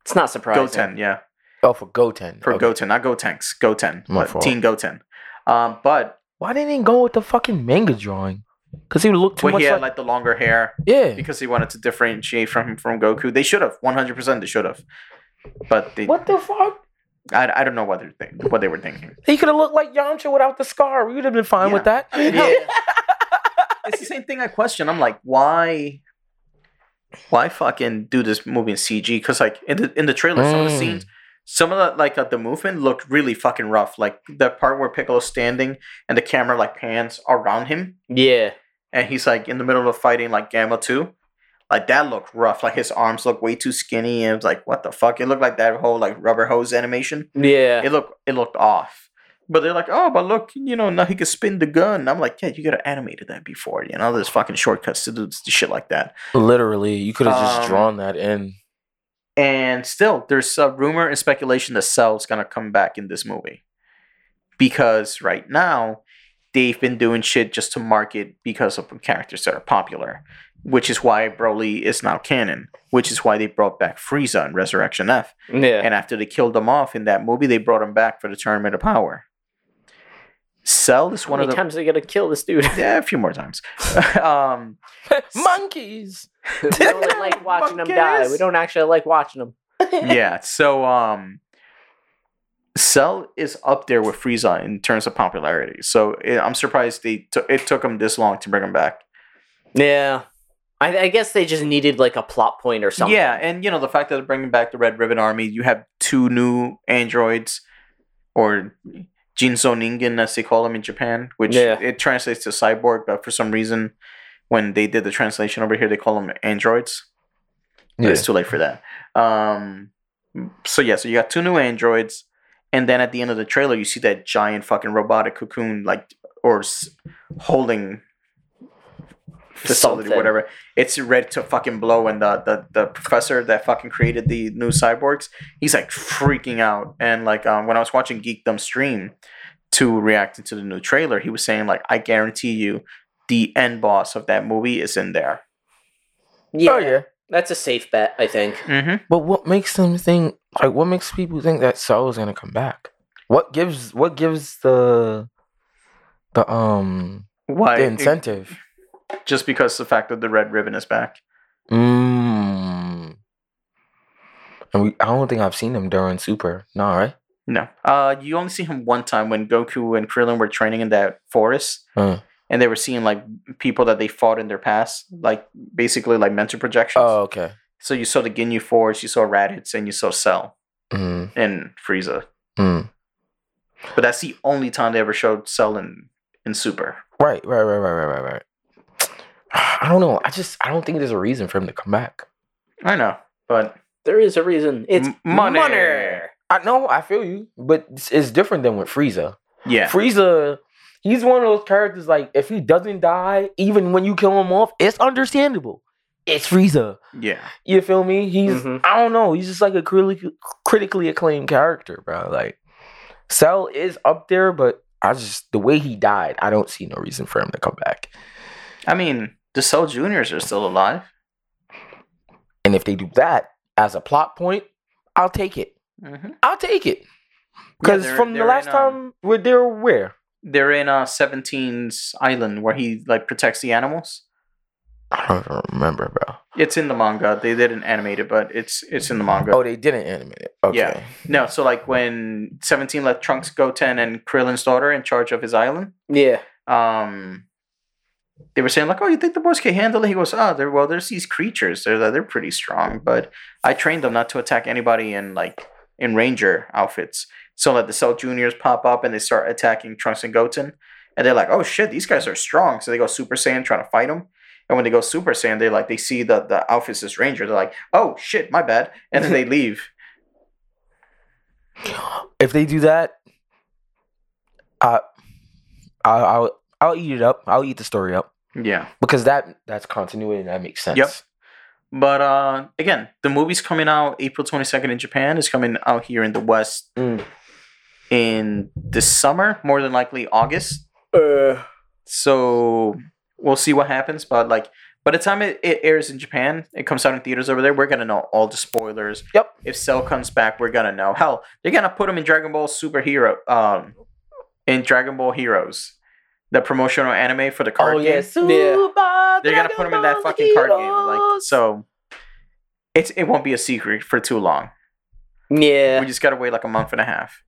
It's not surprising. Goten, yeah. Oh, for Goten. For Goten, not Gotenks. Goten. Teen Goten. But why didn't he go with the fucking manga drawing? Because he looked too much like... he had like the longer hair. Yeah. Because he wanted to differentiate from Goku. They should have. 100% they should have. But they... What the fuck? I don't know what they were thinking. He could have looked like Yamcha without the scar. We would have been fine with that. Yeah. It's the same thing I question. I'm like, why fucking do this movie in CG? Because like in the trailer, some of the scenes, some of the like the movement looked really fucking rough. Like the part where Piccolo's standing and the camera like pans around him. Yeah. And he's like in the middle of fighting like Gamma 2. Like that looked rough. Like his arms looked way too skinny. And it was like, what the fuck? It looked like that whole like rubber hose animation. Yeah. It looked off. But they're like, oh, but look, you know, now he can spin the gun. And I'm like, yeah, you could have animated that before. You know, there's fucking shortcuts to do shit like that. Literally, you could have just drawn that in. And still, there's a rumor and speculation that Cell's going to come back in this movie. Because right now, they've been doing shit just to market because of characters that are popular. Which is why Broly is now canon. Which is why they brought back Frieza in Resurrection F. Yeah. And after they killed him off in that movie, they brought him back for the Tournament of Power. Cell is one of the... How many times are they going to kill this dude? Yeah, a few more times. Monkeys! We only like watching them die. We don't actually like watching them. Yeah, so... Cell is up there with Frieza in terms of popularity. So I'm surprised it took them this long to bring him back. Yeah. I guess they just needed like a plot point or something. Yeah, and you know, the fact that they're bringing back the Red Ribbon Army, you have two new androids or... Jinzo Ningen, as they call him in Japan, which it translates to cyborg, but for some reason, when they did the translation over here, they call them androids. Yeah. It's too late for that. So you got two new androids, and then at the end of the trailer, you see that giant fucking robotic cocoon, like, or holding facility, something. Whatever. It's ready to fucking blow. And the professor that fucking created the new cyborgs, he's like freaking out. And like when I was watching Geekdom stream to react to the new trailer, he was saying like, I guarantee you the end boss of that movie is in there. Yeah. Oh, yeah. That's a safe bet, I think. Mm-hmm. But what makes them think, like, what makes people think that Cell is gonna come back? What gives the incentive? Just because the fact that the Red Ribbon is back. And I don't think I've seen him during Super. No, right? No. You only see him one time when Goku and Krillin were training in that forest. And they were seeing, like, people that they fought in their past. Like, basically, like, mental projections. Oh, okay. So you saw the Ginyu Force, you saw Raditz, and you saw Cell. And Frieza. But that's the only time they ever showed Cell in Super. Right. I don't know. I don't think there's a reason for him to come back. I know, but... There is a reason. It's money. I know, I feel you. But it's different than with Frieza. Yeah. Frieza... He's one of those characters, like, if he doesn't die, even when you kill him off, it's understandable. It's Frieza. Yeah. You feel me? He's, I don't know, he's just, like, a critically acclaimed character, bro. Like, Cell is up there, but the way he died, I don't see no reason for him to come back. I mean, the Cell Juniors are still alive. And if they do that as a plot point, I'll take it. I'll take it. Because from the last time, they're in 17's island where he like protects the animals. I don't remember, bro. It's in the manga. They didn't animate it, but it's in the manga. Oh, they didn't animate it. Okay. Yeah. No, so like when 17 left Trunks, Goten, and Krillin's daughter in charge of his island. Yeah. They were saying like, "Oh, you think the boys can handle it?" He goes, "Oh, there's these creatures. They're pretty strong, but I trained them not to attack anybody in Ranger outfits." So like the Cell Juniors pop up and they start attacking Trunks and Goten. And they're like, oh shit, these guys are strong. So they go Super Saiyan trying to fight them. And when they go Super Saiyan, they see the outfits as Ranger. They're like, oh shit, my bad. And then they leave. If they do that, I'll eat it up. I'll eat the story up. Yeah. Because that's continuity and that makes sense. Yep. But again, the movie's coming out April 22nd in Japan. It's coming out here in the West. In the summer, more than likely August. So we'll see what happens. But like by the time it airs in Japan, it comes out in theaters over there, we're gonna know all the spoilers. Yep. If Cell comes back, we're gonna know. Hell, they're gonna put him in Dragon Ball in Dragon Ball Heroes, the promotional anime for the card game. Yeah. They're gonna put him in that fucking card game. Like, so it won't be a secret for too long. Yeah. We just gotta wait like a month and a half.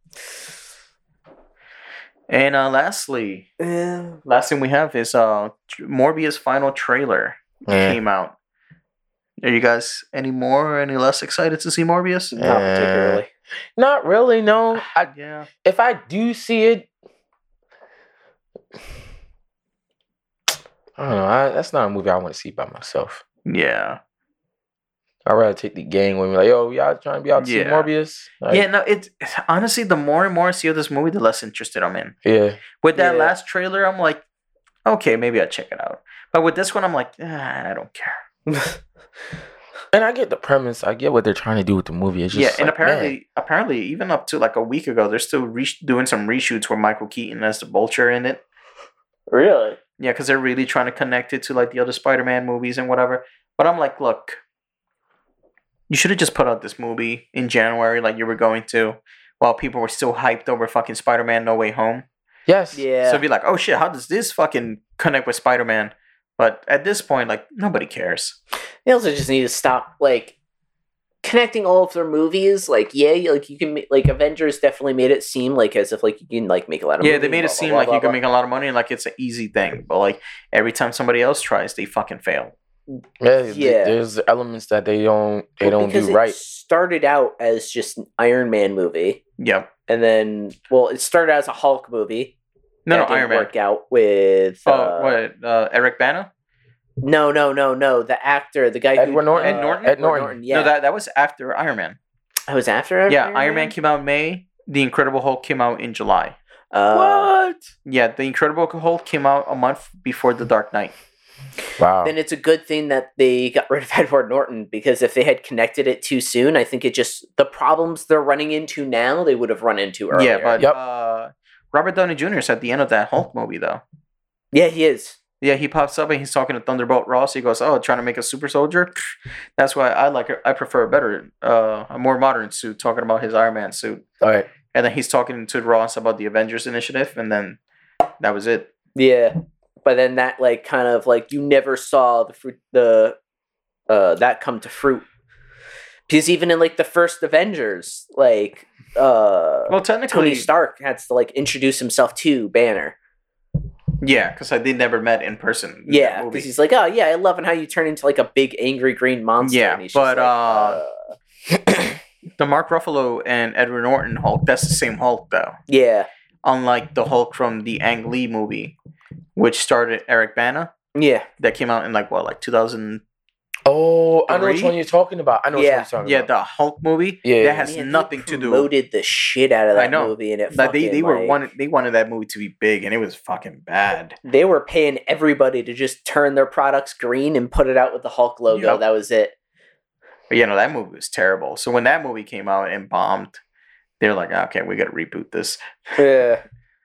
And last thing we have is Morbius' final trailer came out. Are you guys any more or any less excited to see Morbius? Not particularly. Not really, no. If I do see it, I don't know. That's not a movie I want to see by myself. Yeah. I'd rather take the gang with me. Like, yo, y'all trying to be out to see Morbius? Like, it's honestly, the more and more I see of this movie, the less interested I'm in. Yeah. With that last trailer, I'm like, okay, maybe I'll check it out. But with this one, I'm like, I don't care. And I get the premise. I get what they're trying to do with the movie. It's just and like, apparently, even up to like a week ago, they're still doing some reshoots where Michael Keaton has the Vulture in it. Really? Yeah, because they're really trying to connect it to like the other Spider-Man movies and whatever. But I'm like, look, you should have just put out this movie in January like you were going to while people were still hyped over fucking Spider-Man No Way Home. Yes. Yeah. So it'd be like, oh shit, how does this fucking connect with Spider-Man? But at this point, like, nobody cares. They also just need to stop, like, connecting all of their movies. Like, you can, like, Avengers definitely made it seem like as if, like, you can, like, make a lot of money. Yeah, they made it seem like you can make a lot of money and, like, it's an easy thing. But, like, every time somebody else tries, they fucking fail. Yeah. There's elements that they don't do right. It started out as just an Iron Man movie. Yeah. And then, it started out as a Hulk movie. No, Iron Man. Work out with Eric Bana? No. The actor, the guy Ed Norton? Ed Norton, yeah. No, that was after Iron Man. That was after Iron Man? Yeah, Iron Man came out in May. The Incredible Hulk came out in July. What? Yeah, The Incredible Hulk came out a month before The Dark Knight. Wow. Then it's a good thing that they got rid of Edward Norton, because if they had connected it too soon, I think it just, the problems they're running into now, they would have run into earlier. Yeah, but Robert Downey Jr. is at the end of that Hulk movie, though. Yeah, he is. Yeah, he pops up and he's talking to Thunderbolt Ross. He goes, "Oh, trying to make a super soldier? That's why I like it. I prefer a better, a more modern suit," talking about his Iron Man suit. All right. And then he's talking to Ross about the Avengers Initiative, and then that was it. Yeah. But then that, like, kind of, like, you never saw the fruit, the that come to fruit. Because even in, like, the first Avengers, like, well, technically, Tony Stark had to, like, introduce himself to Banner. Yeah, because they never met in person. Yeah, because he's like, "Oh, yeah, I love how you turn into, like, a big angry green monster." Yeah, and he's but like, the Mark Ruffalo and Edward Norton Hulk, that's the same Hulk, though. Yeah. Unlike the Hulk from the Ang Lee movie, which started Eric Bana. Yeah. That came out in, like, what, like 2000? Oh, I know which one you're talking about. I know which one you're talking about. Yeah, the Hulk movie. Yeah. That has nothing to do. They promoted the shit out of that movie. And it like, fucking, they were they wanted that movie to be big, and it was fucking bad. They were paying everybody to just turn their products green and put it out with the Hulk logo. Yep. That was it. But, you know, that movie was terrible. So when that movie came out and bombed, they were like, "Okay, we got to reboot this." Yeah.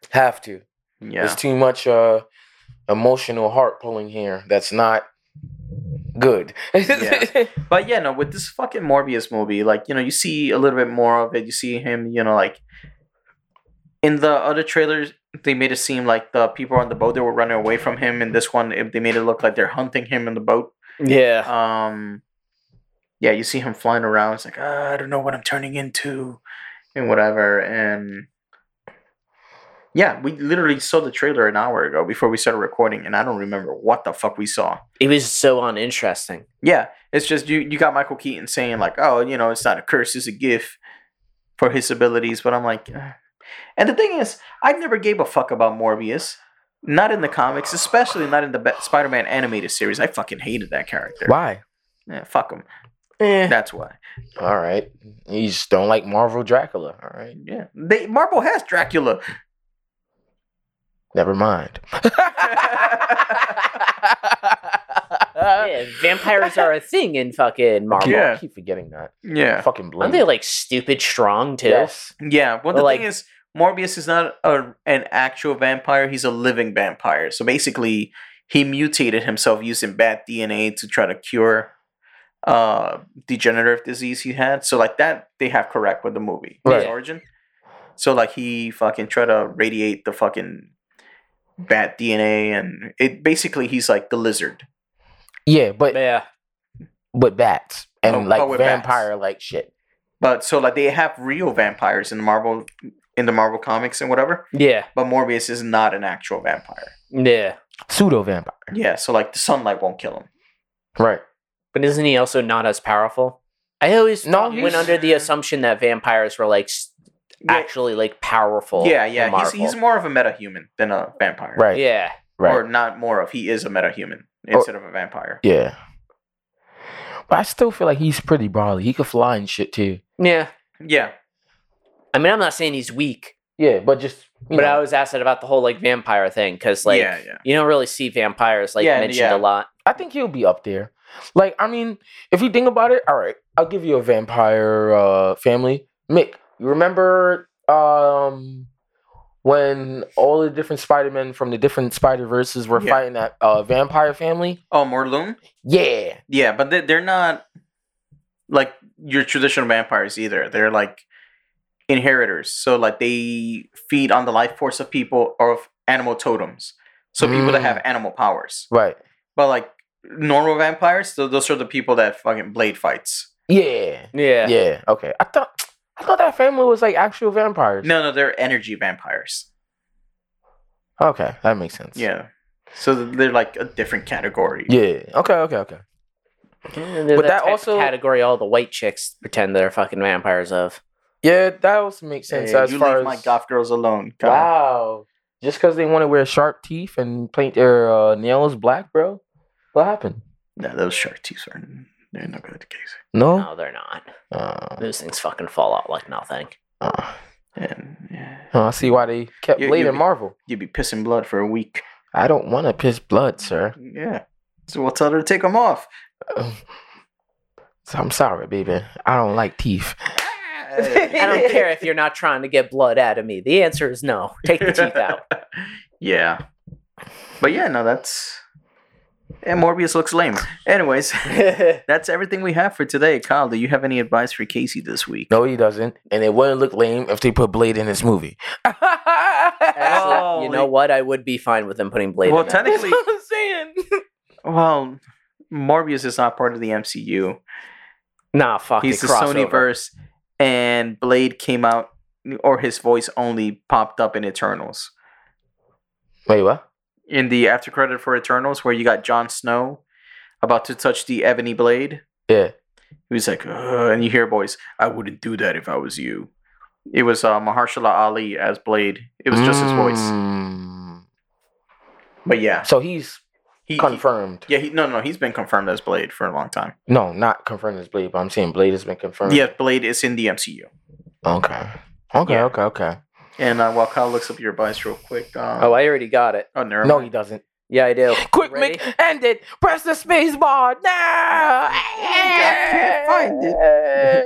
Have to. Yeah. There's too much emotional heart pulling here. That's not good. Yeah. But yeah, no, with this fucking Morbius movie, like, you know, you see a little bit more of it. You see him, you know, like in the other trailers, they made it seem like the people on the boat, they were running away from him. And this one, they made it look like they're hunting him in the boat. Yeah. Yeah, you see him flying around. It's like, I don't know what I'm turning into and whatever. And yeah, we literally saw the trailer an hour ago before we started recording, and I don't remember what the fuck we saw. It was so uninteresting. Yeah, it's just you got Michael Keaton saying, like, "Oh, you know, it's not a curse, it's a gift for his abilities." But I'm like, ugh. And the thing is, I never gave a fuck about Morbius. Not in the comics, especially not in the Spider-Man animated series. I fucking hated that character. Why? Yeah, fuck him. That's why. All right. You just don't like Marvel Dracula. All right. Yeah. Marvel has Dracula. Never mind. Yeah, vampires are a thing in fucking Marvel. Yeah. I keep forgetting that. Yeah. Fucking blue. Aren't they, like, stupid strong too? Yes. Yeah. Well, the thing is, Morbius is not an actual vampire. He's a living vampire. So basically, he mutated himself using bat DNA to try to cure degenerative disease he had. So, like, that they have correct with the movie. Right. His origin. So, like, he fucking tried to radiate the fucking bat DNA, and it basically he's like the lizard. Yeah, but bats and like vampire like shit. But so like they have real vampires in the Marvel comics and whatever. Yeah. But Morbius is not an actual vampire. Yeah. Pseudo vampire. Yeah, so like the sunlight won't kill him. Right. But isn't he also not as powerful? I always went under the assumption that vampires were like actually like powerful. Yeah. He's more of a metahuman than a vampire. Right. Yeah. Right. Or not more of, he is a metahuman instead of a vampire. Yeah. But I still feel like he's pretty brawly. He could fly and shit too. Yeah. Yeah. I mean, I'm not saying he's weak. Yeah, but just you know. I was asked about the whole like vampire thing, because like you don't really see vampires like mentioned a lot. I think he'll be up there. Like, I mean, if you think about it, all right, I'll give you a vampire family. Mick. You remember when all the different Spider-Men from the different Spider-Verses were fighting that vampire family? Oh, Morlun? Yeah. Yeah, but they're not like your traditional vampires either. They're like inheritors. So like they feed on the life force of people or of animal totems. So people that have animal powers. Right. But like normal vampires, those are the people that fucking Blade fights. Yeah. Yeah. Yeah. Okay. I thought that family was like actual vampires. No, they're energy vampires. Okay, that makes sense. Yeah. So they're like a different category. Yeah. Okay. Yeah, but that also category all the white chicks pretend they're fucking vampires of. Yeah, that also makes sense. Yeah, you leave my goth girls alone. Kyle. Wow. Just because they want to wear sharp teeth and paint their nails black, bro? What happened? No, those sharp teeth aren't. They're not good at the case. No? No, they're not. Those things fucking fall out like nothing. And, yeah. I see why they kept bleeding Marvel. You'd be pissing blood for a week. I don't want to piss blood, sir. Yeah. So we'll tell her to take them off. So I'm sorry, baby. I don't like teeth. I don't care if you're not trying to get blood out of me. The answer is no. Take the teeth out. Yeah. But yeah, no, that's... And Morbius looks lame. Anyways, that's everything we have for today. Kyle, do you have any advice for Casey this week? No, he doesn't. And it wouldn't look lame if they put Blade in this movie. Actually, you know what? I would be fine with them putting Blade in. Well, technically... That's what I'm saying. Well, Morbius is not part of the MCU. Nah, fuck it. He's the Sonyverse, and Blade came out, or his voice only popped up in Eternals. Wait, what? In the after credit for Eternals, where you got Jon Snow about to touch the ebony blade. Yeah. He was like, ugh, and you hear a voice, I wouldn't do that if I was you. It was Mahershala Ali as Blade. It was just his voice. But yeah. So he's confirmed. He's been confirmed as Blade for a long time. No, not confirmed as Blade, but I'm saying Blade has been confirmed. Yeah, Blade is in the MCU. Okay. And while Kyle looks up your advice real quick. I already got it. Oh, never mind. No, he doesn't. Yeah, I do. Quick, Mick, end it. Press the space bar. No! I can't find it.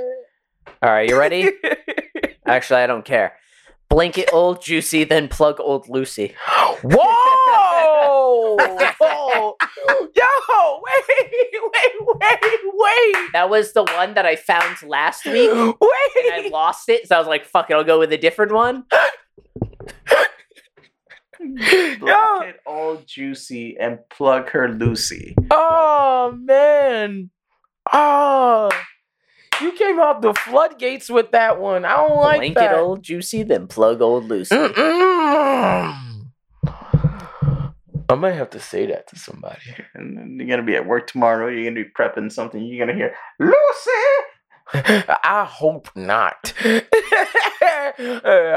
All right, you ready? Actually, I don't care. Blink it old Juicy, then plug old Lucy. Whoa! Whoa! Yo! Wait! That was the one that I found last week. Wait! And I lost it, so I was like, fuck it, I'll go with a different one. Blink it old Juicy and plug her Lucy. Oh, man. Oh. You came out the floodgates with that one. I don't like Blanket that. Blanket old Juicy, then plug old Lucy. I might have to say that to somebody. And then you're going to be at work tomorrow. You're going to be prepping something. You're going to hear, Lucy! I hope not. I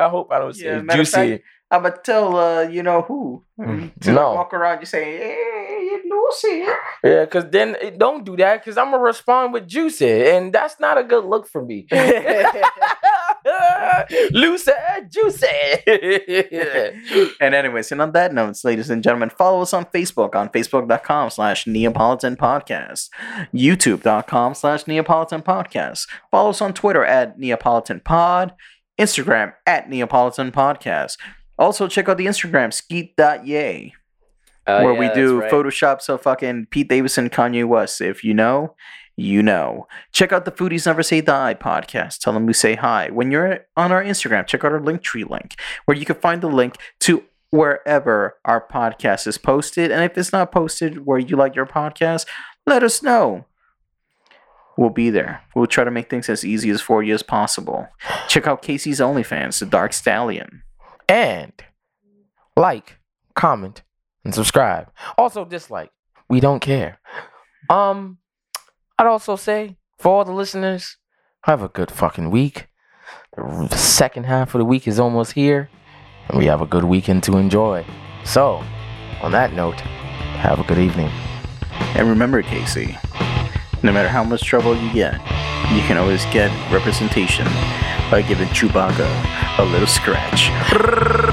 hope I don't say Juicy. Fact, I'm going to tell who. To walk around and say, hey, Lucy. Yeah, because then don't do that because I'm going to respond with Juicy. And that's not a good look for me. Lucy, Juicy. And anyways, and on that note, ladies and gentlemen, follow us on Facebook on facebook.com/Neapolitan Podcast, youtube.com/Neapolitan Podcast. Follow us on Twitter at Neapolitan Pod, Instagram at Neapolitan Podcast. Also, check out the Instagram, skeet.yay, where we do Photoshops of fucking Pete Davidson, Kanye West. If you know, you know. Check out the Foodies Never Say Die podcast. Tell them we say hi. When you're on our Instagram, check out our Linktree link, where you can find the link to wherever our podcast is posted. And if it's not posted where you like your podcast, let us know. We'll be there. We'll try to make things as easy as for you as possible. Check out Casey's OnlyFans, The Dark Stallion. And like, comment, and subscribe. Also dislike. We don't care. I'd also say, for all the listeners, have a good fucking week. The second half of the week is almost here. And we have a good weekend to enjoy. So, on that note, have a good evening. And remember, Casey, no matter how much trouble you get, you can always get representation by giving Chewbacca a little scratch.